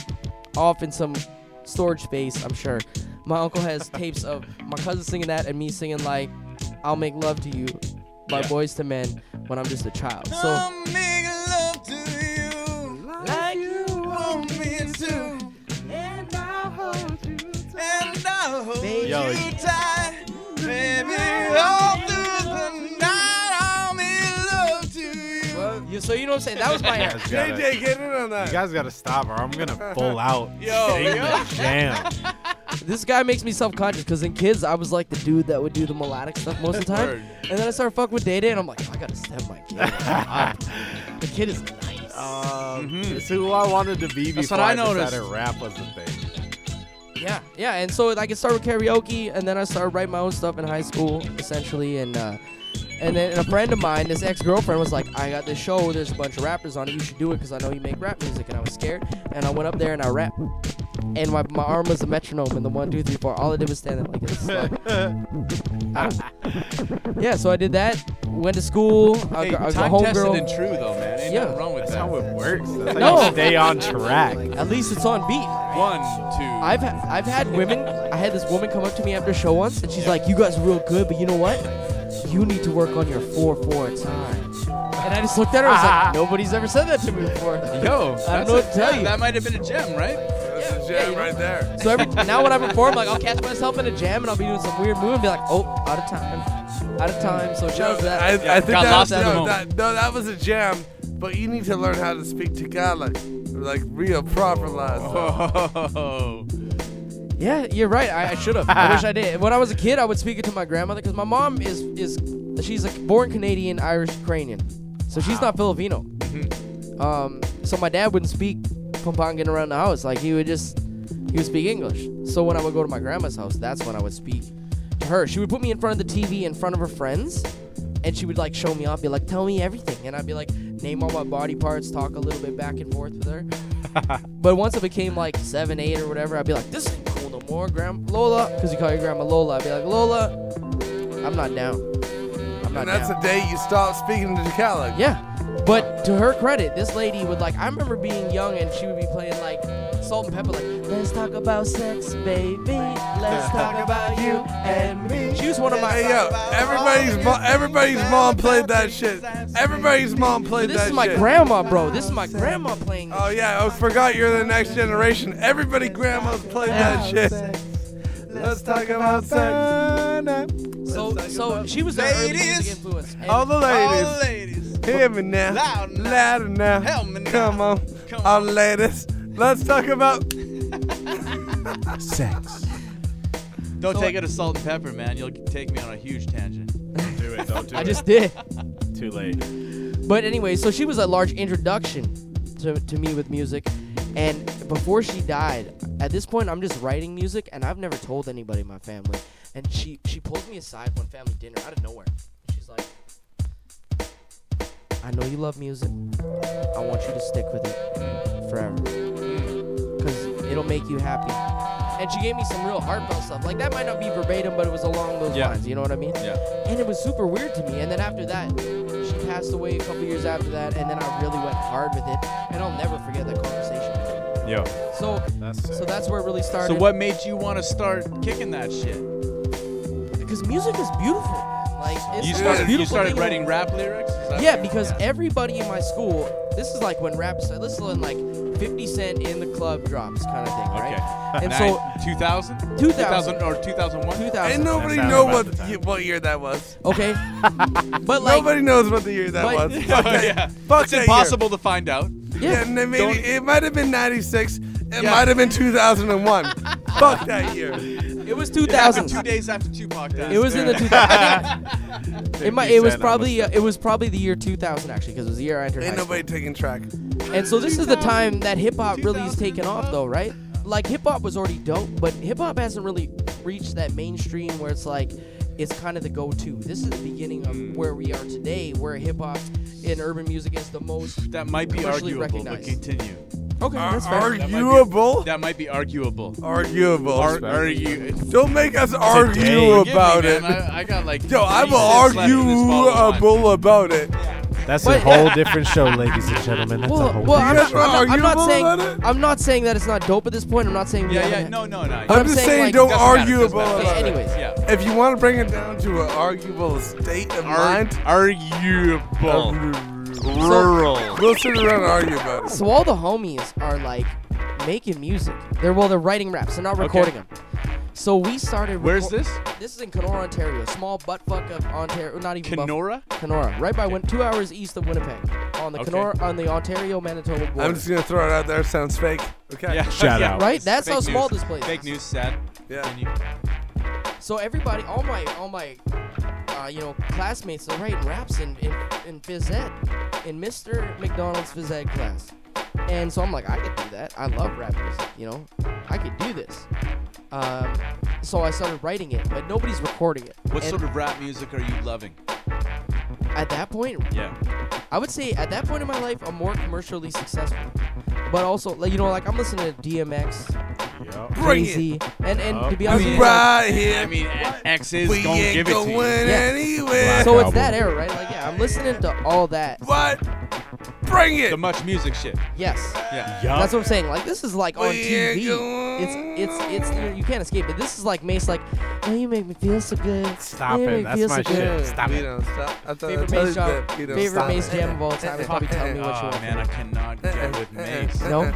off in some storage space, I'm sure, my uncle has tapes of my cousin singing that and me singing like, I'll Make Love to You. By Boyz II Men when I'm just a child. So I'll make love to you like you want me to. And I'll hold you tight. And I'll hold you tight. Baby, all through the night I'll make love to you. Well, so you know what I'm saying? That was my era. JJ, get in on that. You guys gotta stop or I'm gonna full out sing the jam. This guy makes me self-conscious because in kids, I was like the dude that would do the melodic stuff most of the time. And then I started fucking with Day Day, and I'm like, I gotta step my kid up. The kid is nice. It's who I wanted to be before I decided rap was the thing. Yeah. And so I could start with karaoke, and then I started writing my own stuff in high school, essentially. And then a friend of mine, this ex-girlfriend, was like, I got this show. There's a bunch of rappers on it. You should do it because I know you make rap music. And I was scared, and I went up there, and I rapped. And my arm was a metronome, and the 1, 2, 3, 4, all I did was stand up like this. So I did that. Went to school. I was a home girl. Time tested and true, though, man. Ain't nothing wrong with that. That's how it works. That's how you stay on track. At least it's on beat. 1, 2. I've had women. I had this woman come up to me after a show once, and she's like, "You guys are real good, but you know what? You need to work on your 4/4 time." And I just looked at her. I was like, "Nobody's ever said that to me before." Yo, I don't know what to tell you. That might have been a gem, right? Jam right there. So now when I perform, like I'll catch myself in a jam and I'll be doing some weird move and be like, out of time. So shout out to that. I think that was a jam, but you need to learn how to speak Tagalog, like real proper last time. Oh. Yeah, you're right. I should have. I wish I did. When I was a kid, I would speak it to my grandmother because my mom she's a born Canadian, Irish, Ukrainian, so she's not Filipino. So my dad wouldn't speak Pampangan around the house. Like he would speak English. So when I would go to my grandma's house, that's when I would speak to her. She would put me in front of the TV in front of her friends, and she would like show me off, be like, tell me everything. And I'd be like, name all my body parts, talk a little bit back and forth with her. But once I became like 7, 8 or whatever, I'd be like, this ain't cool no more, Grandma Lola, because you call your grandma Lola. I'd be like, Lola, I'm not down. And that's the day you stop speaking to Tagalog. Yeah. But to her credit, this lady would I remember being young and she would be playing like Salt and Pepper, like, let's talk about sex, baby. Let's talk about you and me. She was one of my. Everybody's mom played that shit. Everybody's mom played that shit. This is my grandma, bro. This is my grandma playing this. Oh, yeah. I forgot you're the next generation. Everybody, grandma's played that shit. Let's talk about sex. So she was the influence. All the ladies. Hear me now, louder now. Help me now. Come on. All ladies, let's talk about sex. Don't take it to Salt and Pepper, man. You'll take me on a huge tangent. Don't do it. Don't do it. I just did. Too late. But anyway, so she was a large introduction to me with music. And before she died, at this point, I'm just writing music, and I've never told anybody in my family. And she pulled me aside one family dinner out of nowhere. She's just like, I know you love music. I want you to stick with it forever. Because it'll make you heartfelt. And she gave me some real heartfelt stuff. Like, that might not be verbatim, but it was along those lines. You know what I mean? Yeah. And it was super weird to me. And then after that, she passed away a couple years after that. And then I really went hard with it. And I'll never forget that conversation. Yeah. So that's where it really started. So what made you want to start kicking that shit? Because music is beautiful. Like, it's you started writing rap lyrics? Yeah, because everybody in my school, this is like when rap started, this is when like 50 Cent in the club drops kind of thing, right? Okay. And so 2000 or 2001? 2000. And nobody know what year that was. Okay. But like, nobody knows what the year that was. Fuck that, it's that impossible to find out. Yeah, and maybe it might have been 96. It might have been 2001. Fuck that year. It was 2000. 2 days after Tupac died. It was in the 2000. It was probably the year 2000 actually, because it was the year I entered. Ain't nobody taking track. And so this is the time that hip hop really is taking off, though, right? Like, hip hop was already dope, but hip hop hasn't really reached that mainstream where it's like it's kind of the go-to. This is the beginning of where we are today, where hip hop and urban music is the most that might be arguable, recognized. But continue. Okay, that's fair. Arguable? That might be arguable. Don't make us argue about it. I got like. Yo, I'm arguable about it. That's a whole different show, ladies and gentlemen. That's a whole different show. I'm not saying that it's not dope at this point. I'm not saying. No. I'm just saying don't argue about it. Anyways, if you want to bring it down to an arguable state of mind, arguable. Rural. We'll sit around and argue about it. So all the homies are like making music. They're writing raps. They're not recording them. So we started. Where's this? This is in Kenora, Ontario. Small buttfuck of Ontario. Not even Kenora. Kenora, right by 2 hours east of Winnipeg, on the Kenora, on the Ontario-Manitoba border. I'm just gonna throw it out there. Sounds fake. Okay. Yeah. Shout out. Right. That's fake how small this place is. Fake news. Sad. Yeah. So everybody, all my. Classmates that write raps in phys ed, in Mr. McDonald's phys ed class. And so I'm like, I could do that. I love rap music, I could do this. So I started writing it, but nobody's recording it. What sort of rap music are you loving? At that point? Yeah. I would say at that point in my life, I'm more commercially successful. But also, I'm listening to DMX, Crazy, and to be honest, I mean, X is gonna give it to you. Anywhere. So it's that era, right? Like, I'm listening to all that. What? Bring it. The Much Music shit. Yes. Yeah. Yup. That's what I'm saying. Like, this is like on TV. It's you can't escape it. This is like Mace. Like, oh, you make me feel so good. Stop it. That's my shit. Stop it. Favorite Mace jam of all time. Probably Tell Me What You Want. Man, I cannot get with Mace. No.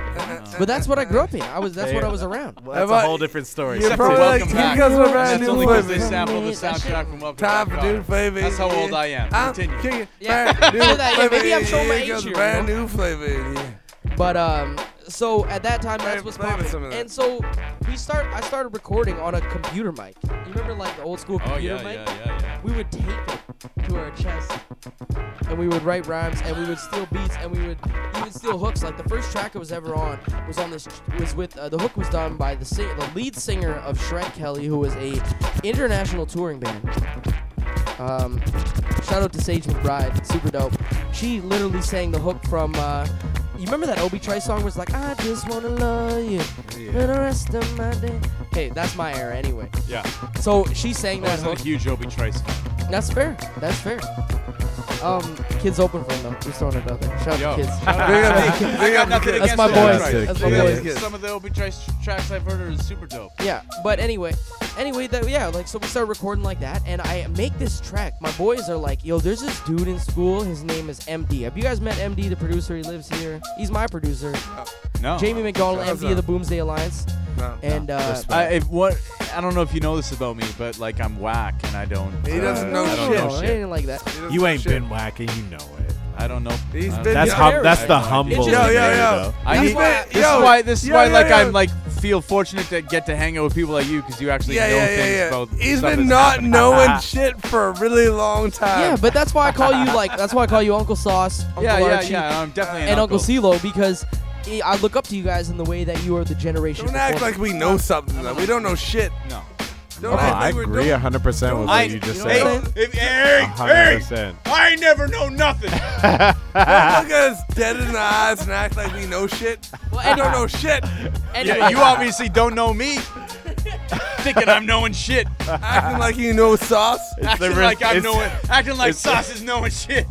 But that's what I grew up in. That's what I was around. That's a whole different story. Except for Welcome Back. That's only because they sampled the soundtrack from Welcome Back. That's how old I am. Continue. Maybe I'm showing my age here. Brand new flavor in here. But so at that time, that's what's popping. And so I started recording on a computer mic. You remember like the old school computer mic? Yeah. We would tape it to our chest, and we would write rhymes, and we would steal beats, and we would even steal hooks. Like the first track I was ever on was the hook was done by the lead singer of Shred Kelly, who was a international touring band. Shout out to Sage McBride, super dope. She literally sang the hook from, you remember that Obie Trice song was like, I just wanna love you for the rest of my day. Hey, that's my era anyway. Yeah. So she sang that hook. I wasn't a huge Obie Trice fan. That's fair. Kids open for him though. Just throwing it out there. Shout out to Kids. I got nothing against my boys. That's my boys. Some of the Obie Trice tracks I've heard are super dope. Yeah, but anyway, so we started recording like that, and I make this track. My boys are like, yo, there's this dude in school. His name is MD. Have you guys met MD, the producer? He lives here. He's my producer. No. Jamie McDonald, MD of the Boomsday Alliance. No, and I don't know if you know this about me, but like I'm whack and I don't. He doesn't know shit. Know shit. Ain't like that. You ain't been whack and you know it. I don't know. He's been that's the humble. Yo. This is why I'm like feel fortunate to get to hang out with people like you because you actually know things about. He's been not knowing shit for a really long time. Yeah, but that's why I call you Uncle Sauce. Uncle Archie, I'm definitely and Uncle CeeLo because. I look up to you guys in the way that you are the generation. Don't act like we know something. We don't know shit. No. No, I agree 100% with what you just said. Hey, 100%. I ain't never know nothing. Look at us dead in the eyes and act like we know shit. Well, I don't know shit. Anyway. Yeah, you obviously don't know me. Thinking I'm knowing shit. Acting like you know sauce. Acting like sauce is knowing shit.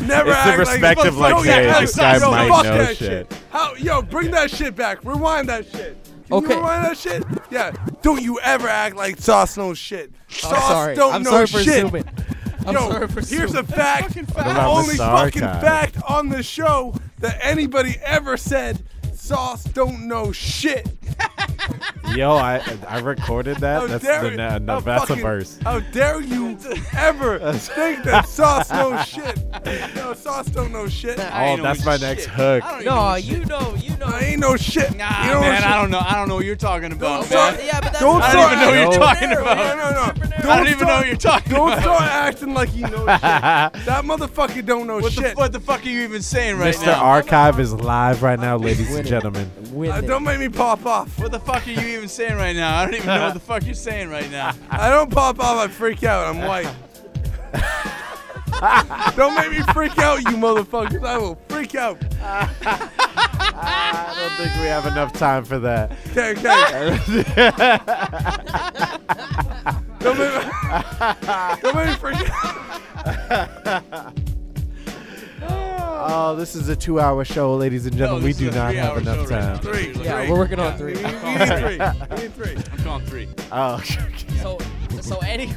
Never it's act the respect like, of like, hey, this guy might know shit. Yo, bring that shit back. Rewind that shit. Can you rewind that shit? Yeah. Don't you ever act like Sauce knows shit. Sauce don't know shit. Yo, here's a fact. The only fucking fact on the show that anybody ever said, Sauce don't know shit. Yo, I recorded that. That's a verse. How dare you ever think that Sauce knows shit? No, Sauce don't know shit. Oh, that's my next hook. No, you know. I ain't no shit. Nah, man, I don't know. I don't know what you're talking about, man. I don't even know what you're talking about. No. I don't even know what you're talking about. Don't start acting like you know shit. That motherfucker don't know shit. What the fuck are you even saying right now? Mr. Archive is live right now, ladies and gentlemen. Don't make me pop off. What the fuck are you even saying right now? I don't even know what the fuck you're saying right now. I don't pop off. I freak out. I'm white. Don't make me freak out, you motherfuckers. I will freak out. I don't think we have enough time for that. Okay. Don't make me freak out. Oh, this is a 2-hour show, ladies and gentlemen. No, we do not have enough time. Three. We're working on three. We need three. I'm calling three. Oh, okay. So anyway,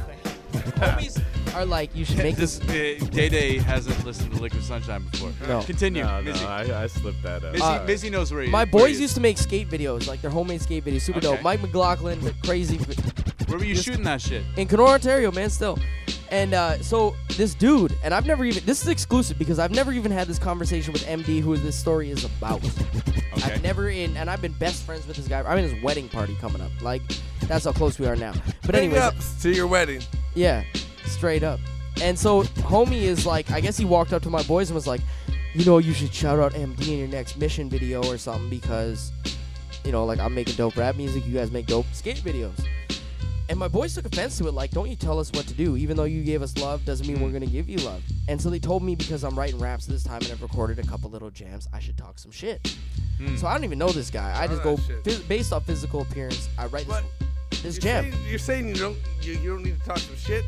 homies are like, you should make this. Day Day hasn't listened to Liquid Sunshine before. No. Continue. Mizzy. I slipped that up. Mizzy knows where he is. My boys used to make skate videos, like their homemade skate videos. Super dope. Mike McLaughlin, the crazy. Where were you shooting that shit? In Kenora, Ontario, man, still. And so this dude, and I've never even, this is exclusive because I've never even had this conversation with MD, who this story is about. Okay. And I've been best friends with this guy. I'm in his wedding party coming up. Like, that's how close we are now. But anyways. To your wedding. Yeah, straight up. And so homie is like, I guess he walked up to my boys and was like, you know, you should shout out MD in your next mission video or something because, you know, like I'm making dope rap music. You guys make dope skate videos. And my boys took offense to it, like, don't you tell us what to do. Even though you gave us love, doesn't mean we're going to give you love. And so they told me because I'm writing raps this time and I've recorded a couple little jams, I should talk some shit. So I don't even know this guy. I just go, based off physical appearance, I write this jam. You're saying you don't need to talk some shit?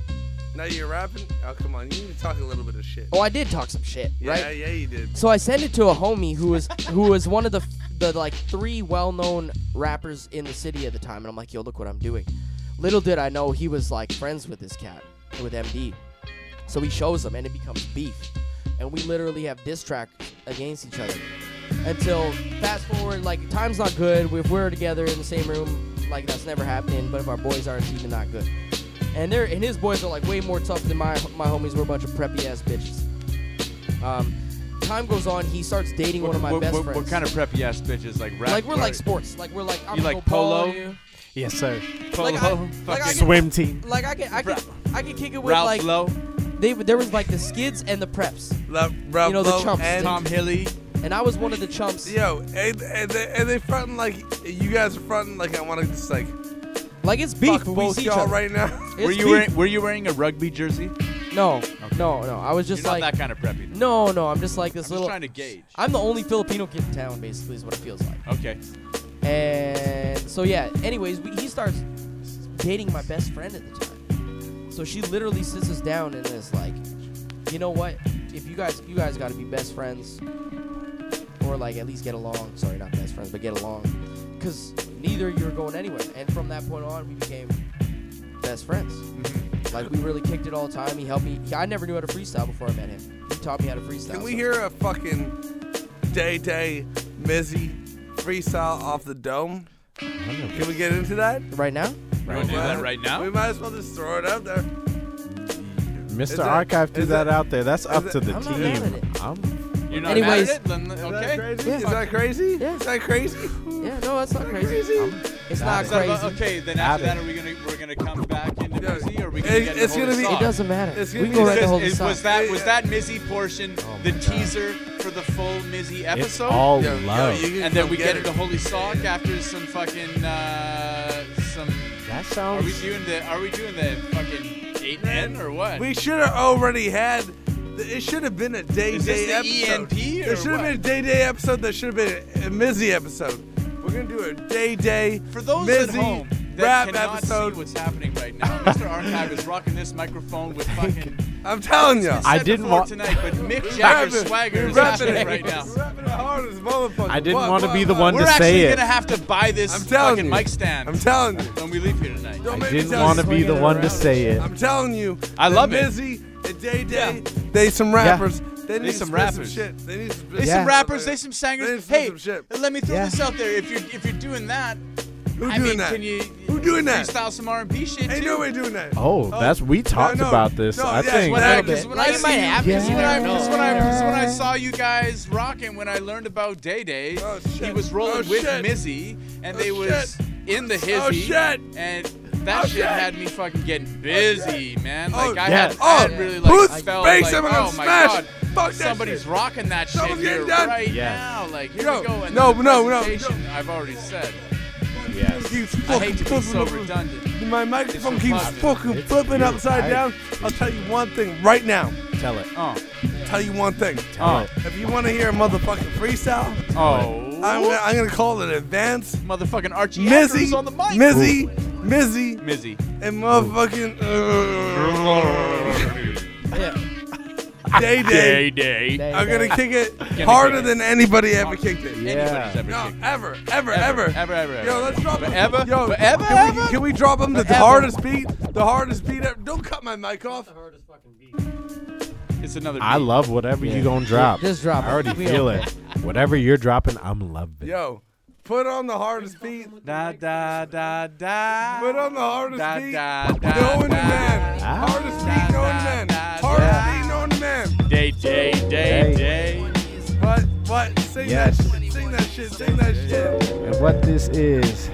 Now you're rapping? Oh, come on. You need to talk a little bit of shit. Oh, I did talk some shit, right? Yeah, you did. So I sent it to a homie who was one of the like, three well-known rappers in the city at the time. And I'm like, yo, look what I'm doing. Little did I know he was like friends with this cat, with MD. So he shows him and it becomes beef. And we literally have diss track against each other. Until fast forward, like time's not good. If we're together in the same room, like that's never happening. But if our boys aren't, it's even not good. And his boys are like way more tough than my homies. We're a bunch of preppy ass bitches. Time goes on, he starts dating one of my best friends. What kind of preppy ass bitches? Like rap? Like we're like sports. Like we're like, I'm you like polo? You. Yes, sir. Swim team. Like I can kick it with Ralph like Lowe. There was like the skids and the preps. Ralph Lowe the chumps. And Tom Hilly. And I was one of the chumps. Yo, and they fronting like you guys are fronting like I want to just like it's beef. Fuck both y'all right now. Were you wearing a rugby jersey? No, okay. No. I was just You're not that kind of preppy. No. I'm just like this I'm little. Just trying to gauge. I'm the only Filipino kid in town, basically, is what it feels like. Okay. And so yeah. Anyways, he starts dating my best friend at the time. So she literally sits us down and is like, you know what? If you guys got to be best friends, or like at least get along. Sorry, not best friends, but get along, because neither of you are going anywhere. And from that point on, we became best friends. Mm-hmm. Like we really kicked it all the time. He helped me. I never knew how to freestyle before I met him. He taught me how to freestyle. Can we hear a fucking Day Mizzy? Freestyle off the dome. Can we get into that right now? We might as well just throw it out there. Mr. Archive threw that out there. That's up to the team. You're not mad at it? Okay. Is that crazy? Yeah. Is that crazy? Yeah. No, that's not crazy. It's not crazy. Okay. Then after that, we're gonna come back into Mizzy, or we can get into Holy Sock? It doesn't matter. We go right to Holy Sock. Was that Mizzy portion the teaser for the full Mizzy episode? It's all love. And then we get into Holy Sock after some fucking some That sounds. Are we doing the fucking 8N or what? We should have already had. It should have been a Day Day episode. There should have been a Day Day episode. There should have been a Mizzy episode. We're gonna do a Day Day for those Mizzy at home that rap cannot episode. See what's happening right now? Mr. Archive is rocking this microphone with fucking. I'm telling you, I didn't want tonight, but Mick Jagger's swagger is happening right now. I didn't want to be the one to say it. We're actually gonna have to buy this fucking mic stand. I'm telling you, when we leave here tonight. I didn't want to be the one to say it. I'm telling you, I love it. Mizzy and Day Day, they some rappers. They need some rappers. They some rappers. They some singers. Hey, let me throw this out there. If you're doing that. Who doing that? Freestyle some R&B shit, too. Ain't nobody doing that. Oh, that's we talked about this. No, I think. When I saw you guys rocking, when I learned about Day Day, he was rolling with Mizzy, and they was in the hizzy. Oh, shit. And that shit had me fucking getting busy, man. Like, I had really, like, felt like, oh, my God. Fuck somebody's that rocking that shit here right now. Like, here we go. No. I've already said. Yes. I hate to be so redundant. My microphone keeps fucking flipping upside down. I'll tell you one thing right now. Tell it. Tell you one thing. Tell it. If you want to hear a motherfucking freestyle, I'm going to call it advanced. Motherfucking Archie Mizzy on the mic. Mizzy. And motherfucking... Day Day. I'm going to kick it harder than anybody ever kicked it. Yeah. Ever. Yo, let's drop them. Can we drop them the hardest beat? The hardest beat ever. Don't cut my mic off. The hardest fucking beat. It's another beat. I love whatever you going to drop. Just drop it. I already feel it. Whatever you're dropping, I'm loving. Yo. Put on the hardest beat. Put on the hardest beat. Hardest beat known to man. Day. What? Sing that shit. And what this is,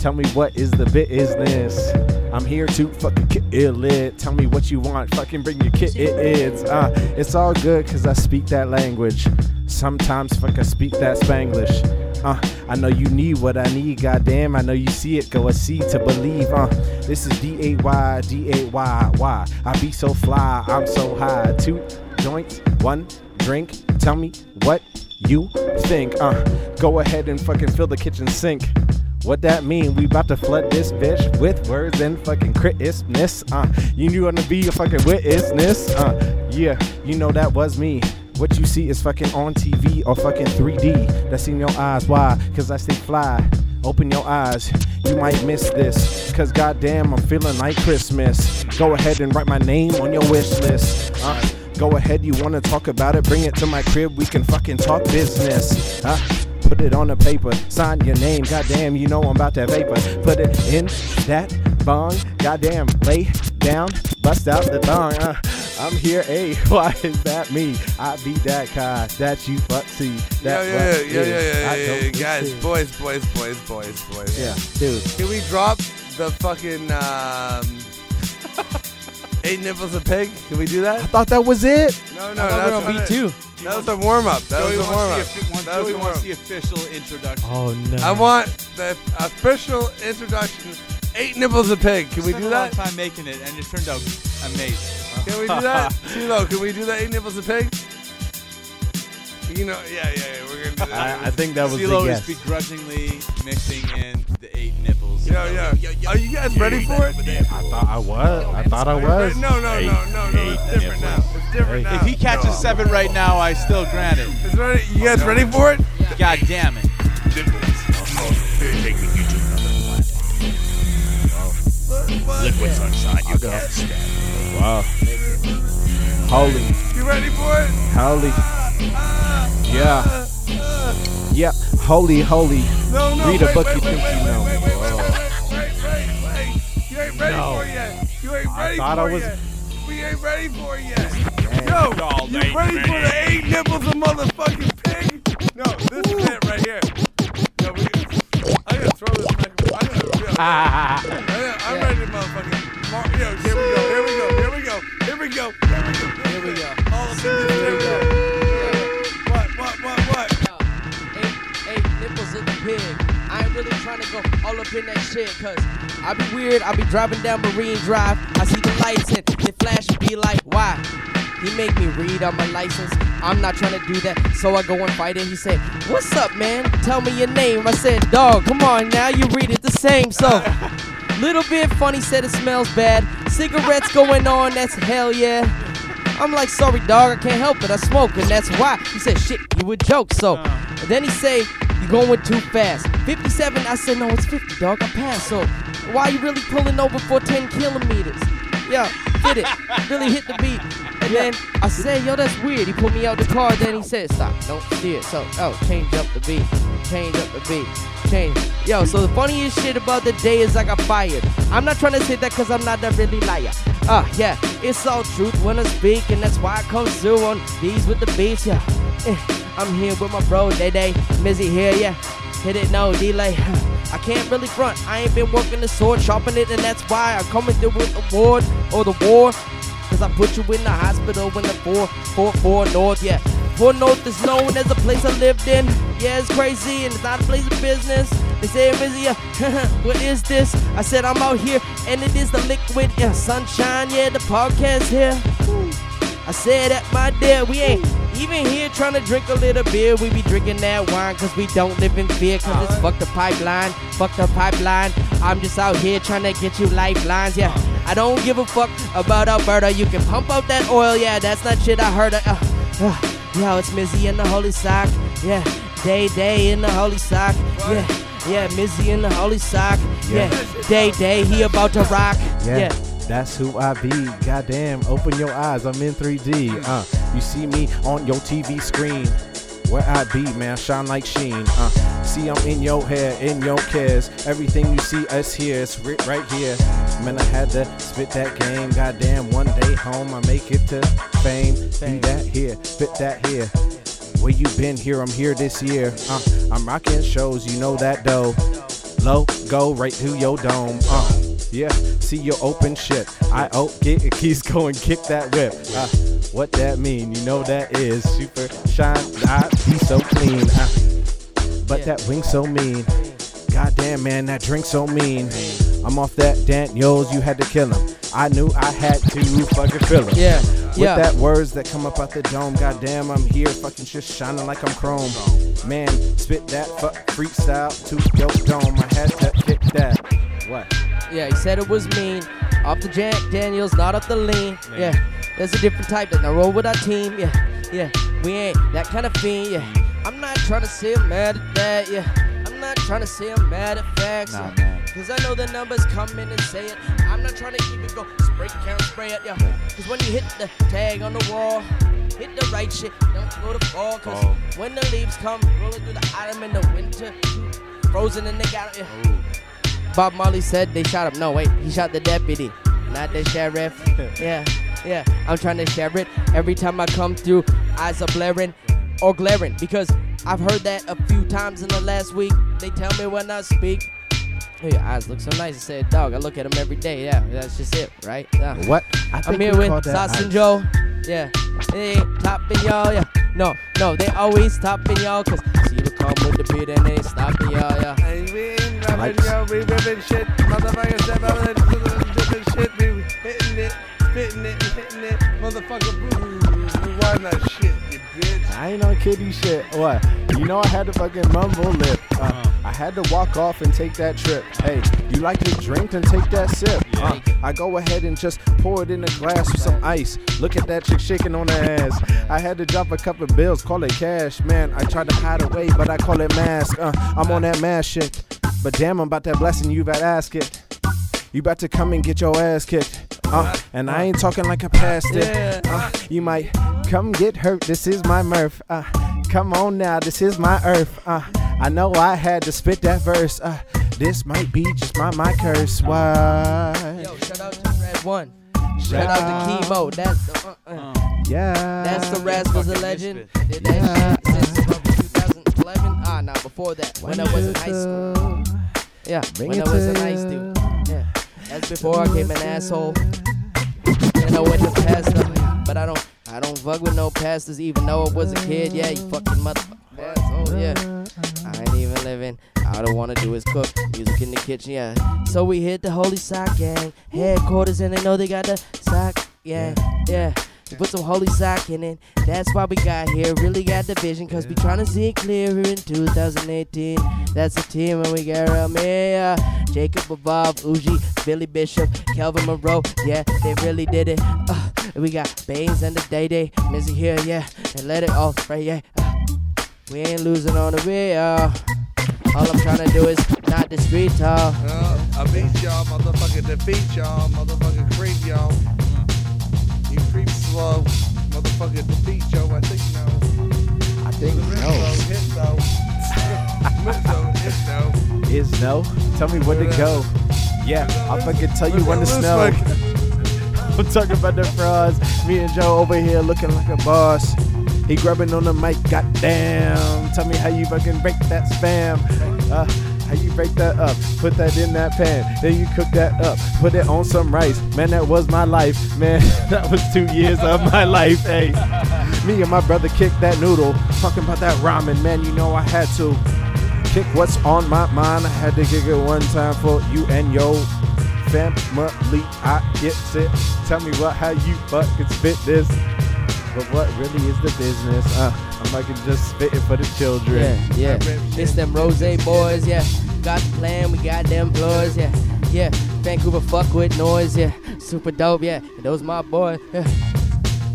tell me what is the business. I'm here to fucking kill it. Tell me what you want. Fucking bring your kids. It's all good because I speak that language. Sometimes fuck I speak that Spanglish. I know you need what I need. Goddamn, I know you see it. Go a see to believe. This is DAY. I be so fly. I'm so high. 2 joints, 1 drink. Tell me what you think. Go ahead and fucking fill the kitchen sink. What that mean? We about to flood this bitch with words and fucking crispness. You wanna be a fucking witness. Yeah, you know that was me. What you see is fucking on TV or fucking 3D. That's in your eyes. Why? Cause I stay fly. Open your eyes. You might miss this. Cause goddamn, I'm feeling like Christmas. Go ahead and write my name on your wish list. Go ahead, you wanna talk about it? Bring it to my crib. We can fucking talk business. Put it on the paper. Sign your name. Goddamn, you know I'm about that vapor. Put it in that bong. Goddamn, lay down. Bust out the thong. I'm here, hey, why is that me? I be that guy that you fuck see. Yeah. Guys, boys. Yeah, dude. Can we drop the fucking 8 nipples a pig? Can we do that? I thought that was it. No, that was on B2. That was the warm-up. Joey wants the official introduction. Oh, no. I want the official introduction. 8 nipples a pig. Can we do that? I spent a lot of time making it, and it turned out amazing. Can we do that? CeeLo, can we do that? 8 nipples a pig? You know, yeah, we're going to do that. I think that was CeeLo is begrudgingly mixing in the 8 nipples. Yo. Are you guys ready for it? Yeah, I thought I was. No. It's different now. If he catches 7 right now, I still grant it. You guys ready for it? Yeah. God damn it. Liquid Sunshine, you can't stand. Wow. Holy. You ready for it? Holy. Yeah. Holy. No. Read a book you think you know. Wait. You ain't ready for it yet. We ain't ready for it yet. No. You ready for the 8 nipples of motherfucking pig? No, this is it right here. No, I gotta throw this back. I'm ready to motherfucking. Here we go. All of them, here we go. What? 8 nipples in the pig. I'm really trying to go all up in that shit, cause I be weird, I be driving down Marine Drive, I see the lights and they flash and be like, why? He make me read on my license, I'm not trying to do that, so I go and fight it. He said, what's up, man? Tell me your name. I said, dog, come on now, you read it the same, so... Little bit funny, said it smells bad. Cigarettes going on, that's hell yeah. I'm like, sorry, dog, I can't help it. I smoke, and that's why. He said, shit, you a joke. So then he say, you going too fast. 57, I said, no, it's 50, dog. I passed. So why you really pulling over for 10 kilometers? Yeah, hit it. Really hit the beat. And then I said, yo, that's weird. He pulled me out the car. Then he said, stop, don't steer. So, change up the beat. Change up the beat. Yo, so the funniest shit about the day is I got fired. I'm not trying to say that cause I'm not a really liar. Yeah, it's all truth when I speak, and that's why I come through on these with the beats, yeah. I'm here with my bro, Day Day, Mizzy here, yeah. Hit it, no delay. I can't really front, I ain't been working the sword, chopping it, and that's why I'm coming through with the ward, or the war. Cause I put you in the hospital when the 444 North, yeah. 4 North is known as the place I lived in. Yeah, it's crazy and it's not a place of business. They say, Mizzy, what is this? I said, I'm out here and it is the liquid sunshine, yeah, the podcast here. I said that, my dear, we ain't even here trying to drink a little beer. We be drinking that wine cause we don't live in fear. Cause it's fuck the pipeline, fuck the pipeline. I'm just out here trying to get you lifelines, yeah. I don't give a fuck about Alberta. You can pump up that oil, yeah, that's not shit I heard of. Yo, it's Mizzy and the Holy Sock, yeah. Day Day in the Holy Sock, yeah. Yeah, Mizzy in the Holy Sock, yeah. Day Day, he about to rock, yeah. That's who I be, goddamn. Open your eyes, I'm in 3D. You see me on your TV screen. Where I be, man, shine like Sheen. See, I'm in your hair, in your cares. Everything you see us here, it's right here. Man, I had to spit that game. Goddamn, one day home, I make it to fame. Do that here, spit that here. Where you been here? I'm here this year. I'm rocking shows, you know that though. Low, go right to your dome. Yeah, see your open shit. I get it, keys going, kick that whip. What that mean? You know that is super shine. I be so clean, but that wing so mean. Goddamn man, that drink so mean. I'm off that Daniels, you had to kill him. I knew I had to fucking feel him. Yeah, with that words that come up out the dome. Goddamn, I'm here fucking just shining like I'm chrome. Man, spit that freestyle to your dome. I had to kick that. What? Yeah, he said it was mean. Off the Jack Daniels, not off the lean. Man. Yeah. There's a different type that I roll with our team, yeah, we ain't that kind of fiend, yeah. I'm not trying to say I'm mad at that, yeah. I'm not trying to say I'm mad at facts, yeah. Cause I know the numbers come in and say it. I'm not trying to keep it go, spray count, spray it, yeah. Cause when you hit the tag on the wall, hit the right shit, don't go to fall. Cause when the leaves come, rolling through the autumn in the winter, frozen and they got it, yeah. Bob Marley said they shot him, no wait, he shot the deputy, not the sheriff, yeah. Yeah, I'm trying to share it. Every time I come through, eyes are blaring or glaring. Because I've heard that a few times in the last week. They tell me when I speak, hey, your eyes look so nice. I said, dog, I look at them every day. Yeah, that's just it, right? What? I'm here with Sauce and Joe. Yeah, they ain't topping y'all, yeah. No, they always topping y'all. Cause CeeLo come with the beat and they ain't stopping y'all, yeah. And we ain't rapping, yo, we ripping shit. Motherfuckers that rapping shit, we hitting it. Hitting it, motherfucker. Why not shit, you bitch? I ain't no kiddie shit. What? You know I had to fucking mumble lip. I had to walk off and take that trip. Hey, you like to drink and take that sip? I go ahead and just pour it in a glass with some ice. Look at that chick shaking on her ass. I had to drop a couple bills, call it cash. Man, I tried to hide away, but I call it mask. I'm on that mask shit. But damn, I'm about that blessing you about ask it. You about to come and get your ass kicked. And I ain't talking like a pastor. You might come get hurt. This is my mirth. Come on now, this is my earth. I know I had to spit that verse. This might be just my curse. Why? Yo, shout out to Red One. Shout out to Chemo. That's the yeah. That's the Rascals a legend. Did that shit since 2011. Nah, before that, when I was in high school. Yeah, when I was in high school. That's before I came an asshole. And I went to pastor. But I don't fuck with no pastors even though I was a kid. Yeah, you fucking motherfucking asshole, yeah. I ain't even living. All I wanna do is cook, music in the kitchen, yeah. So we hit the Holy Sock Gang headquarters, and they know they got the sock, yeah. We put some holy sock in it, that's why we got here. Really got the vision, cause we tryna see it clearer in 2018. That's the team when we got around here, yeah. Jacob Evolve, Ujie, Billy Bishop, Kelvin Monroe, yeah, they really did it. We got Banes and the Day Day, Mizzy here, yeah, and let it all right, yeah. We ain't losing on the real. All I'm trying to do is not the street talk. I beat y'all, motherfucker, defeat y'all, motherfucker, creep y'all. You creep slow, motherfucker, defeat y'all, I think no. I think no. It's no. It's no? Tell me when to go. Yeah, I'll fucking tell you when to snow. I'm talking about the frauds. Me and Joe over here looking like a boss. He grabbing on the mic, goddamn. Tell me how you fucking break that spam. How you break that up, put that in that pan. Then you cook that up, put it on some rice. Man, that was my life. Man, that was 2 years of my life, hey. Me and my brother kicked that noodle. Talking about that ramen, man, you know I had to. Kick what's on my mind. I had to kick it one time for you and yo. Family, I get it. Tell me what, how you fucking spit this. But what really is the business? I'm like just spitting for the children. Yeah. It's them Rose boys, yeah. Got the plan, we got them floors, yeah. Vancouver fuck with noise, yeah. Super dope, yeah. And those my boys, yeah.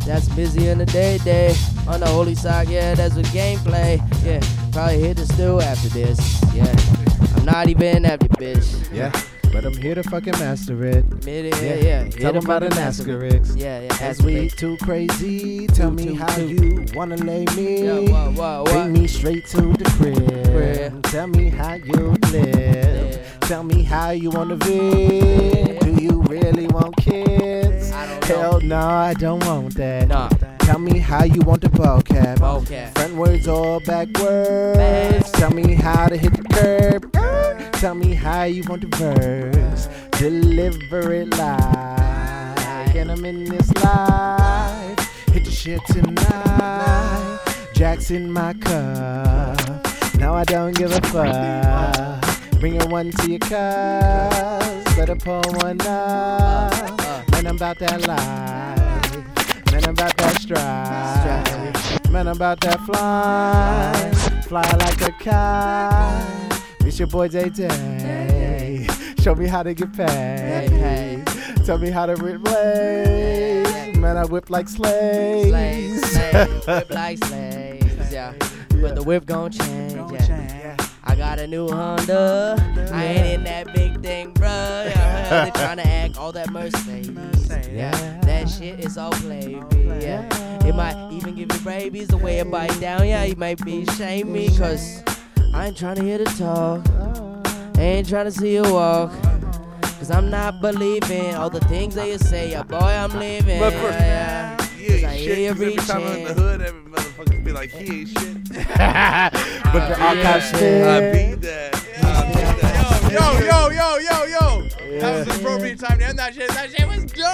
That's Mizzy in the Day Day. On the Holy Sock, yeah, that's a gameplay, yeah. Probably hit the stew after this, yeah. I'm not even after bitch. Yeah. But I'm here to fucking master it. Yeah. Tell them about an asterisk. Yeah. As we too crazy, tell me how you wanna lay me. Yeah, bring me straight to the crib. Tell me how you live. Yeah. Tell me how you wanna be. Do you really want kids? Hell no, I don't want that. Nah. Tell me how you want the ball cap. Front words or backwards. Tell me how to hit the curb. Tell me how you want the verse. Deliver it live. And I'm in this live. Hit the shit tonight. Jack's in my cup. Now I don't give a fuck. Bring a one to your cups. Better pour one up. Man, I'm about that life. Man, I'm about that strive. Man, I'm about that fly. Fly like a kite. It's your boy Day Day. Show me how to get paid. Tell me how to replay. Man, I whip like slaves. Whip like slaves, yeah. But the whip gon' change, yeah. I got a new Honda. I ain't in that big thing, bruh. They tryna act all that Mercedes. Yeah. That shit is all play, yeah. It might even give you rabies the way it bite down, yeah. You might be shame me, cause I ain't tryna hear the talk, I ain't tryna see you walk, cause I'm not believing all the things that you say, boy, I'm leaving. But first, yeah, I hear you reaching. Every time I'm in the hood, every motherfucker be like, he ain't shit. But the archive shit. I be that. Yo. Yeah. That was the appropriate time to end that shit. That shit was dope.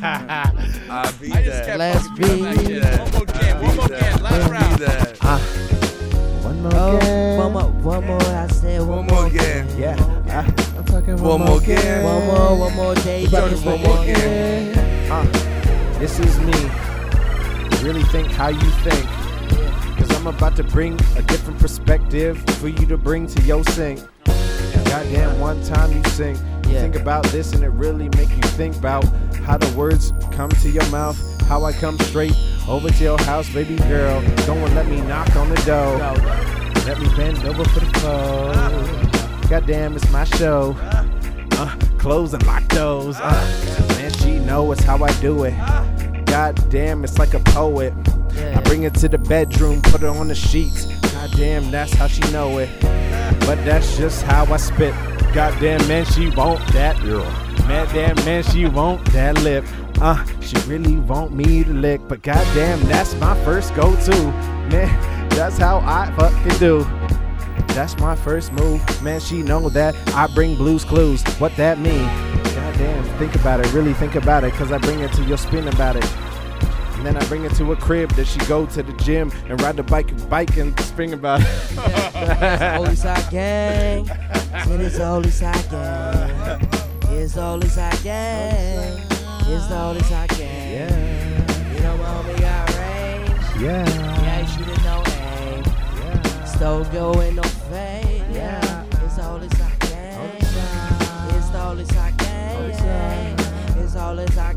I just kept that. One more can. Last round. One more game. Yeah. I'm talking one more game. One more day. One more game. This is me. Really think how you think. Cause I'm about to bring a different perspective for you to bring to your sink. Goddamn, one time you sing. You think about this and it really make you think about how the words come to your mouth. How I come straight over to your house, baby girl. Don't let me knock on the door. Let me bend over for the clothes. Goddamn, it's my show. Clothes and my toes. Man, she knows it's how I do it. Goddamn, it's like a poet. I bring it to the bedroom, put it on the sheets. Goddamn, that's how she know it. But that's just how I spit. Goddamn, man, she want that girl. Man, she want that lip. She really want me to lick, but goddamn, that's my first go-to. Man, that's how I fucking do. That's my first move. Man, she know that I bring Blue's Clues. What that mean? Goddamn, think about it, really think about it, cause I bring it to your spin about it. And then I bring her to a crib, then she go to the gym and ride the bike and spring about it. Yeah. Holy Sock Gang. It is the Holy Sock Gang. It's the Holy Sock Gang. It's the Holy Sock Gang. Yeah. You know what, homie, got range. Yeah. Yeah, you didn't know aim. Yeah. So go in no fade. Yeah. It's the Holy Sock Gang. It's the Holy Sock Gang. It's the Holy Sock Gang.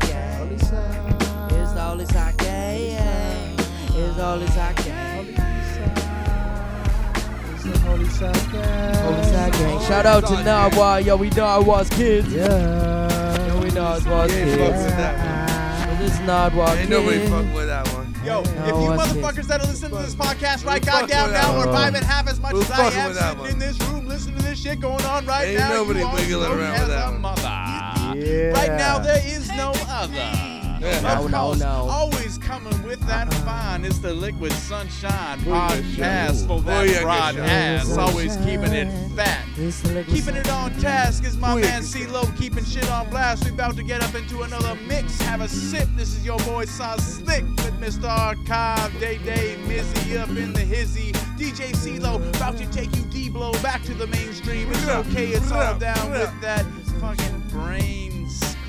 All is I can, is all is I can. It's the Holy Sock Gang. Holy Sock Gang. Shout out to Narwa, yo, we Narwa's kids. Yeah. Yo, we Narwa's kids. Yeah. This Narwa kids. Ain't nobody fuck with that one. Yo, if you motherfuckers that are listening to this podcast right goddamn now are vibing half as much as I am sitting in this room listening to this shit going on right now. Ain't nobody wiggling around with that one. Right now, there is no other. Yeah. No. Always coming with that fine. It's the Liquid Sunshine podcast for that broad ass. Always keeping it fat. Keeping it on task is my man CeeLo, keeping shit on blast. We about to get up into another mix. Have a sip. This is your boy Saucy Slick with Mr. Archive, Day Day, Mizzy up in the hizzy. DJ CeeLo about to take you D-blow back to the mainstream. It's okay. It's all down with that fucking brain.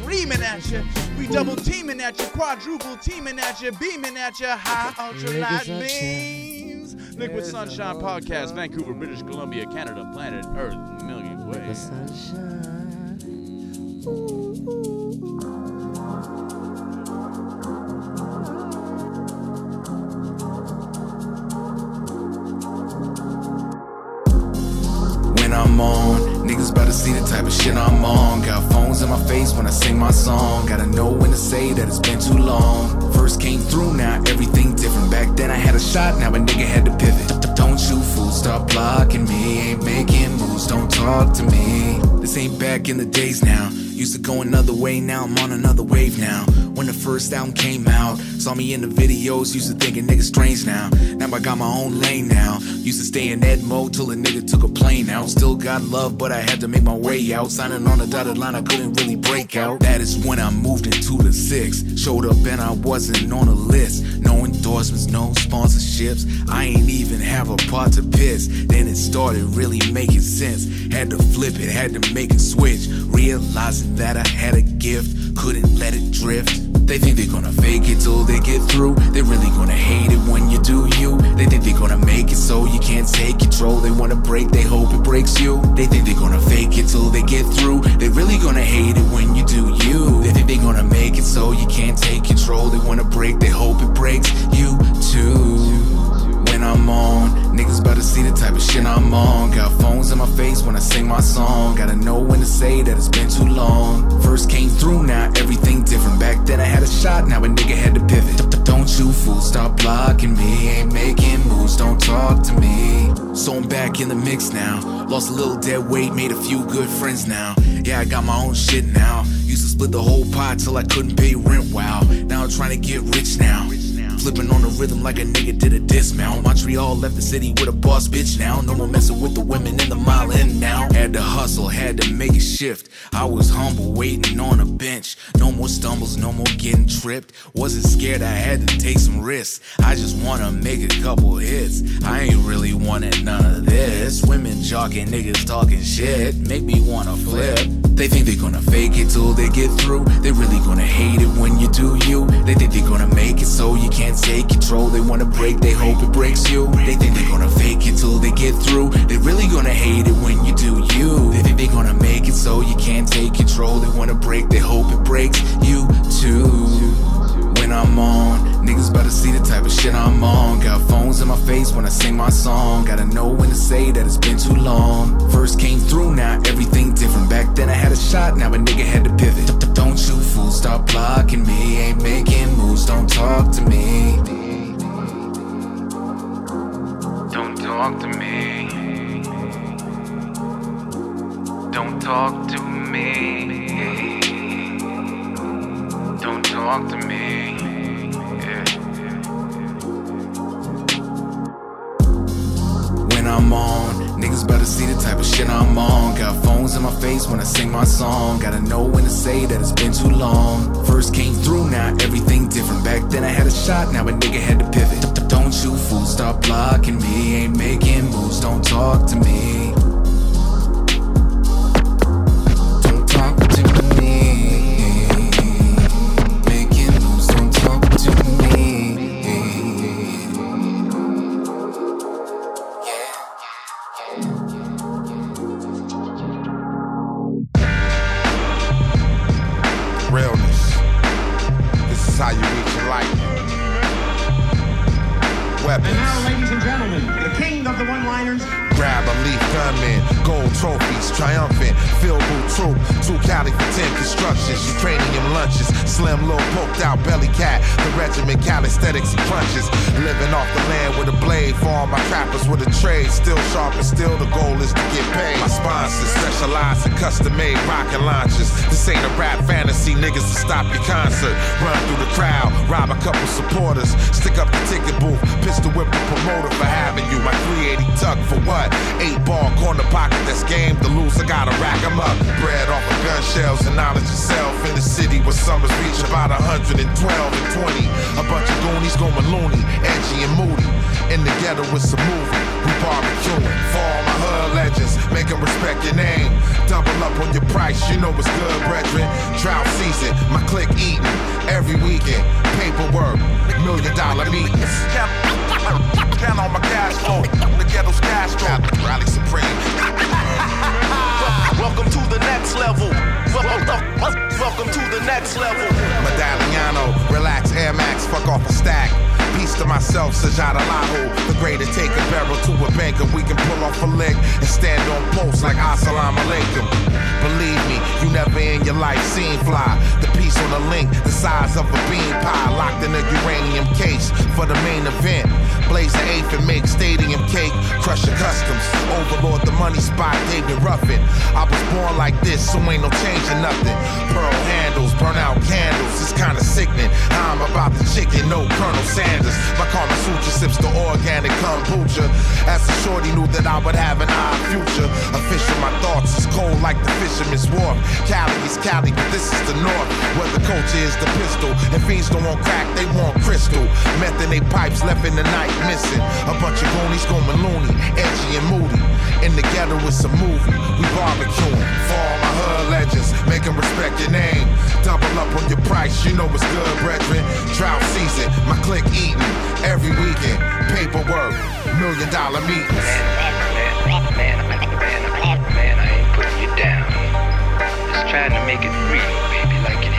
Screaming at you, we double teaming at you, quadruple teaming at you, beaming at you, high ultralight beams. Liquid Sunshine Podcast, Vancouver, British Columbia, Canada, planet Earth, Milky Way. Liquid Sunshine. When I'm on, niggas about to see the type of shit I'm on. Got phones in my face when I sing my song. Gotta know when to say that it's been too long. First came through, now everything different. Back then I had a shot, now a nigga had to pivot. Don't you fools stop blocking me. Ain't making moves, don't talk to me. This ain't back in the days now. Used to go another way, now I'm on another wave now. When the first album came out, saw me in the videos, used to thinking niggas strange now. Now I got my own lane now. Used to stay in that mode till a nigga took a plane out. Still got love, but I had to make my way out. Signing on the dotted line, I couldn't really break out. That is when I moved into the six. Showed up and I wasn't on a list. No endorsements, no sponsorships. I ain't even have a pot to piss. Then it started really making sense. Had to flip it, had to make a switch. Realizing that I had a gift, couldn't let it drift. They think they're gonna fake it till they get through. They really gonna hate it when you do you. They think they're gonna make it so you can't take control. They wanna break, they hope it breaks you. They think they're gonna fake it till they get through. They really gonna hate it when you do you. They think they're gonna make it so you can't take control. They wanna break, they hope it breaks you too. When I'm on, niggas about to see the type of shit I'm on. Got phones in my face when I sing my song. Gotta know when to say that it's been too long. First came through, now everything different. Back then I had a shot, now a nigga had to pivot. Don't you fools stop blocking me. Ain't making moves, don't talk to me. So I'm back in the mix now. Lost a little dead weight, made a few good friends now. Yeah, I got my own shit now. Used to split the whole pot till I couldn't pay rent, wow. Now I'm trying to get rich now. Flipping on the rhythm like a nigga did a dismount. Montreal left the city with a boss bitch now. No more messing with the women in the mile end now. Had to hustle, had to make a shift. I was humble, waiting on a bench. No more stumbles, no more getting tripped. Wasn't scared, I had to take some risks. I just wanna make a couple hits. I ain't really wanted none of this. Women jocking, niggas talking shit. Make me wanna flip. They think they're gonna fake it till they get through. They really gonna hate it when you do you. They think they're gonna make it so you can't take control. They wanna break, they hope it breaks you. They think they're gonna fake it till they get through. They really gonna hate it when you do you. They think they're gonna make it so you can't take control. They wanna break, they hope it breaks you too. When I'm on, niggas about to see the type of shit I'm on. Got phones in my face when I sing my song. Gotta know when to say that it's been too long. First came through, now everything different. Back then I had a shot, now a nigga had to pivot. Don't you fools stop blocking me. Ain't making moves, don't talk to me. Don't talk to me. Don't talk to me. Don't talk to me. When I'm on, niggas about to see the type of shit I'm on. Got phones phones in my face when I sing my song. Gotta know when to say that it's been too long. First came through, now everything different. Back then I had a shot, now a nigga had to pivot. Don't you fools stop blocking me. Ain't making moves, don't talk to me. Custom-made rocket launches. This ain't a rap fantasy, niggas to stop your concert. Run through the crowd, rob a couple supporters. Stick up the ticket booth, pistol whip the promoter for having you. My 380 tuck for what? 8-ball corner pocket, that's game. The loser gotta rack them up. Bread off of gun shells and knowledge yourself. In the city where summers reach about 112 and 20. A bunch of goonies going loony, edgy and moody. In the ghetto with some movie, we barbecuing. For all my hood legends, make them respect your name. Double up on your price, you know it's good, brethren. Drought season, my clique eating. Every weekend, paperwork, $1 million meetings. Count on my cash flow, the ghetto's cash flow. Rally supreme. Welcome to the next level. Welcome to the next level. Medalliano, relax, Air Max, fuck off a stack. Peace to myself, Sajada Lahu. The greater take a barrel to a banker. We can pull off a leg and stand on posts like Assalamu Alaikum. Believe me, you never in your life seen fly. The piece on the link, the size of a bean pie. Locked in a uranium case for the main event. Blaze the eighth and make stadium cake. Crush your customs, overlord the money spot, David Ruffin. I was born like this, so ain't no changing nothing. Pearl handles, burn out candles, it's kinda sickening. I'm about the chicken, no Colonel Sanders. My Kama Sutra sips the organic kombucha. As a shorty knew that I would have an eye future. A fish in my thoughts is cold like the fisherman's wharf. Cali is Cali, but this is the north. Where the culture is the pistol. And fiends don't want crack, they want crystal. Meth in they pipes left in the night missing. A bunch of goonies going loony, edgy and moody. In the ghetto it's a movie, we barbecuing. For all my hood legends, make them respect your name. Double up on your price, you know it's good, brethren. Drought season, my clique eating. Every weekend, paperwork, $1 million meetings. Man, I ain't putting you down. Just trying to make it real, baby, like it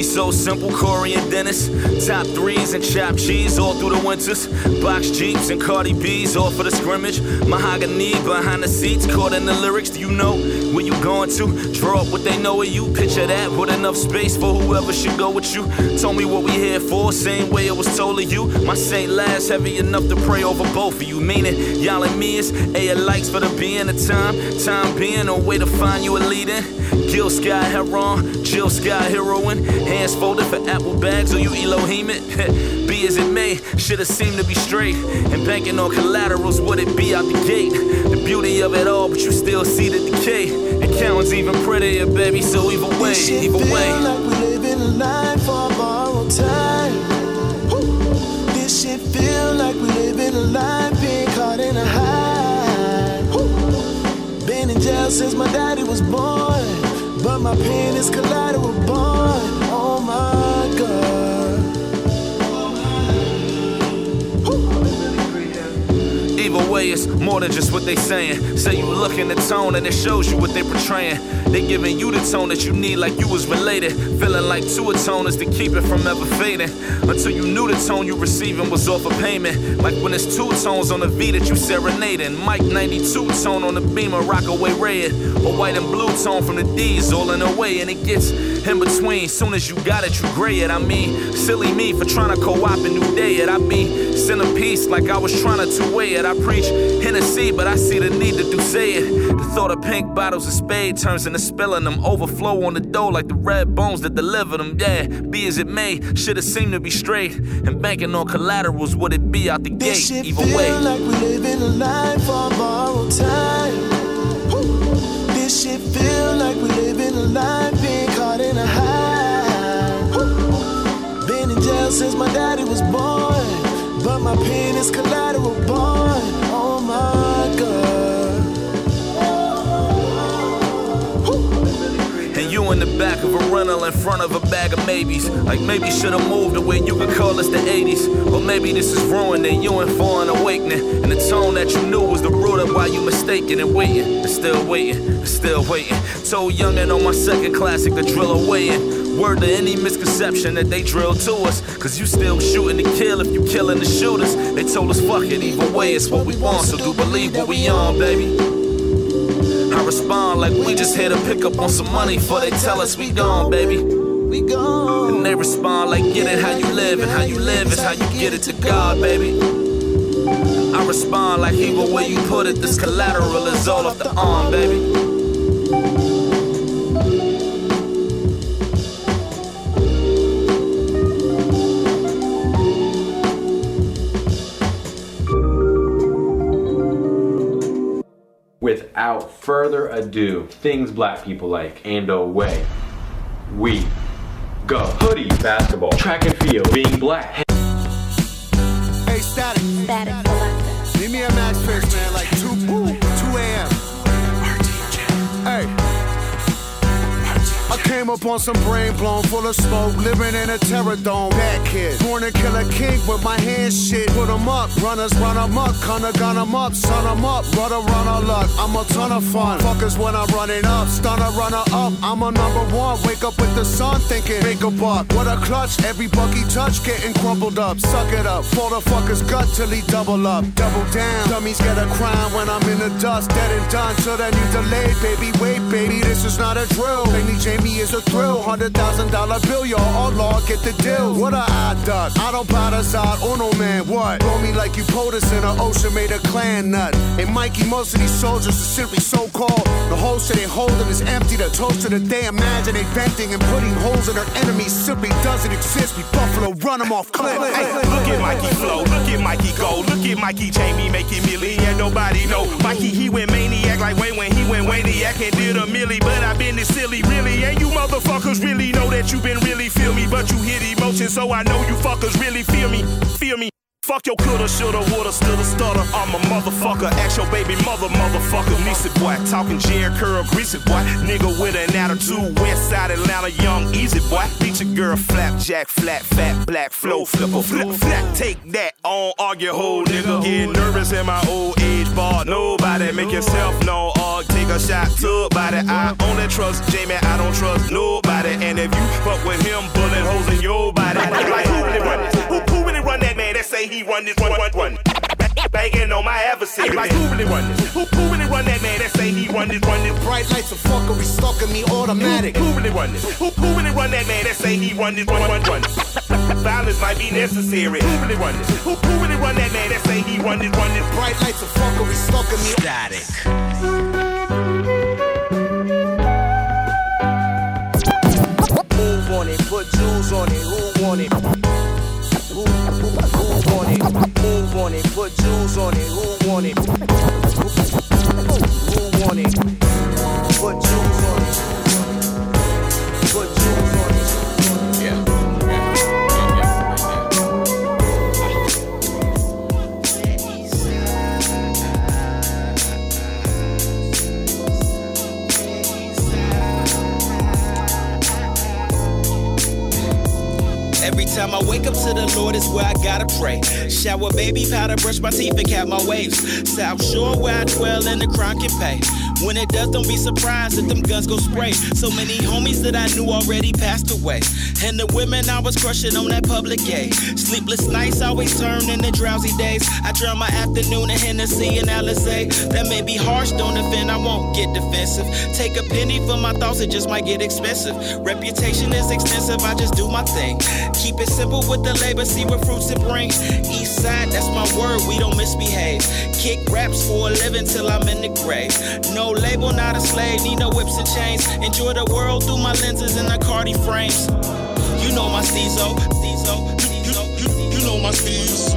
so simple, Corey and Dennis. Top threes and chopped cheese all through the winters. Box Jeeps and Cardi B's all for the scrimmage. Mahogany behind the seats, caught in the lyrics. Do you know where you going to? Draw up what they know of you. Picture that with enough space for whoever should go with you. Told me what we here for, same way it was told of you. My St. Last heavy enough to pray over both of you. Meaning, y'all and me is A likes for the being the time being, no way to find you a lead-in. Gil Sky Heron, Jill Sky Heroine. Hands folded for apple bags, or you Elohim it? Be as it may, should've seemed to be straight. And banking on collaterals, would it be out the gate? The beauty of it all, but you still see the decay. And counting's even prettier, baby, so either way, either way. This shit feel like we live in a life of borrowed time. Woo. This shit feel like we live in a life being caught in a high. Woo. Been in jail since my daddy was born. But my pain is collateral born. Oh my God. Either way, it's more than just what they saying. Say you look in the tone and it shows you what they portraying. They giving you the tone that you need like you was related. Feeling like two atoners to keep it from ever fading. Until you knew the tone you receiving was off a payment. Like when it's two tones on the V that you serenading. Mike 92 tone on the Beamer, Rockaway Red. A white and blue tone from the D's all in a way. And it gets in between. Soon as you got it, you gray it. I mean, silly me for trying to co-op a new day it. I be centerpiece like I was trying to two-way it. I preach Hennessy, but I see the need to do say it. The thought of pink bottles of spade turns into spilling them. Overflow on the dough like the red bones that deliver them. Yeah, be as it may, shit it seem to be straight. And banking on collaterals, would it be out the this gate? Either way. This shit feel like we living a life on borrowed time. This shit feel like we living a life, being caught in a high. Been in jail since my daddy was born, but my pen is collateral born. Oh my God. And you in the back of a rental in front of a bag of maybes. Like maybe should've moved away, you could call us the 80s. Or maybe this is ruined and you in for an awakening. And the tone that you knew was the root of why you mistaken and waiting. And still waiting, and still waiting. Told Youngin on my second classic to drill away in. Word to any misconception that they drilled to us. Cause you still shooting to kill if you killing the shooters. They told us fuck it, either way it's what we want. So do believe what we on, baby. I respond like we just here to pick up on some money before they tell us we gone, baby. We gone. And they respond like get it how you live, and how you live is how you get it to God, baby. I respond like either way you put it, this collateral is all off the arm, baby. Without further ado, things black people like, and away we go. Hoodie, basketball, track and field, being black. Hey, static. Static. Leave me a match fix, man, like 2 a.m. Hey. I came up on some brain blown, full of smoke, living in a terror dome. Bad kid, born a killer king with my hands shit. Put him up, runners run him up, kinda gun him up, son him up, brother run our luck. I'm a ton of fun, fuckers when I'm running up, stunner runner up. I'm a #1, wake up with the sun thinking, make a buck. What a clutch, every buck he touch getting crumbled up. Suck it up, for the fucker's gut till he double up. Double down, dummies get a crime when I'm in the dust. Dead and done, till then you delayed, baby, wait, baby, this is not a drill. Me is a thrill, $100,000 bill, y'all. All law get the deal. What a odd duck. I don't buy the side. Oh no, man, what? Blow me like you POTUS in an ocean made a clan nut. And Mikey, most of these soldiers are simply so-called. The whole city holding is empty. The toast of the day, imagine they venting and putting holes in their enemies simply doesn't exist. We Buffalo run them off cliff. Hey, look at Mikey flow, look at Mikey go, look at Mikey Jamie making Millie and nobody know. Mikey, he went maniac like Wayne when he went Waniac and did a millie, but I been this silly, really. And you motherfuckers really know that you been really feel me, but you hit emotion, so I know you fuckers really feel me, feel me. Fuck your coulda, shoulda, woulda, still a stutter. I'm a motherfucker, ask your baby mother, motherfucker. Lisa boy, talking Jerry Curl, greasy boy. Nigga with an attitude, west side Atlanta, young, easy boy. Beat your girl, flapjack, flat, fat, black, flow, flipper, flip, flat. Take that, I don't argue, whole nigga. Get nervous in my old age, bar nobody. Make yourself known, or take a shot, tub body. I only trust Jamie, I don't trust nobody. And if you fuck with him, bullet holes in your body. Like who really run that man that say he run this one. Banging on my adversary. Like who really run this? Who really run that man that say he run this one? Bright lights of fuckery stalking me automatic. Who really run this? Who really run that man that say he run this one? Violence might be necessary. Who really run this? Who really run that man that say he run this one? Bright lights of fuckery stalking me. Static. Who want it? Put jewels on it. Who want it? Who want it? Who want it? Put jewels on it. Who want it? Who want it? Put jewels on it. Put jewels on it. Every time I wake up to the Lord is where I gotta pray. Shower, baby powder, brush my teeth and cap my waves. South Shore where I dwell and the crime can pay. When it does, don't be surprised if them guns go spray. So many homies that I knew already passed away. And the women I was crushing on that public gay. Sleepless nights always turn into drowsy days. I drown my afternoon in Hennessy and Alizé. That may be harsh, don't offend, I won't get defensive. Take a penny for my thoughts, it just might get expensive. Reputation is extensive, I just do my thing. Keep it simple with the labor, see what fruits it brings. East side, that's my word, we don't misbehave. Kick raps for a living till I'm in the grave. No label, not a slave, need no whips and chains. Enjoy the world through my lenses and the Cardi frames. You know my Steezo, you know my Steez.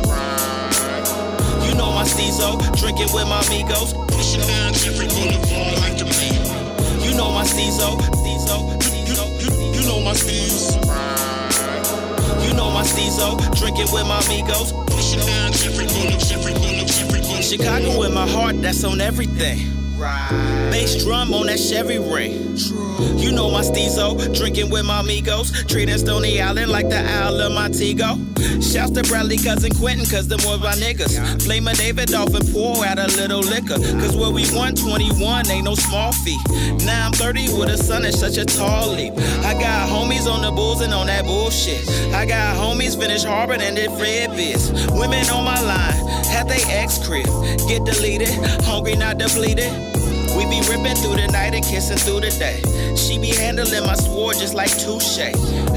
You know my Steezo, drinking with my amigos. Pushing down every boulevard like the man. You know my Steezo, you know my Steez. You know my Steezo, drinking with my amigos. Pushing down every boulevard. Chicago with my heart, that's on everything. Right. Bass drum on that Chevy ring. True. You know my Steezo, drinking with my amigos. Treating Stony Island like the Isle of Montego. Shouts to Bradley, Cousin Quentin, cause them was my niggas. Yeah. Flame a David off and pour out a little liquor. Cause where we 121 ain't no small feat. Now I'm 30 with a son, it's such a tall leap. I got homies on the bulls and on that bullshit. I got homies finish Harvard and then Fred Biz. Women on my line, had they ex crib. Get deleted, hungry not depleted. We be ripping through the night and kissing through the day. She be handling my sword just like Touche.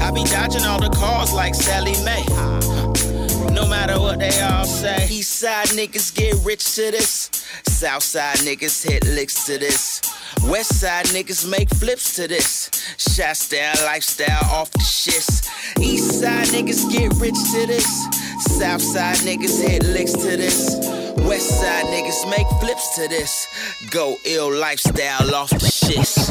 I be dodging all the calls like Sally Mae. No matter what they all say. Eastside niggas get rich to this. Southside niggas hit licks to this. Westside niggas make flips to this. Shasta lifestyle off the shits. Eastside niggas get rich to this. Southside niggas hit licks to this. Westside niggas make flips to this. Go ill lifestyle off the shits.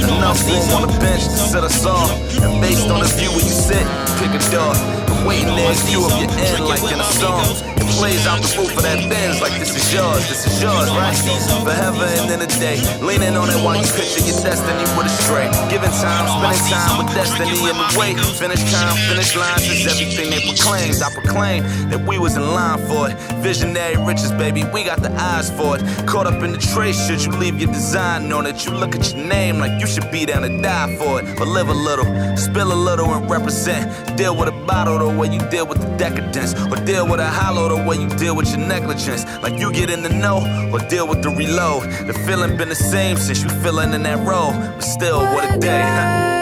Enough room on the bench to set us off. And based on the view where you sit, pick a dog. The waiting there is you up your end like in a storm. It plays out the roof of that Benz like this is yours, right? Forever and in a day. Leaning on it while you picture your destiny with a stray. Giving time, spending time with destiny in the way. Finish time, finish lines is everything they proclaim. I proclaim that we was in line for it. Visionary riches, baby, we got the eyes for it. Caught up in the trace, should you leave your design on it? You look at your name like you should be down to die for it. But live a little, spill a little and represent. Deal with a bottle the way you deal with the decadence. Or deal with a hollow the way you deal with your negligence. Like you get in the know or deal with the reload. The feeling been the same since you feeling in that role. But still, what a day, huh?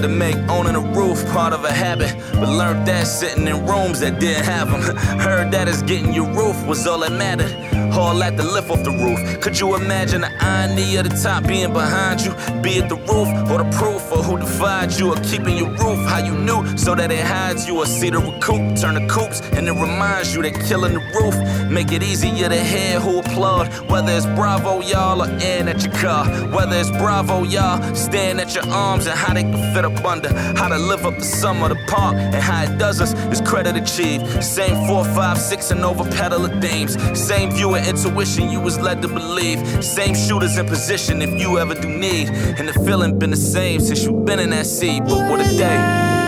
To make owning a roof part of a habit, but learned that sitting in rooms that didn't have them. Heard that is getting your roof was all that mattered. All at the lift off the roof. Could you imagine the irony of the top being behind you? Be it the roof or the proof or who defied you or keeping your roof how you knew so that it hides you or see the recoup, turn the coops and it reminds you that killing the roof make it easier to hear who applaud. Whether it's bravo y'all or air at your car. Whether it's bravo y'all staring at your arms and how they can fit up under. How to live up the sum of the park and how it does us is credit achieved. Same 4, 5, 6 and over pedal of themes. Same view and intuition you was led to believe. Same shooters in position if you ever do need. And the feeling been the same since you been in that seat. But what a day.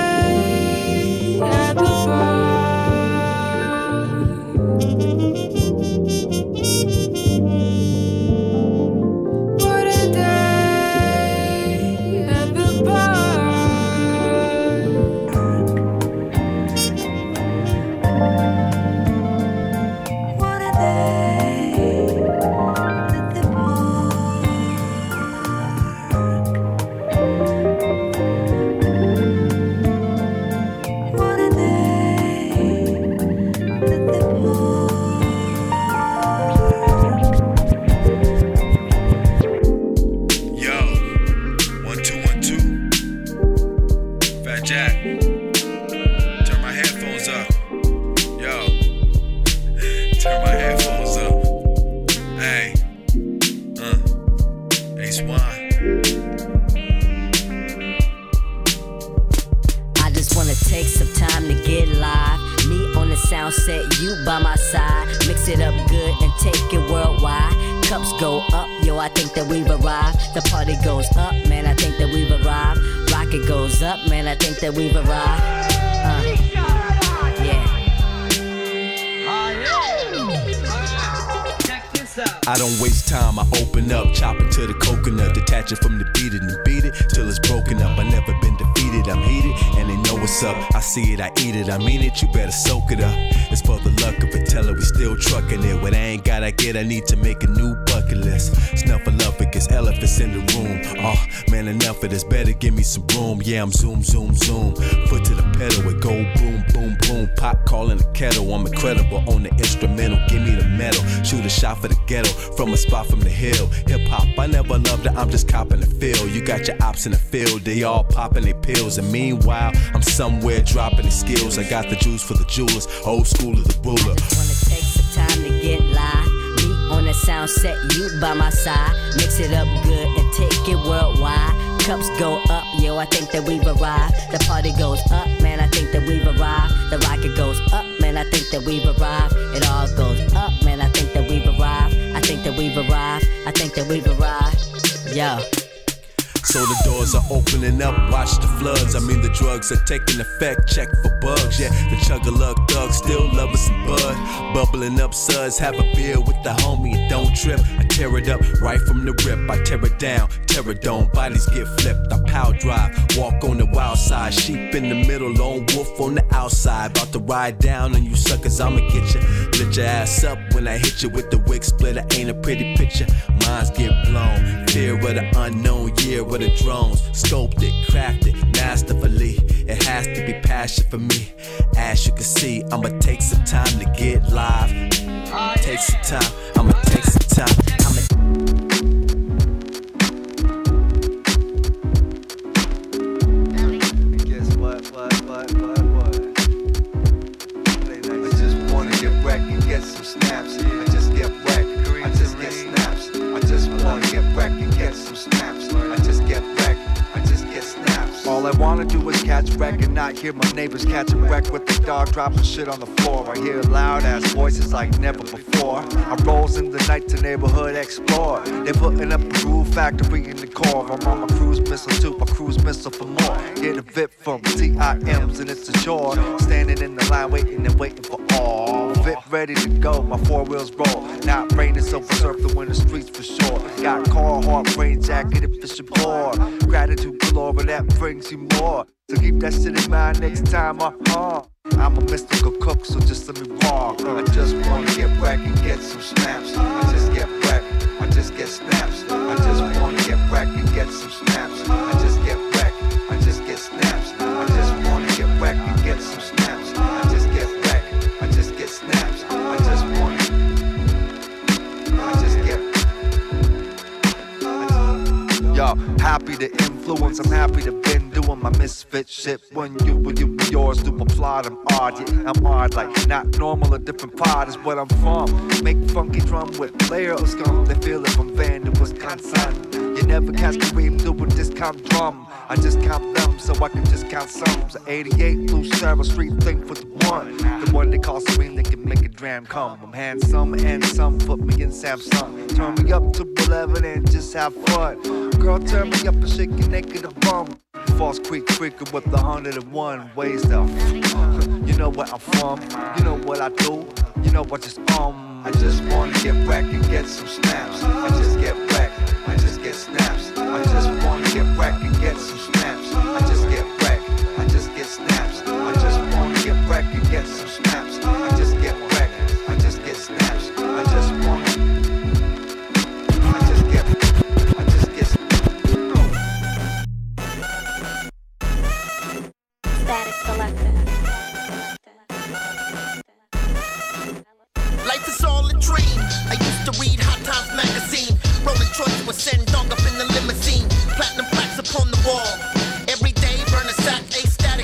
Jack. Turn my headphones up. Yo. Turn my headphones up. Hey. Ace Wine. I just wanna take some time to get live. Me on the sound set, you by my side. Mix it up good and take it worldwide. Cups go up, yo, I think that we've arrived. The party goes up, man, I think that we've arrived. Rocket goes up, man, I think that we've arrived. I don't waste time, I open up, chop it to the coconut, detach it from the beat and beat it till it's broken up. I never been defeated, I'm heated and they know what's up. I see it, I eat it, I mean it, you better soak it up. It's for the luck of it, tell it, we still trucking it. What I ain't got, I get, I need to make a new bucket list. Snuffleupagus, elephants in the room. Oh, man, enough of this, better give me some room. Yeah, I'm zoom, zoom, zoom, foot to the pedal, it go boom, boom, boom. Pop calling the kettle, I'm incredible on the instrumental, give me the metal. Shoot a shot for the ghetto from a spot from the hill. Hip hop, I never loved it, I'm just copping the feel. You got your ops in the field, they all popping their pills. And meanwhile, I'm somewhere dropping their skills. I got the juice for the jewelers, old school of the ruler. I just wanna take some time to get live. Me on the sound set, you by my side. Mix it up good and take it worldwide. Cups go up, yo, I think that we've arrived. The party goes up, man, I think that we've arrived. The rocket goes up, man, I think that we've arrived. It all goes up, man, I think that we've arrived. I think that we've arrived. I think that we've arrived. Yo. So the doors are opening up, watch the floods. I mean the drugs are taking effect, check for bugs. Yeah, the chug-a-lug thugs still loving some bud. Bubbling up suds, have a beer with the homie and don't trip. I tear it up right from the rip, I tear it down. Terradome, bodies get flipped, I power drive. Walk on the wild side, sheep in the middle, lone wolf on the outside. About to ride down on you suckers, I'ma get ya. Lit your ass up when I hit you with the wig splitter. Ain't a pretty picture, minds get blown. Fear of the unknown, year with the drones, scoped it, crafted masterfully. It has to be passion for me. As you can see, I'ma take some time to get live. Take some time, I'ma take some time. And guess what? I just wanna get wrecked and get some snaps. I just get wrecked, I just get snaps. I just wanna get wrecked and get some snaps. All I wanna do is catch wreck and not hear my neighbors catching wreck with the dog dropping shit on the floor. I hear loud ass voices like never before. I rolls in the night to neighborhood explore. They putting up a groove factory in the core. I'm on my cruise missile too, my cruise missile for more. Get a VIP from TIMs and it's a chore. Standing in the line waiting and waiting for all. VIP ready to go, my four wheels roll. Not raining so surfing in the streets for sure. Got car, hard brain jacket if it's your board. Gratitude galore, but that brings you more, so keep that shit in mind next time. I'm a mystical cook, so just let me walk. I just wanna get wreck and get some snaps. I just get wreck, I just get snaps. I just wanna get wreck and get some snaps. I just get wreck, I just get snaps. I just wanna get wreck and get some snaps. I just get wreck, I just get snaps. I just wanna, I just get. Yo, happy to influence, I'm happy to bend. Doing my misfit shit when you be yours, do applaud. I'm odd, yeah, I'm odd, like not normal, a different pod is what I'm from. Make funky drum with layer of scum, they feel it from Van to Wisconsin. You never catch the ream doing discount drum. I just count them so I can just count sums. 88 Lucero Street thing for the one they call serene that can make a dram come. I'm handsome and some put me in Samsung. Turn me up to 11 and just have fun. Girl, turn me up and shake your naked a bum. False Creek Creeker with 101 ways to. You know where I'm from, you know what I do, you know what just I just wanna get wreck and get some snaps. I just get wreck, I just get snaps. I just wanna get wreck and get some snaps. I just get wreck, I just get snaps. I just wanna get wreck and get some snaps. I just get wreck, I just get snaps. I just wanna. Life is all a dream. I used to read Hot Times magazine. Rolling choice would send dog up in the limousine. Platinum plaques upon the wall. Every day burn a sack, a static.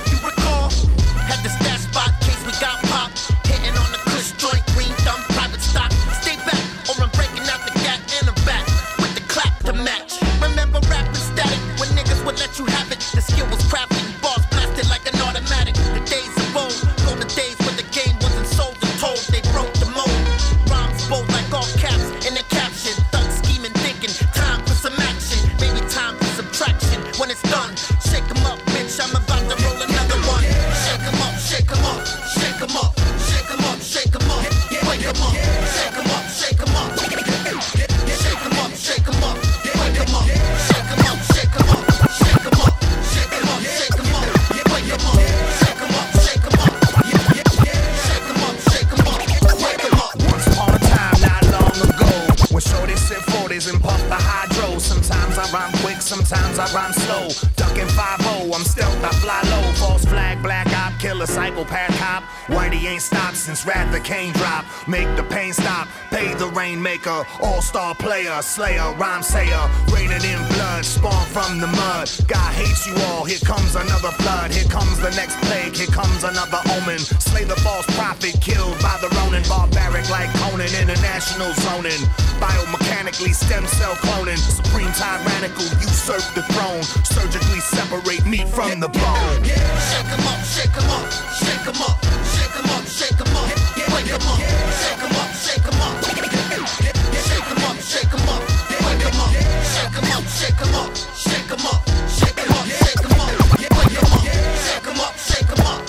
psychopath hop. Whitey ain't stopped since Wrath the Cane drop. Make the pain stop, pay the rainmaker. All-star player, slayer, rhyme sayer. Raining in blood, spawned from the mud. God hates you all, here comes another flood. Here comes the next plague, here comes another omen. Slay the false prophet, killed by the Ronin. Barbaric like Conan, international zoning. Biomechanically stem cell cloning. Supreme tyrannical, usurp the throne. Surgically separate meat from the bone. Yeah. Shake 'em up, shake 'em up, shake 'em up, shake 'em up, shake 'em up, wake 'em up, shake 'em up, shake 'em up, shake 'em up, shake 'em up, wake 'em up, shake 'em up, shake 'em up, shake 'em up, shake 'em up, shake 'em up, wake 'em up, shake 'em up, shake 'em up, shake 'em up, shake 'em up.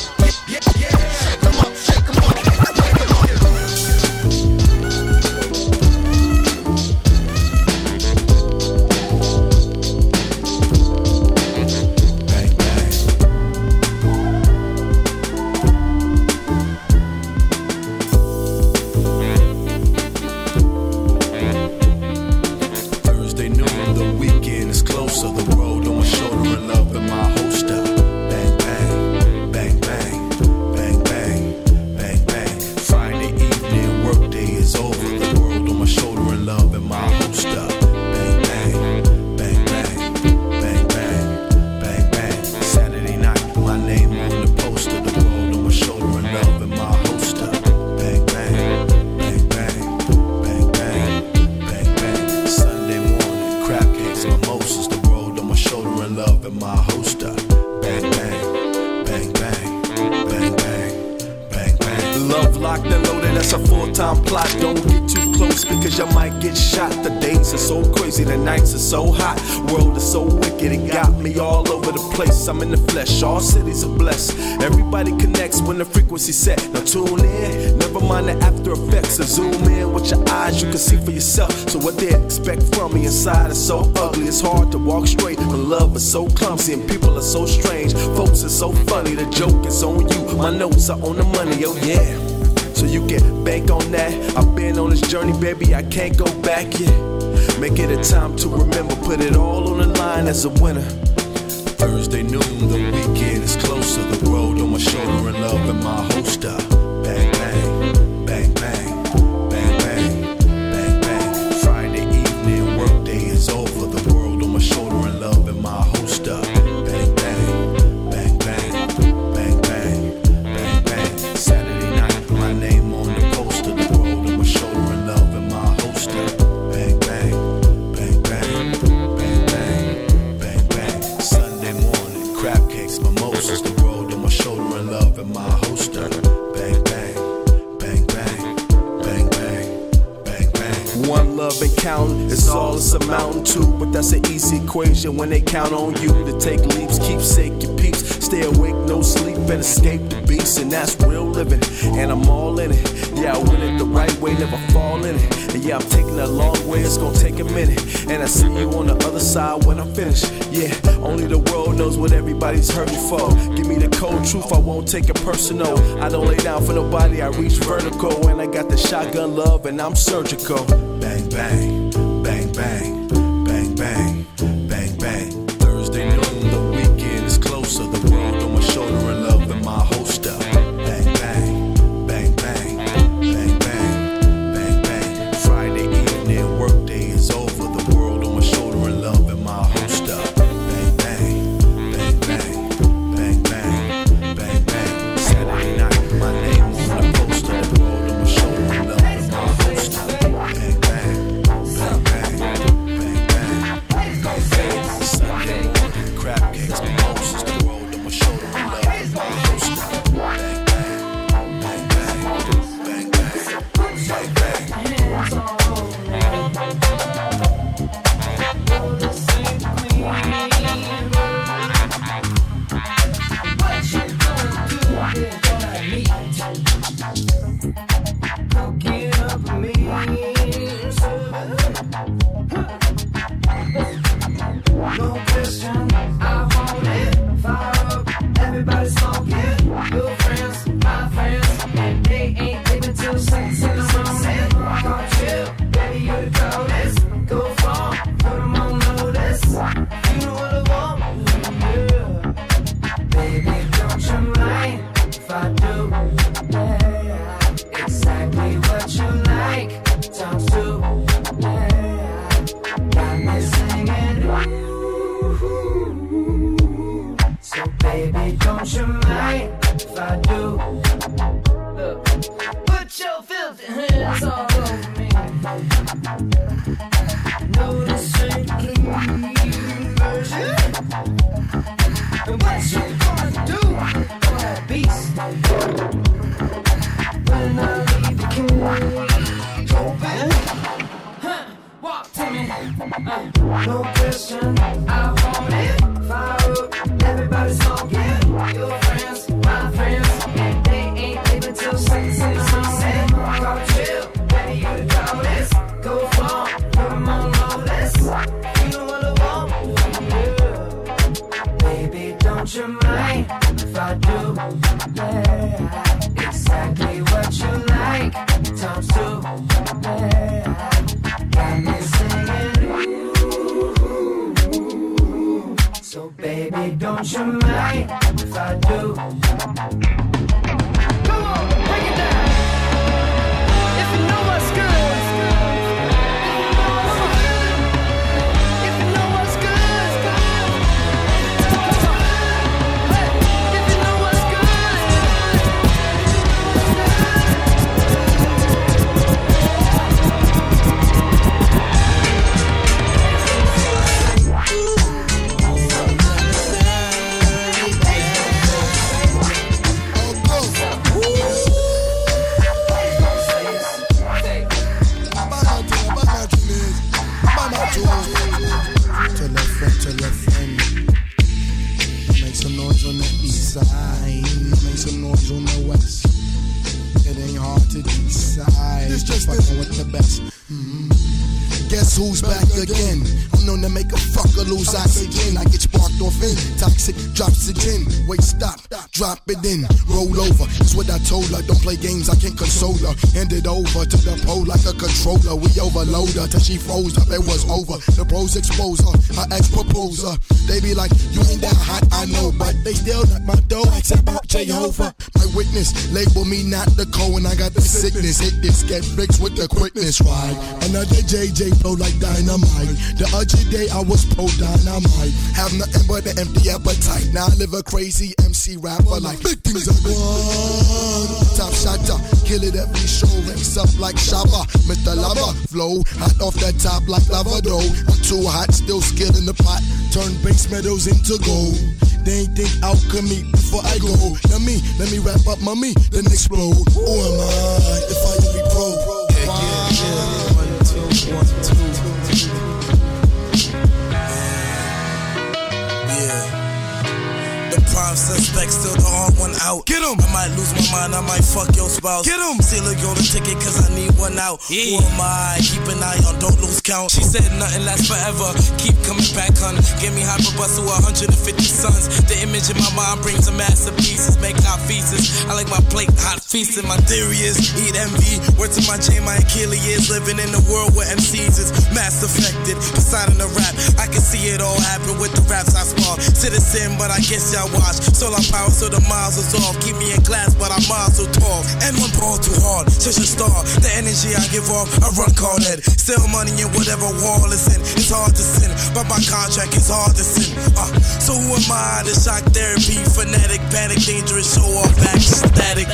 Set. Now tune in, never mind the after effects. So zoom in with your eyes, you can see for yourself. So what they expect from me inside is so ugly. It's hard to walk straight when love is so clumsy and people are so strange. Folks are so funny, the joke is on you. My notes are on the money, oh yeah. So you can bank on that. I've been on this journey, baby, I can't go back yet. Make it a time to remember, put it all on the line as a winner. Thursday noon, the weekend is closer. The world on my shoulder and love in my holster. Bang, bang, bang, bang, bang, bang, bang, bang. Friday evening, work day is over. The world on my shoulder and love in my holster. Bang, bang, bang, bang, bang, bang, bang, bang. Saturday night, my name on the poster. The world on my shoulder and love in my holster. Bang, bang, bang, bang, bang, bang, bang, bang. Crab cakes, mimosas, the world on my shoulder and love in my holster. Bang, bang, bang, bang, bang, bang, bang, bang. One love and counting, it's all it's amounting to. But that's an easy equation when they count on you to take leaps, keepsake your peeps. Stay awake, no sleep, and escape the beast. And that's real living, and I'm all in it. Yeah, I win it the right way, never fall in it. And yeah, I'm taking a long way, it's gonna take a minute. And I see you on the other side when I'm finished. Yeah, only the world knows what everybody's hurting for. Give me the cold truth, I won't take it personal. I don't lay down for nobody, I reach vertical. And I got the shotgun love, and I'm surgical. Bang, bang, bang, bang, bang, bang, bang, bang. Thursday noon, the weekend is closer. The world on my shoulder and love in my holster. Bang, bang, bang, bang, bang, bang, bang, bang. Friday evening, work day is over. The world on my shoulder and love in my holster. Bang, bang, bang, bang, bang, bang, bang, bang. Saturday night, my name on the poster. The world on my shoulder and love in my holster. Bang, bang, bang, bang, bang. I do. Look, put your filthy hands all over me. No, this ain't clean version. And what you gonna do for that beast? When I leave the cage open, huh, walk to me. No question, I want it. Fire up, everybody's smoking. Your friends, my friends, and they ain't leaving till 6 and sunset. Gotta chill, baby, you the coldest. Go far, put them on lawless. You know what I want, yeah. Baby, don't you mind if I do? Yeah, exactly what you like, times two. Yeah, got me singing. So baby, don't you mind if I do? Come on, break it down. If you know what's good, if you know what's good, if you know what's good, if you know what's good. Make some noise on the east side, make some noise on the west. It ain't hard to decide. It's just fucking with the best. Guess who's back again? I'm known to make a fucker lose oxygen. I get sparked off in toxic drops of gin. Wait, stop, drop it in, roll over. That's what I told her. Don't play games, I can't console her. Hand it over to the pole like a controller. We overload her till she froze up. It was over. The bros expose her. Her ex proposer. They be like, you ain't that hot, I know, but they still not my dough. It's about Jehovah. My witness label me not the cold, and I got the sickness. Hit this, get fixed with the quickness. Right, another JJ. Flow like dynamite. The other day I was pro dynamite. Have nothing but an empty appetite. Now I live a crazy MC rapper life. Big things are good. Top shotter, kill it every show. Ranks up like Shabba, Mr. Lava. Flow hot off the top like lava dough. I'm too hot, still skilled in the pot. Turn base metals into gold. They ain't think alchemy before I go. Let me wrap up my meat, then explode. Who am I if I be pro? Why? One, two. Yeah. The prime suspect still the hard one out. Get him. I might lose my mind, I might fuck your spouse. Get him. CeeLo on the ticket cause I need one out. Yeah. Who am I? Keep an eye on, don't lose count. She said nothing lasts forever. Keep coming back, hun. Give me hyperbus to 150 sons. The image in my mind brings a masterpieces. Make hot feces. I like my plate hot. Feasting, my theory is eat envy. Word to my J, my Achilles is living in a world where MCs is mass affected. Beside in the rap, I can see it all happen with the raps I spawn. Citizen, but I guess y'all watch. Solar power, so the miles is off. Keep me in glass, but I'm miles so tall. And one ball too hard, such a star. The energy I give off, I run call it. Sell money in whatever wall it's in. It's hard to sin, but my contract is hard to sin. So who am I to shock therapy? Fanatic, panic, dangerous, show off, back, static.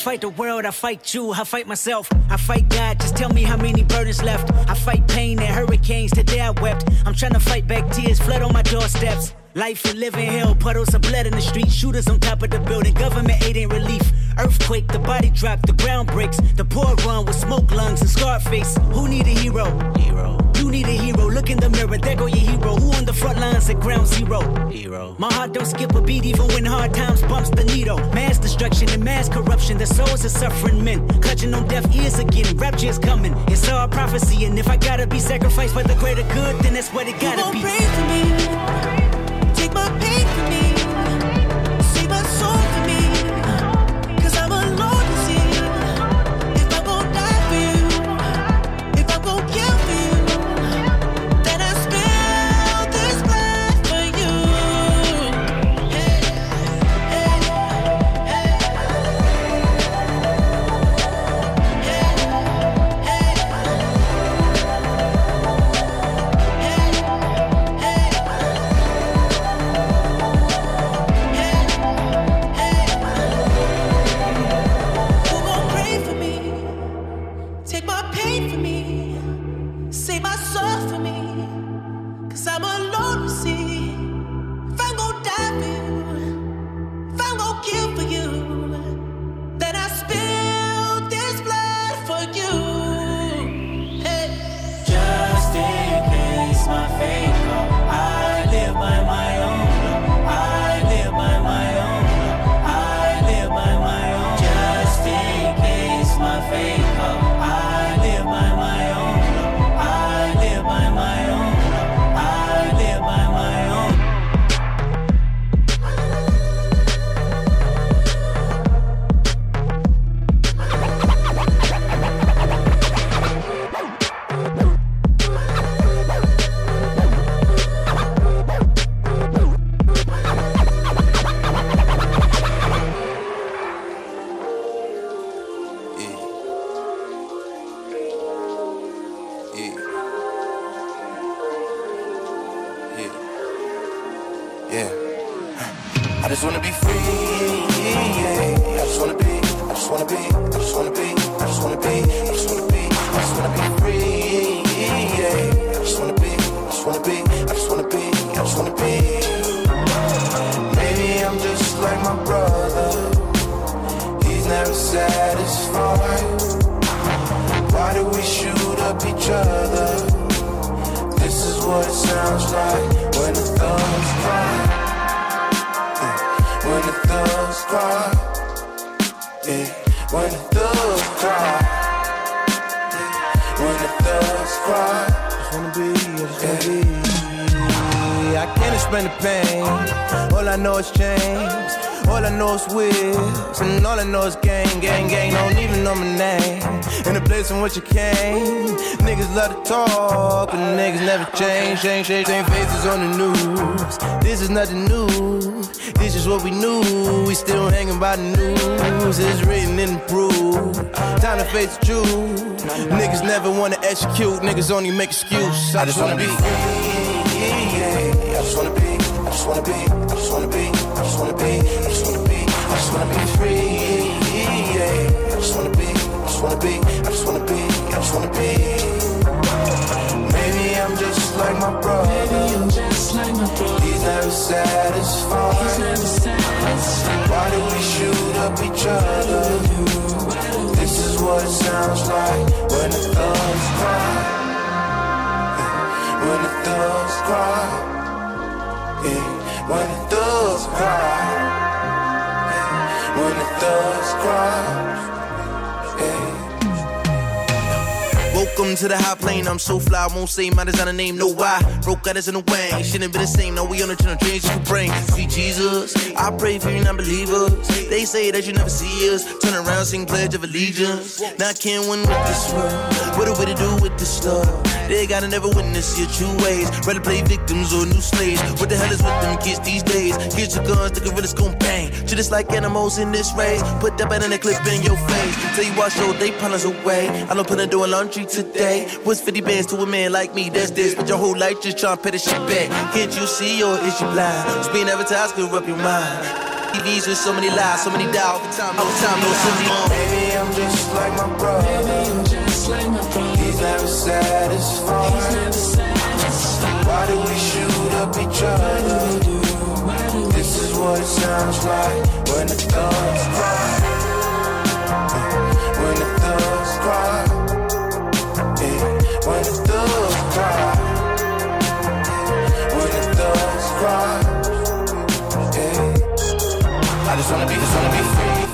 fight the world, I fight you, I fight myself, I fight God, just tell me how many burdens left. I fight pain and hurricanes, today I wept. I'm trying to fight back tears, flood on my doorsteps. Life and living hell, puddles of blood in the street, shooters on top of the building, government aid ain't relief. Earthquake, the body drop, the ground breaks, the poor run with smoke lungs and scarred face. Who need a hero? Hero. You need a hero, look in the mirror, there go your hero. Who on the front lines at ground zero? Hero. My heart don't skip a beat even when hard times bumps the needle. Mass destruction and mass corruption, the souls of suffering men, clutching on deaf ears again, rapture's coming. It's all prophecy, and if I gotta be sacrificed for the greater good, then that's what it gotta be. Pray for me. Take my pain for me, save my soul for me, 'cause I'm alone to see. If I won't die for you, if I won't kill for you, then I spill this blood for you. Hey, hey, hey, hey, hey, hey, hey. Niggas only make excuse. I just wanna be free. I just wanna be. I just wanna be. I just wanna be. I just wanna be. I just wanna be. I just wanna be free. I just wanna be. I just wanna be. I just wanna be. I just wanna be. Maybe I'm just like my brother. He's never satisfied. Why do we shoot up each other? This is what it sounds like when the thugs cry. When the thugs cry, yeah. When the thugs cry, yeah. When the thugs cry, yeah. Welcome to the high plane, I'm so fly, I won't say my designer name, no why. Broke out in the wang, shouldn't be the same, now we on the channel, change you brain. Sweet Jesus, I pray for you non-believers. They say that you never see us, turn around, sing Pledge of Allegiance. Now I can't win with this world, what a way to do with this love. They gotta never witness your true ways. Rather play victims or new slaves. What the hell is with them kids these days? Here's your guns, the gorillas gon' bang. Treat us like animals in this race. Put that banana clip in your face. Tell you wash your day partners away. I don't plan on doing laundry today. What's 50 bands to a man like me? That's this. But your whole life just tryna pay the shit back. Can't you see or is you blind? Just being advertised could rub your mind. TVs with so many lies, so many dials. All the time, no city on. Baby, I'm just like my bro. Baby, I'm just like my bro. He's never satisfied. He's never satisfied. Why do we shoot up each other? Why do we this is what it sounds like when the thugs cry. When the thugs cry. When the thugs cry. When the thugs cry. I just wanna be, free.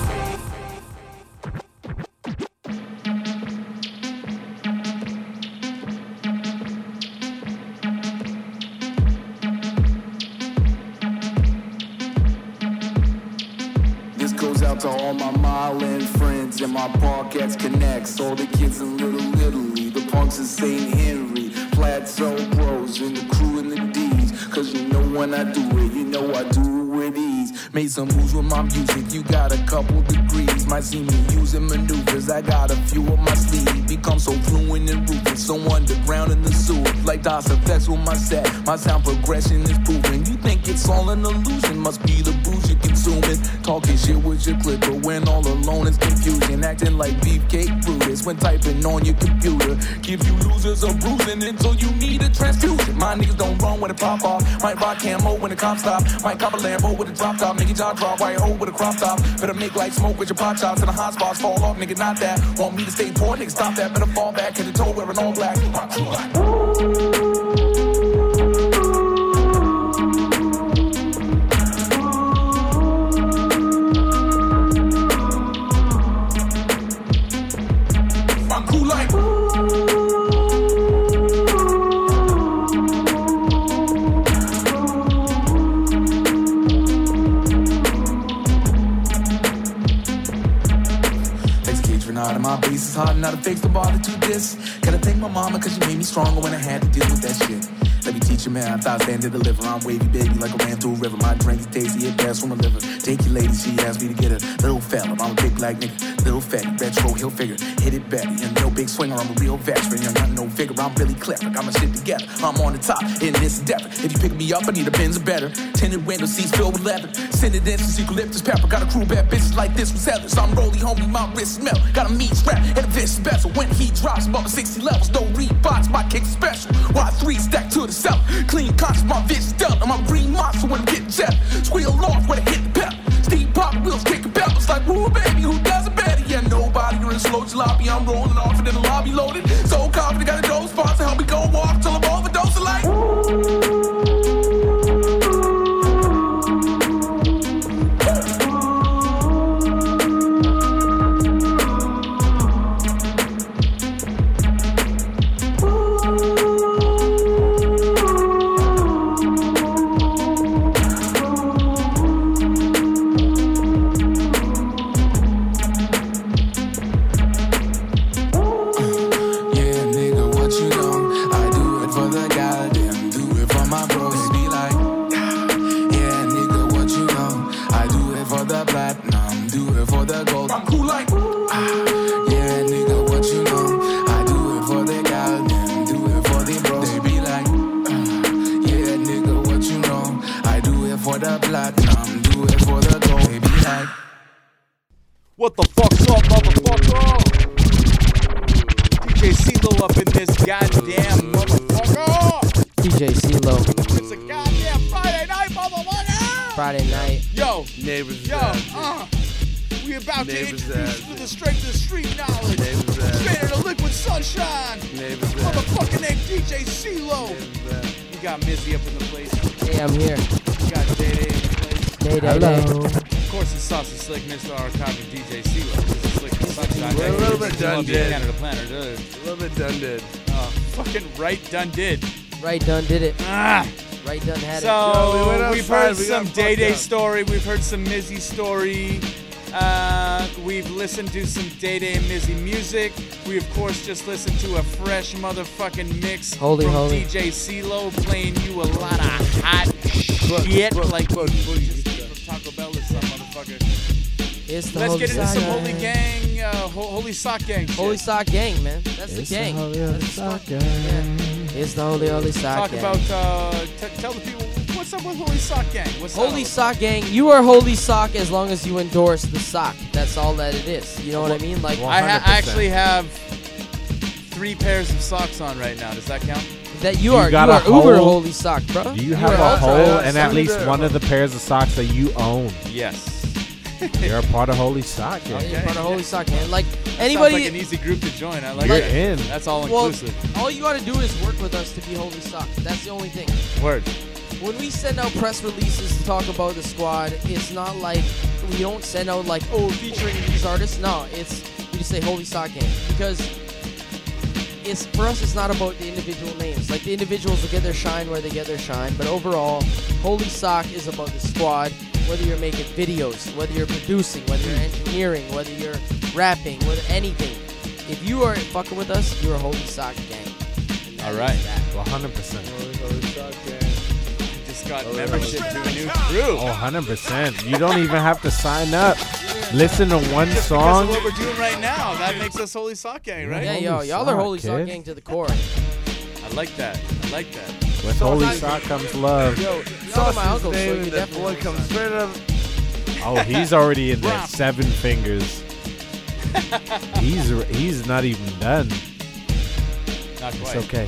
This goes out to all my Milan friends and my Parkettes Connects, all the kids in Little Italy, the punks in St. Henry, Plateau Bros, and the crew and the D's. Cause you know when I do it, you know I do it. Made some moves with my music, you got a couple degrees. Might see me using maneuvers, I got a few on my sleeve. Become so fluent and ruthless, so underground in the sewer. Like DOS effects with my set, my sound progression is proven. You think it's all an illusion, must be the booze you're consuming. Talking shit with your clipper, when all alone is confusion. Acting like beefcake Brutus when typing on your computer. Give you losers a bruising until you need a transfusion. My niggas don't run when it pop off. Might rock camo when the cops stop. Might cop a Lambo with a drop top. Nigga, jaw drop, white hole with a crop top. Better make like smoke with your pop chops. And the hot spots fall off, nigga, not that. Want me to stay poor, nigga, stop that. Better fall back, hit the toe wearing all black. I'm cool like... My bass is hard, not a fake to bother to this. Gotta thank my mama, cause she made me stronger when I had to deal with that shit. Let me teach you, man, I thought stand to deliver. I'm wavy, baby, like I ran through a river. My drink is daisy, it passed from the liver. Janky lady, she asked me to get a little fella. I'm a big black nigga, little fatty, retro, heel figure. Hit it back, you're no big swinger, I'm a real veteran. You're not no figure, I'm really clever. Got my shit together, I'm on the top in this endeavor. If you pick me up, I need a Benz or better. Tinted window seats filled with leather. Send it in some eucalyptus pepper. Got a crew bad bitches like this with heathers. I'm rolly, homie, my wrist smell. Got a meat strap and a vicious bezel. When he drops, above 60 levels, no rebox, my kick special. Y3 stack to the self, clean conscious, my bitch dealt, and my green monster when I get jet. Squeal off when I hit the pep. Steve pop wheels kicking pebbles like woo baby, who does it better? Yeah, nobody, you're in slow jalopy, I'm rolling off and then the lobby loaded. So confident, got a dose box to help me go off till I'm overdosing like. What the fuck's up, motherfucker? DJ CeeLo up in this goddamn motherfucker. DJ CeeLo. It's a goddamn Friday night, motherfucker. Friday night. Yo. Neighbors. Yo. We about neighbors to introduce you to the strength of the street knowledge. Neighbors. Straight out of Liquid Sunshine. Neighbors. Motherfucker named DJ CeeLo. We got Mizzy up in the place. Hey, I'm here. We got Day Day in the place. Day Day. Hello. Of course, it's Saucy Slick, Mr. Archive, and DJ CeeLo. This is Slick and Sunshine. We're a little bit done did. A little bit done did. Oh, fucking right done did. Right done did it. Ah. Right done had it. So, we've heard some Day Day story. We've heard some Mizzy story. We've listened to some Day Day and Mizzy music. We, of course, just listened to a fresh motherfucking mix from DJ CeeLo playing you a lot of hot shit. Taco Bell is some motherfucker. It's the Let's get into some Holy Gang, Holy Sock Gang shit. Holy Sock Gang, man. That's the gang. It's the Holy Sock Gang. Talk about, tell the people, what's up with Holy Sock Gang? What's Holy Sock Gang, you are Holy Sock as long as you endorse the sock. That's all that it is. You know what I mean? Like, I actually have 3 pairs of socks on right now. Does that count? That you are uber Holy Sock, bro. Do you have a hole in at least one of the pairs of socks that you own? Yes. You're a part of Holy Sock Gang. Okay. You're part of Holy Sock Gang. Like anybody, sounds like an easy group to join. I like it. In. That's all inclusive. Well, all you got to do is work with us to be Holy Sock. That's the only thing. Word. When we send out press releases to talk about the squad, it's not like we don't send out like, oh, featuring these artists. No, it's we just say Holy Sock Gang because it's for us. It's not about the individual names. Like the individuals will get their shine where they get their shine, but overall, Holy Sock is about the squad. Whether you're making videos, whether you're producing, whether you're engineering, whether you're rapping, whether anything. If you are fucking with us, you're a Holy Sock Gang. All right. 100%. Holy Sock Gang. Just got membership to a new crew. Oh, 100%. You don't even have to sign up. Listen to one song. Because of what we're doing right now. That makes us Holy Sock Gang, right? Yeah, yo, y'all are Holy Sock Gang to the core. I like that. I like that. With Holy Sock comes love. Yo, Saucy's my uncle, so you that boy comes straight up. Oh, he's already in there. 7 fingers. He's not even done. Not quite. It's okay.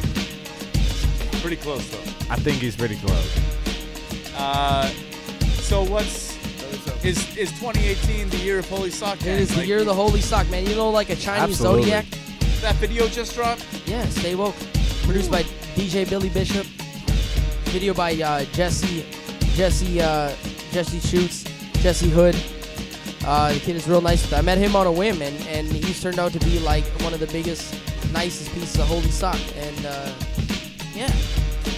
Pretty close though. I think he's pretty close. So what's is 2018 the year of Holy Sock? Man? It is the year of the Holy Sock, man. You know, like a Chinese zodiac. That video just dropped. Yeah, Stay Woke. Produced by DJ Billy Bishop, video by Jesse Shoots, Jesse Hood. The kid is real nice. I met him on a whim, and he's turned out to be like one of the biggest, nicest pieces of Holy Sock. And yeah,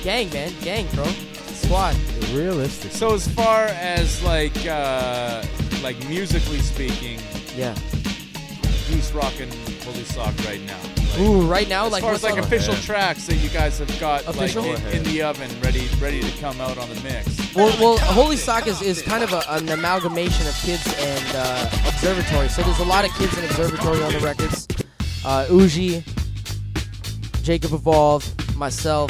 gang, man, gang, bro, squad. Realistic. So as far as like musically speaking, yeah, who's rocking Holy Sock right now? Like, ooh, right now, as like far as like official tracks that you guys have got official? Like in the oven, ready to come out on the mix. Well, Holy Sock is kind of an amalgamation of Kids and Observatory. So there's a lot of Kids and Observatory on the records. Ujie, Jacob Evolve, myself,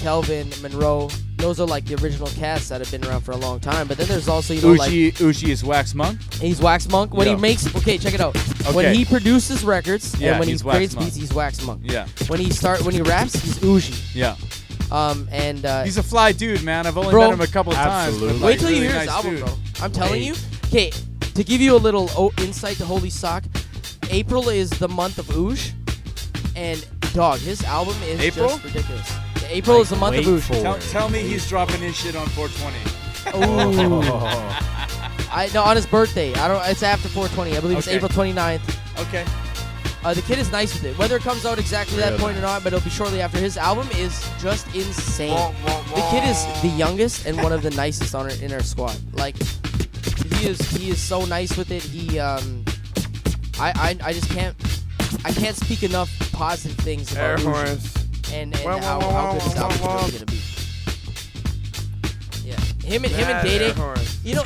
Kelvin Monroe. Those are like the original casts that have been around for a long time. But then there's also, you know, Ujie is Wax Monk. He's Wax Monk. When he makes, okay, check it out. Okay. When he produces records and when he creates beats, he's Wax Monk. Yeah. When he raps, he's Ujie. Yeah. He's a fly dude, man. I've only met him a couple of times. Wait till you hear his album, bro. I'm telling you. Okay, to give you a little insight to Holy Sock, April is the month of Uj, and dog, his album is just ridiculous. April is the month of Usher. Tell me he's dropping his shit on 420. No, on his birthday. It's after 420. I believe it's April 29th. Okay. The kid is nice with it. Whether it comes out exactly that point or not, but it'll be shortly after. His album is just insane. The kid is the youngest and one of the nicest in our squad. Like, he is so nice with it. He I just can't speak enough positive things about him. And how good his album is really gonna be. Yeah, him and Day Day. You know,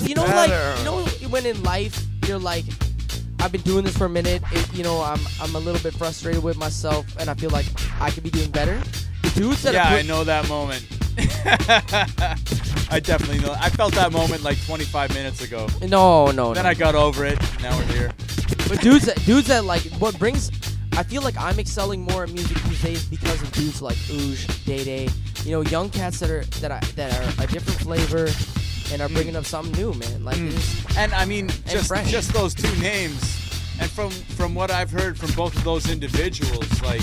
when in life you're like, I've been doing this for a minute. I'm a little bit frustrated with myself, and I feel like I could be doing better. The dudes that I know that moment. I definitely know. I felt that moment like 25 minutes ago. No. Then I got over it. Now we're here. But dudes that like what brings. I feel like I'm excelling more at music these days because of dudes like Uj, Day Day, you know, young cats that are a different flavor and are bringing up something new, man. Like, and I mean, just those two names, and from what I've heard from both of those individuals, like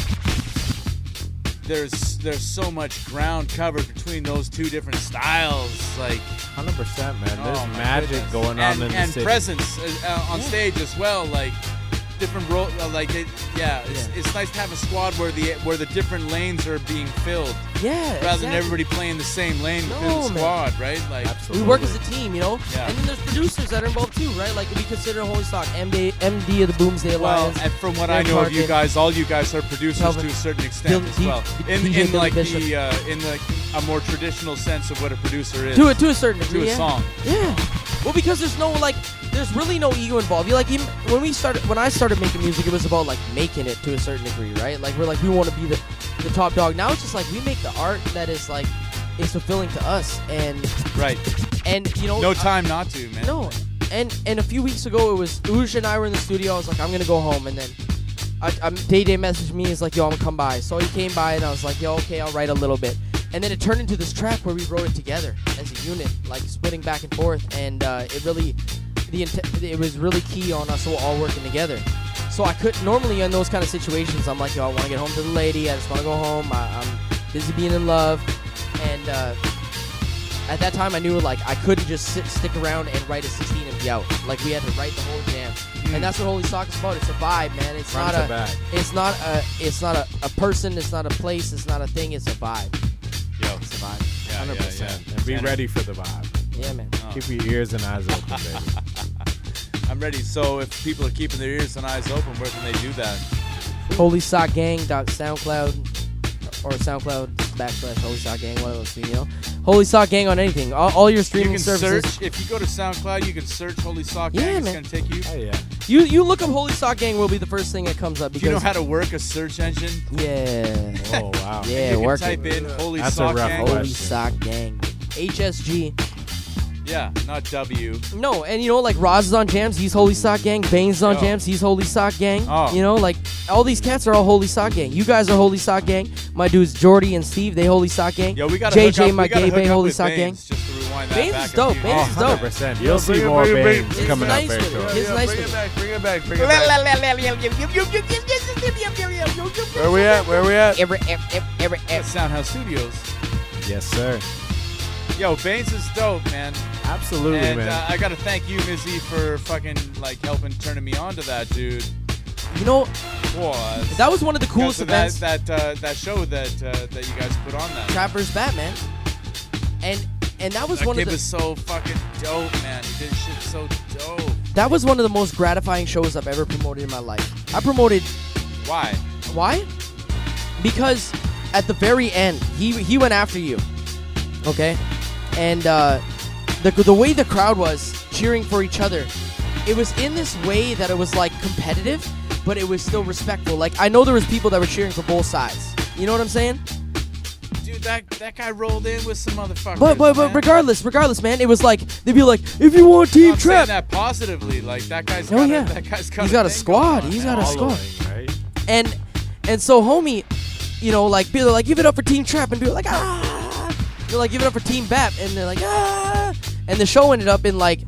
there's so much ground covered between those two different styles, like 100%, man. There's magic going on in the city. And presence on stage as well, like. Different role, it's nice to have a squad where the different lanes are being filled. Yeah, rather than everybody playing the same lane within the squad, right? Like we work as a team, you know. Yeah. And then there's producers that are involved too, right? Like we consider Holy Sock MD of the Boomsday Alliance. Well, and from what I know of you guys, all you guys are producers to a certain extent as well. In a more traditional sense of what a producer is. To a certain degree. To a song. Yeah. Well, because there's no like. There's really no ego involved. When I started making music, it was about like making it to a certain degree, right? Like we want to be the top dog. Now it's just like we make the art that is like is fulfilling to us, and right, and you know, no time not to, man. No, and a few weeks ago, it was Ujie and I were in the studio. I was like, I'm gonna go home, and then Day Day messaged me. He's like, yo, I'm gonna come by. So he came by, and I was like, yo, okay, I'll write a little bit. And then it turned into this track where we wrote it together as a unit, like splitting back and forth, and it really, it was really key on us all working together. So I couldn't, normally in those kind of situations, I'm like, yo, I want to get home to the lady, I just want to go home, I'm busy being in love, and at that time I knew, like, I couldn't just stick around and write a 16 and be out. Like, we had to write the whole jam, and that's what Holy Sock is about. It's a vibe, man. It's not a person, it's not a place, it's not a thing, it's a vibe. Yo, it's a vibe. Yeah, 100%. Yeah. And be ready for the vibe. Yeah, man. Oh. Keep your ears and eyes open, baby. I'm ready. So if people are keeping their ears and eyes open, where can they do that? holysockgang.soundcloud or soundcloud.com/holysockgang, one of those two, you know. Holy Sock Gang on anything. All your streaming services. Search, if you go to SoundCloud, you can search Holy Sock Gang. Yeah, it's going to take you. Oh, yeah. You look up Holy Sock Gang will be the first thing that comes up. Because do you know how to work a search engine? Yeah. Oh, wow. Yeah, you work it. You can type in Holy Sock Gang. Holy Sock Gang. HSG. Yeah, not W. No, and you know, like Roz is on jams, he's Holy Sock Gang. Banes is on jams, he's Holy Sock Gang. Oh. You know, like all these cats are all Holy Sock Gang. You guys are Holy Sock Gang. My dudes Jordy and Steve, they Holy Sock Gang. Yo, we got JJ, my gay bang, Holy Sock Gang. Just to rewind that Banes back is dope. Banes is dope. 100%. You'll see more Banes coming out very shortly. Bring it back. Where we at? Soundhouse Studios. Yes, sir. Yo, Banes is dope, man. Absolutely, and, man. And I gotta thank you, Mizzy, for fucking like helping turning me on to that, dude. You know, that was one of the coolest events. That show that you guys put on that. Trapper's Batman. And that was one of the. That kid was so fucking dope, man. He did shit so dope. That was one of the most gratifying shows I've ever promoted in my life. I promoted. Why? Why? Because at the very end, he went after you. Okay. And the way the crowd was cheering for each other, it was in this way that it was like competitive, but it was still respectful. Like, I know there was people that were cheering for both sides. You know what I'm saying? Dude, that guy rolled in with some motherfuckers. But regardless, man, it was like they'd be like, if you want Team Trap. I'm saying that positively. Like, that guy's got a squad. He's got a squad. Right? And so, homie, you know, like, people are like, give it up for Team Trap, and people are like, ah. They're like, give it up for Team Bap, and they're like, ah! And the show ended up in like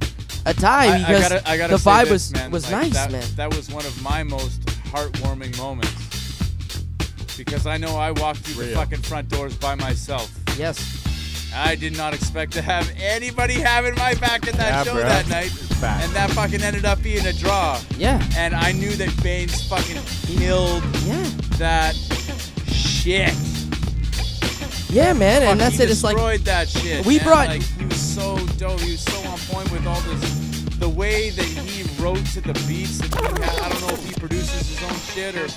a tie because I gotta the vibe was like, nice, man. That was one of my most heartwarming moments because I know I walked through the fucking front doors by myself. Yes. I did not expect to have anybody having my back at that show that night. And that fucking ended up being a draw. Yeah. And I knew that Banes fucking killed that shit. Yeah, man, and that's it. It's like that shit, we brought. Like, he was so dope. He was so on point with all this. The way that he wrote to the beats. And I don't know if he produces his own shit or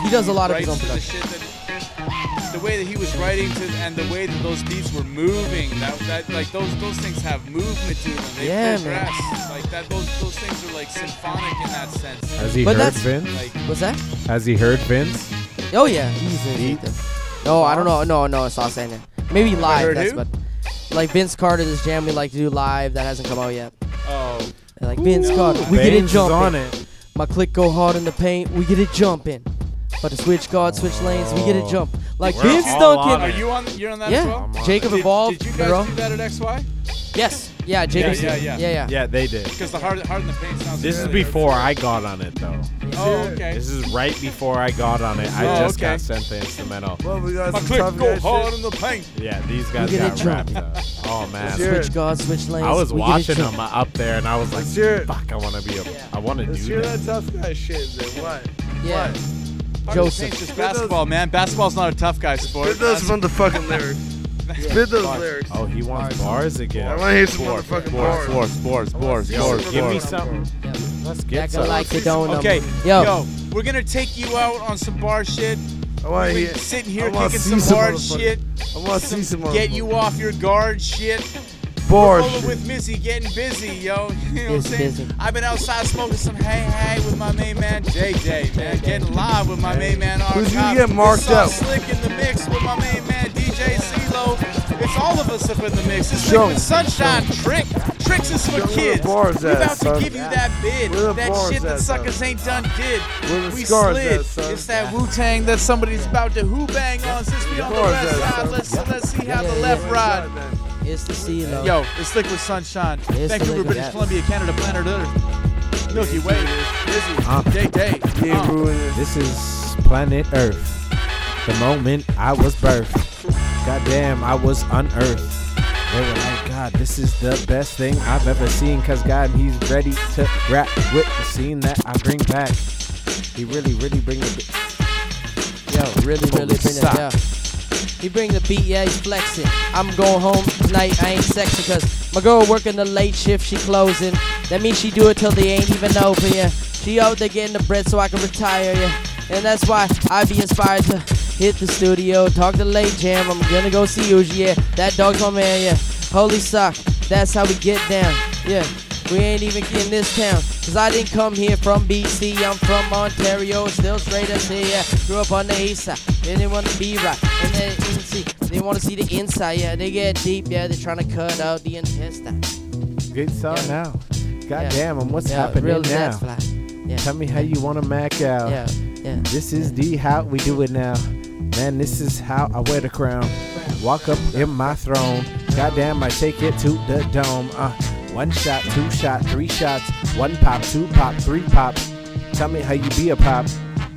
he does a lot of his own production. The way that he was writing to, and the way that those beats were moving. That like those things have movement to them. They progress. Like that. Those things are like symphonic in that sense. Has he heard Vince? Like, what's that? Has he heard Vince? Oh yeah, he's. No, I don't know. No, it's not saying it. Maybe live. That's but like Vince Carter, this jam we like to do live that hasn't come out yet. Oh, and like Vince Carter, we get it jumping. My click go hard in the paint, we get it jumping. But the switch guard, switch lanes, we get it jump. Like Vince Duncan. Are you on? You're on that as well. Yeah, Jacob Evolve. Did you guys do that at XY? Yes. Yeah, Jacob. Yeah. Yeah, they did. Because the hard in the paint sounds. This is before I got on it though. Oh, okay. This is right before I got on it. I just got sent the instrumental. Well, we got some go hard in the paint. Yeah, these guys got wrapped up. Oh man, switch guards, switch lanes. I was watching them up there, and I was like, "Fuck, I want to be I want to do that." Hear that tough guy shit, man. What? Yeah. What? Joseph, just basketball, man. Basketball's not a tough guy sport. Spit those motherfucking lyrics. Spit those lyrics. Oh, he wants bars again. I want to hear some motherfucking bars. Give me something. Let's get some. Like okay, yo, we're gonna take you out on some bar shit. We're sitting here kicking some hard shit. I want to see some get you off your guard shit. Bored. Rolling with Mizzy, getting busy, yo. You know what I'm saying? Busy. I've been outside smoking some hey with my main man Day Day, man. Getting live with my main man Archive. Who's you get marked up? Slick in the mix with my main man DJ CeeLo. mix. All of us up in the mix. This Liquid Sunshine trick. Tricks is for kids. We're about to give you that bid. That shit that suckers ain't done did. We slid. It's that Wu-Tang that somebody's about to who-bang on since we on the left side. Let's see how the left ride. It's the CeeLo. Yo, it's Liquid Sunshine. Vancouver, British Columbia, Canada, planet Earth. Milky Way. Mizzy. Day Day. This is planet Earth. The moment I was birthed, goddamn, I was unearthed. They were like, God, this is the best thing I've ever seen, cause God, he's ready to rap with the scene that I bring back. He really bring the beat. Yo, really bring the beat. He bring the beat, yeah, he's flexing. I'm going home tonight, I ain't sexy, cause my girl working the late shift, she closing. That means she do it till they ain't even over, yeah. She out there getting the bread so I can retire, yeah. And that's why I be inspired to hit the studio, talk to Late Jam. I'm gonna go see Ujie, yeah. That dog's my man, yeah. Holy Sock, that's how we get down, yeah. We ain't even in this town, cause I didn't come here from BC. I'm from Ontario, still straight as hell, yeah. Grew up on the east side, they didn't wanna be right. And they wanna see the inside, yeah. They get deep, yeah, they trying to cut out the intestine. Good song now. Goddamn, yeah. And what's happening now? Fly. Yeah. Tell me how you wanna mac out. Yeah. Yeah. This is the how we do it now. Man, this is how I wear the crown. Walk up in my throne. Goddamn, I take it to the dome. One shot, two shot, three shots. One pop, two pop, three pop. Tell me how you be a pop.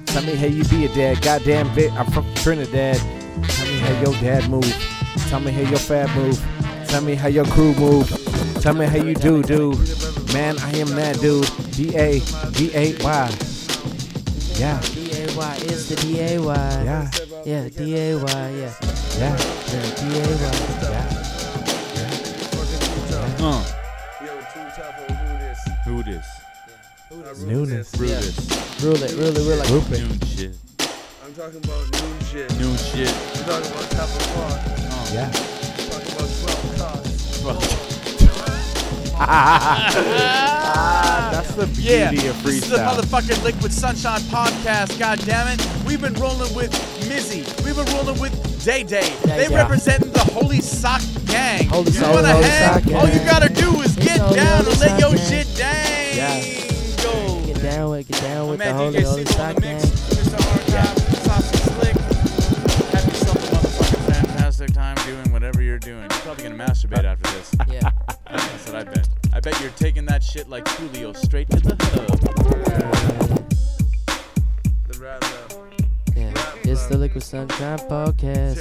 Tell me how you be a dad. Goddamn bitch, I'm from Trinidad. Tell me how your dad move. Tell me how your fab move. Tell me how your crew move. Tell me how you do. Man, I am that dude. D-A, D-A-Y. Yeah. D-A-Y is the D-A-Y. Yeah. Yeah, D-A-Y, yeah. Yeah. Yeah, D-A-Y. Yeah. Who this? Newness. Rule it. Like noon shit. I'm talking about noon shit. I'm talking about top of bar. Yeah. I'm talking about 12 cars. That's the beauty of freestyle. This is the motherfucking Liquid Sunshine podcast, goddammit. We've been rolling with Mizzy. We've been rolling with Day Day. They representing the Holy Sock Gang. You wanna hang? All you gotta do is get down and let your shit dang. Go. Get down with the Holy Sock Gang. Mr. Archive, Saucy Slick. Have yourself a motherfucking fantastic time doing whatever you're doing. You're probably gonna masturbate after this. Yeah. That's what I bet. I bet you're taking that shit like Julio straight to the hub. It's the Liquid Sunshine podcast.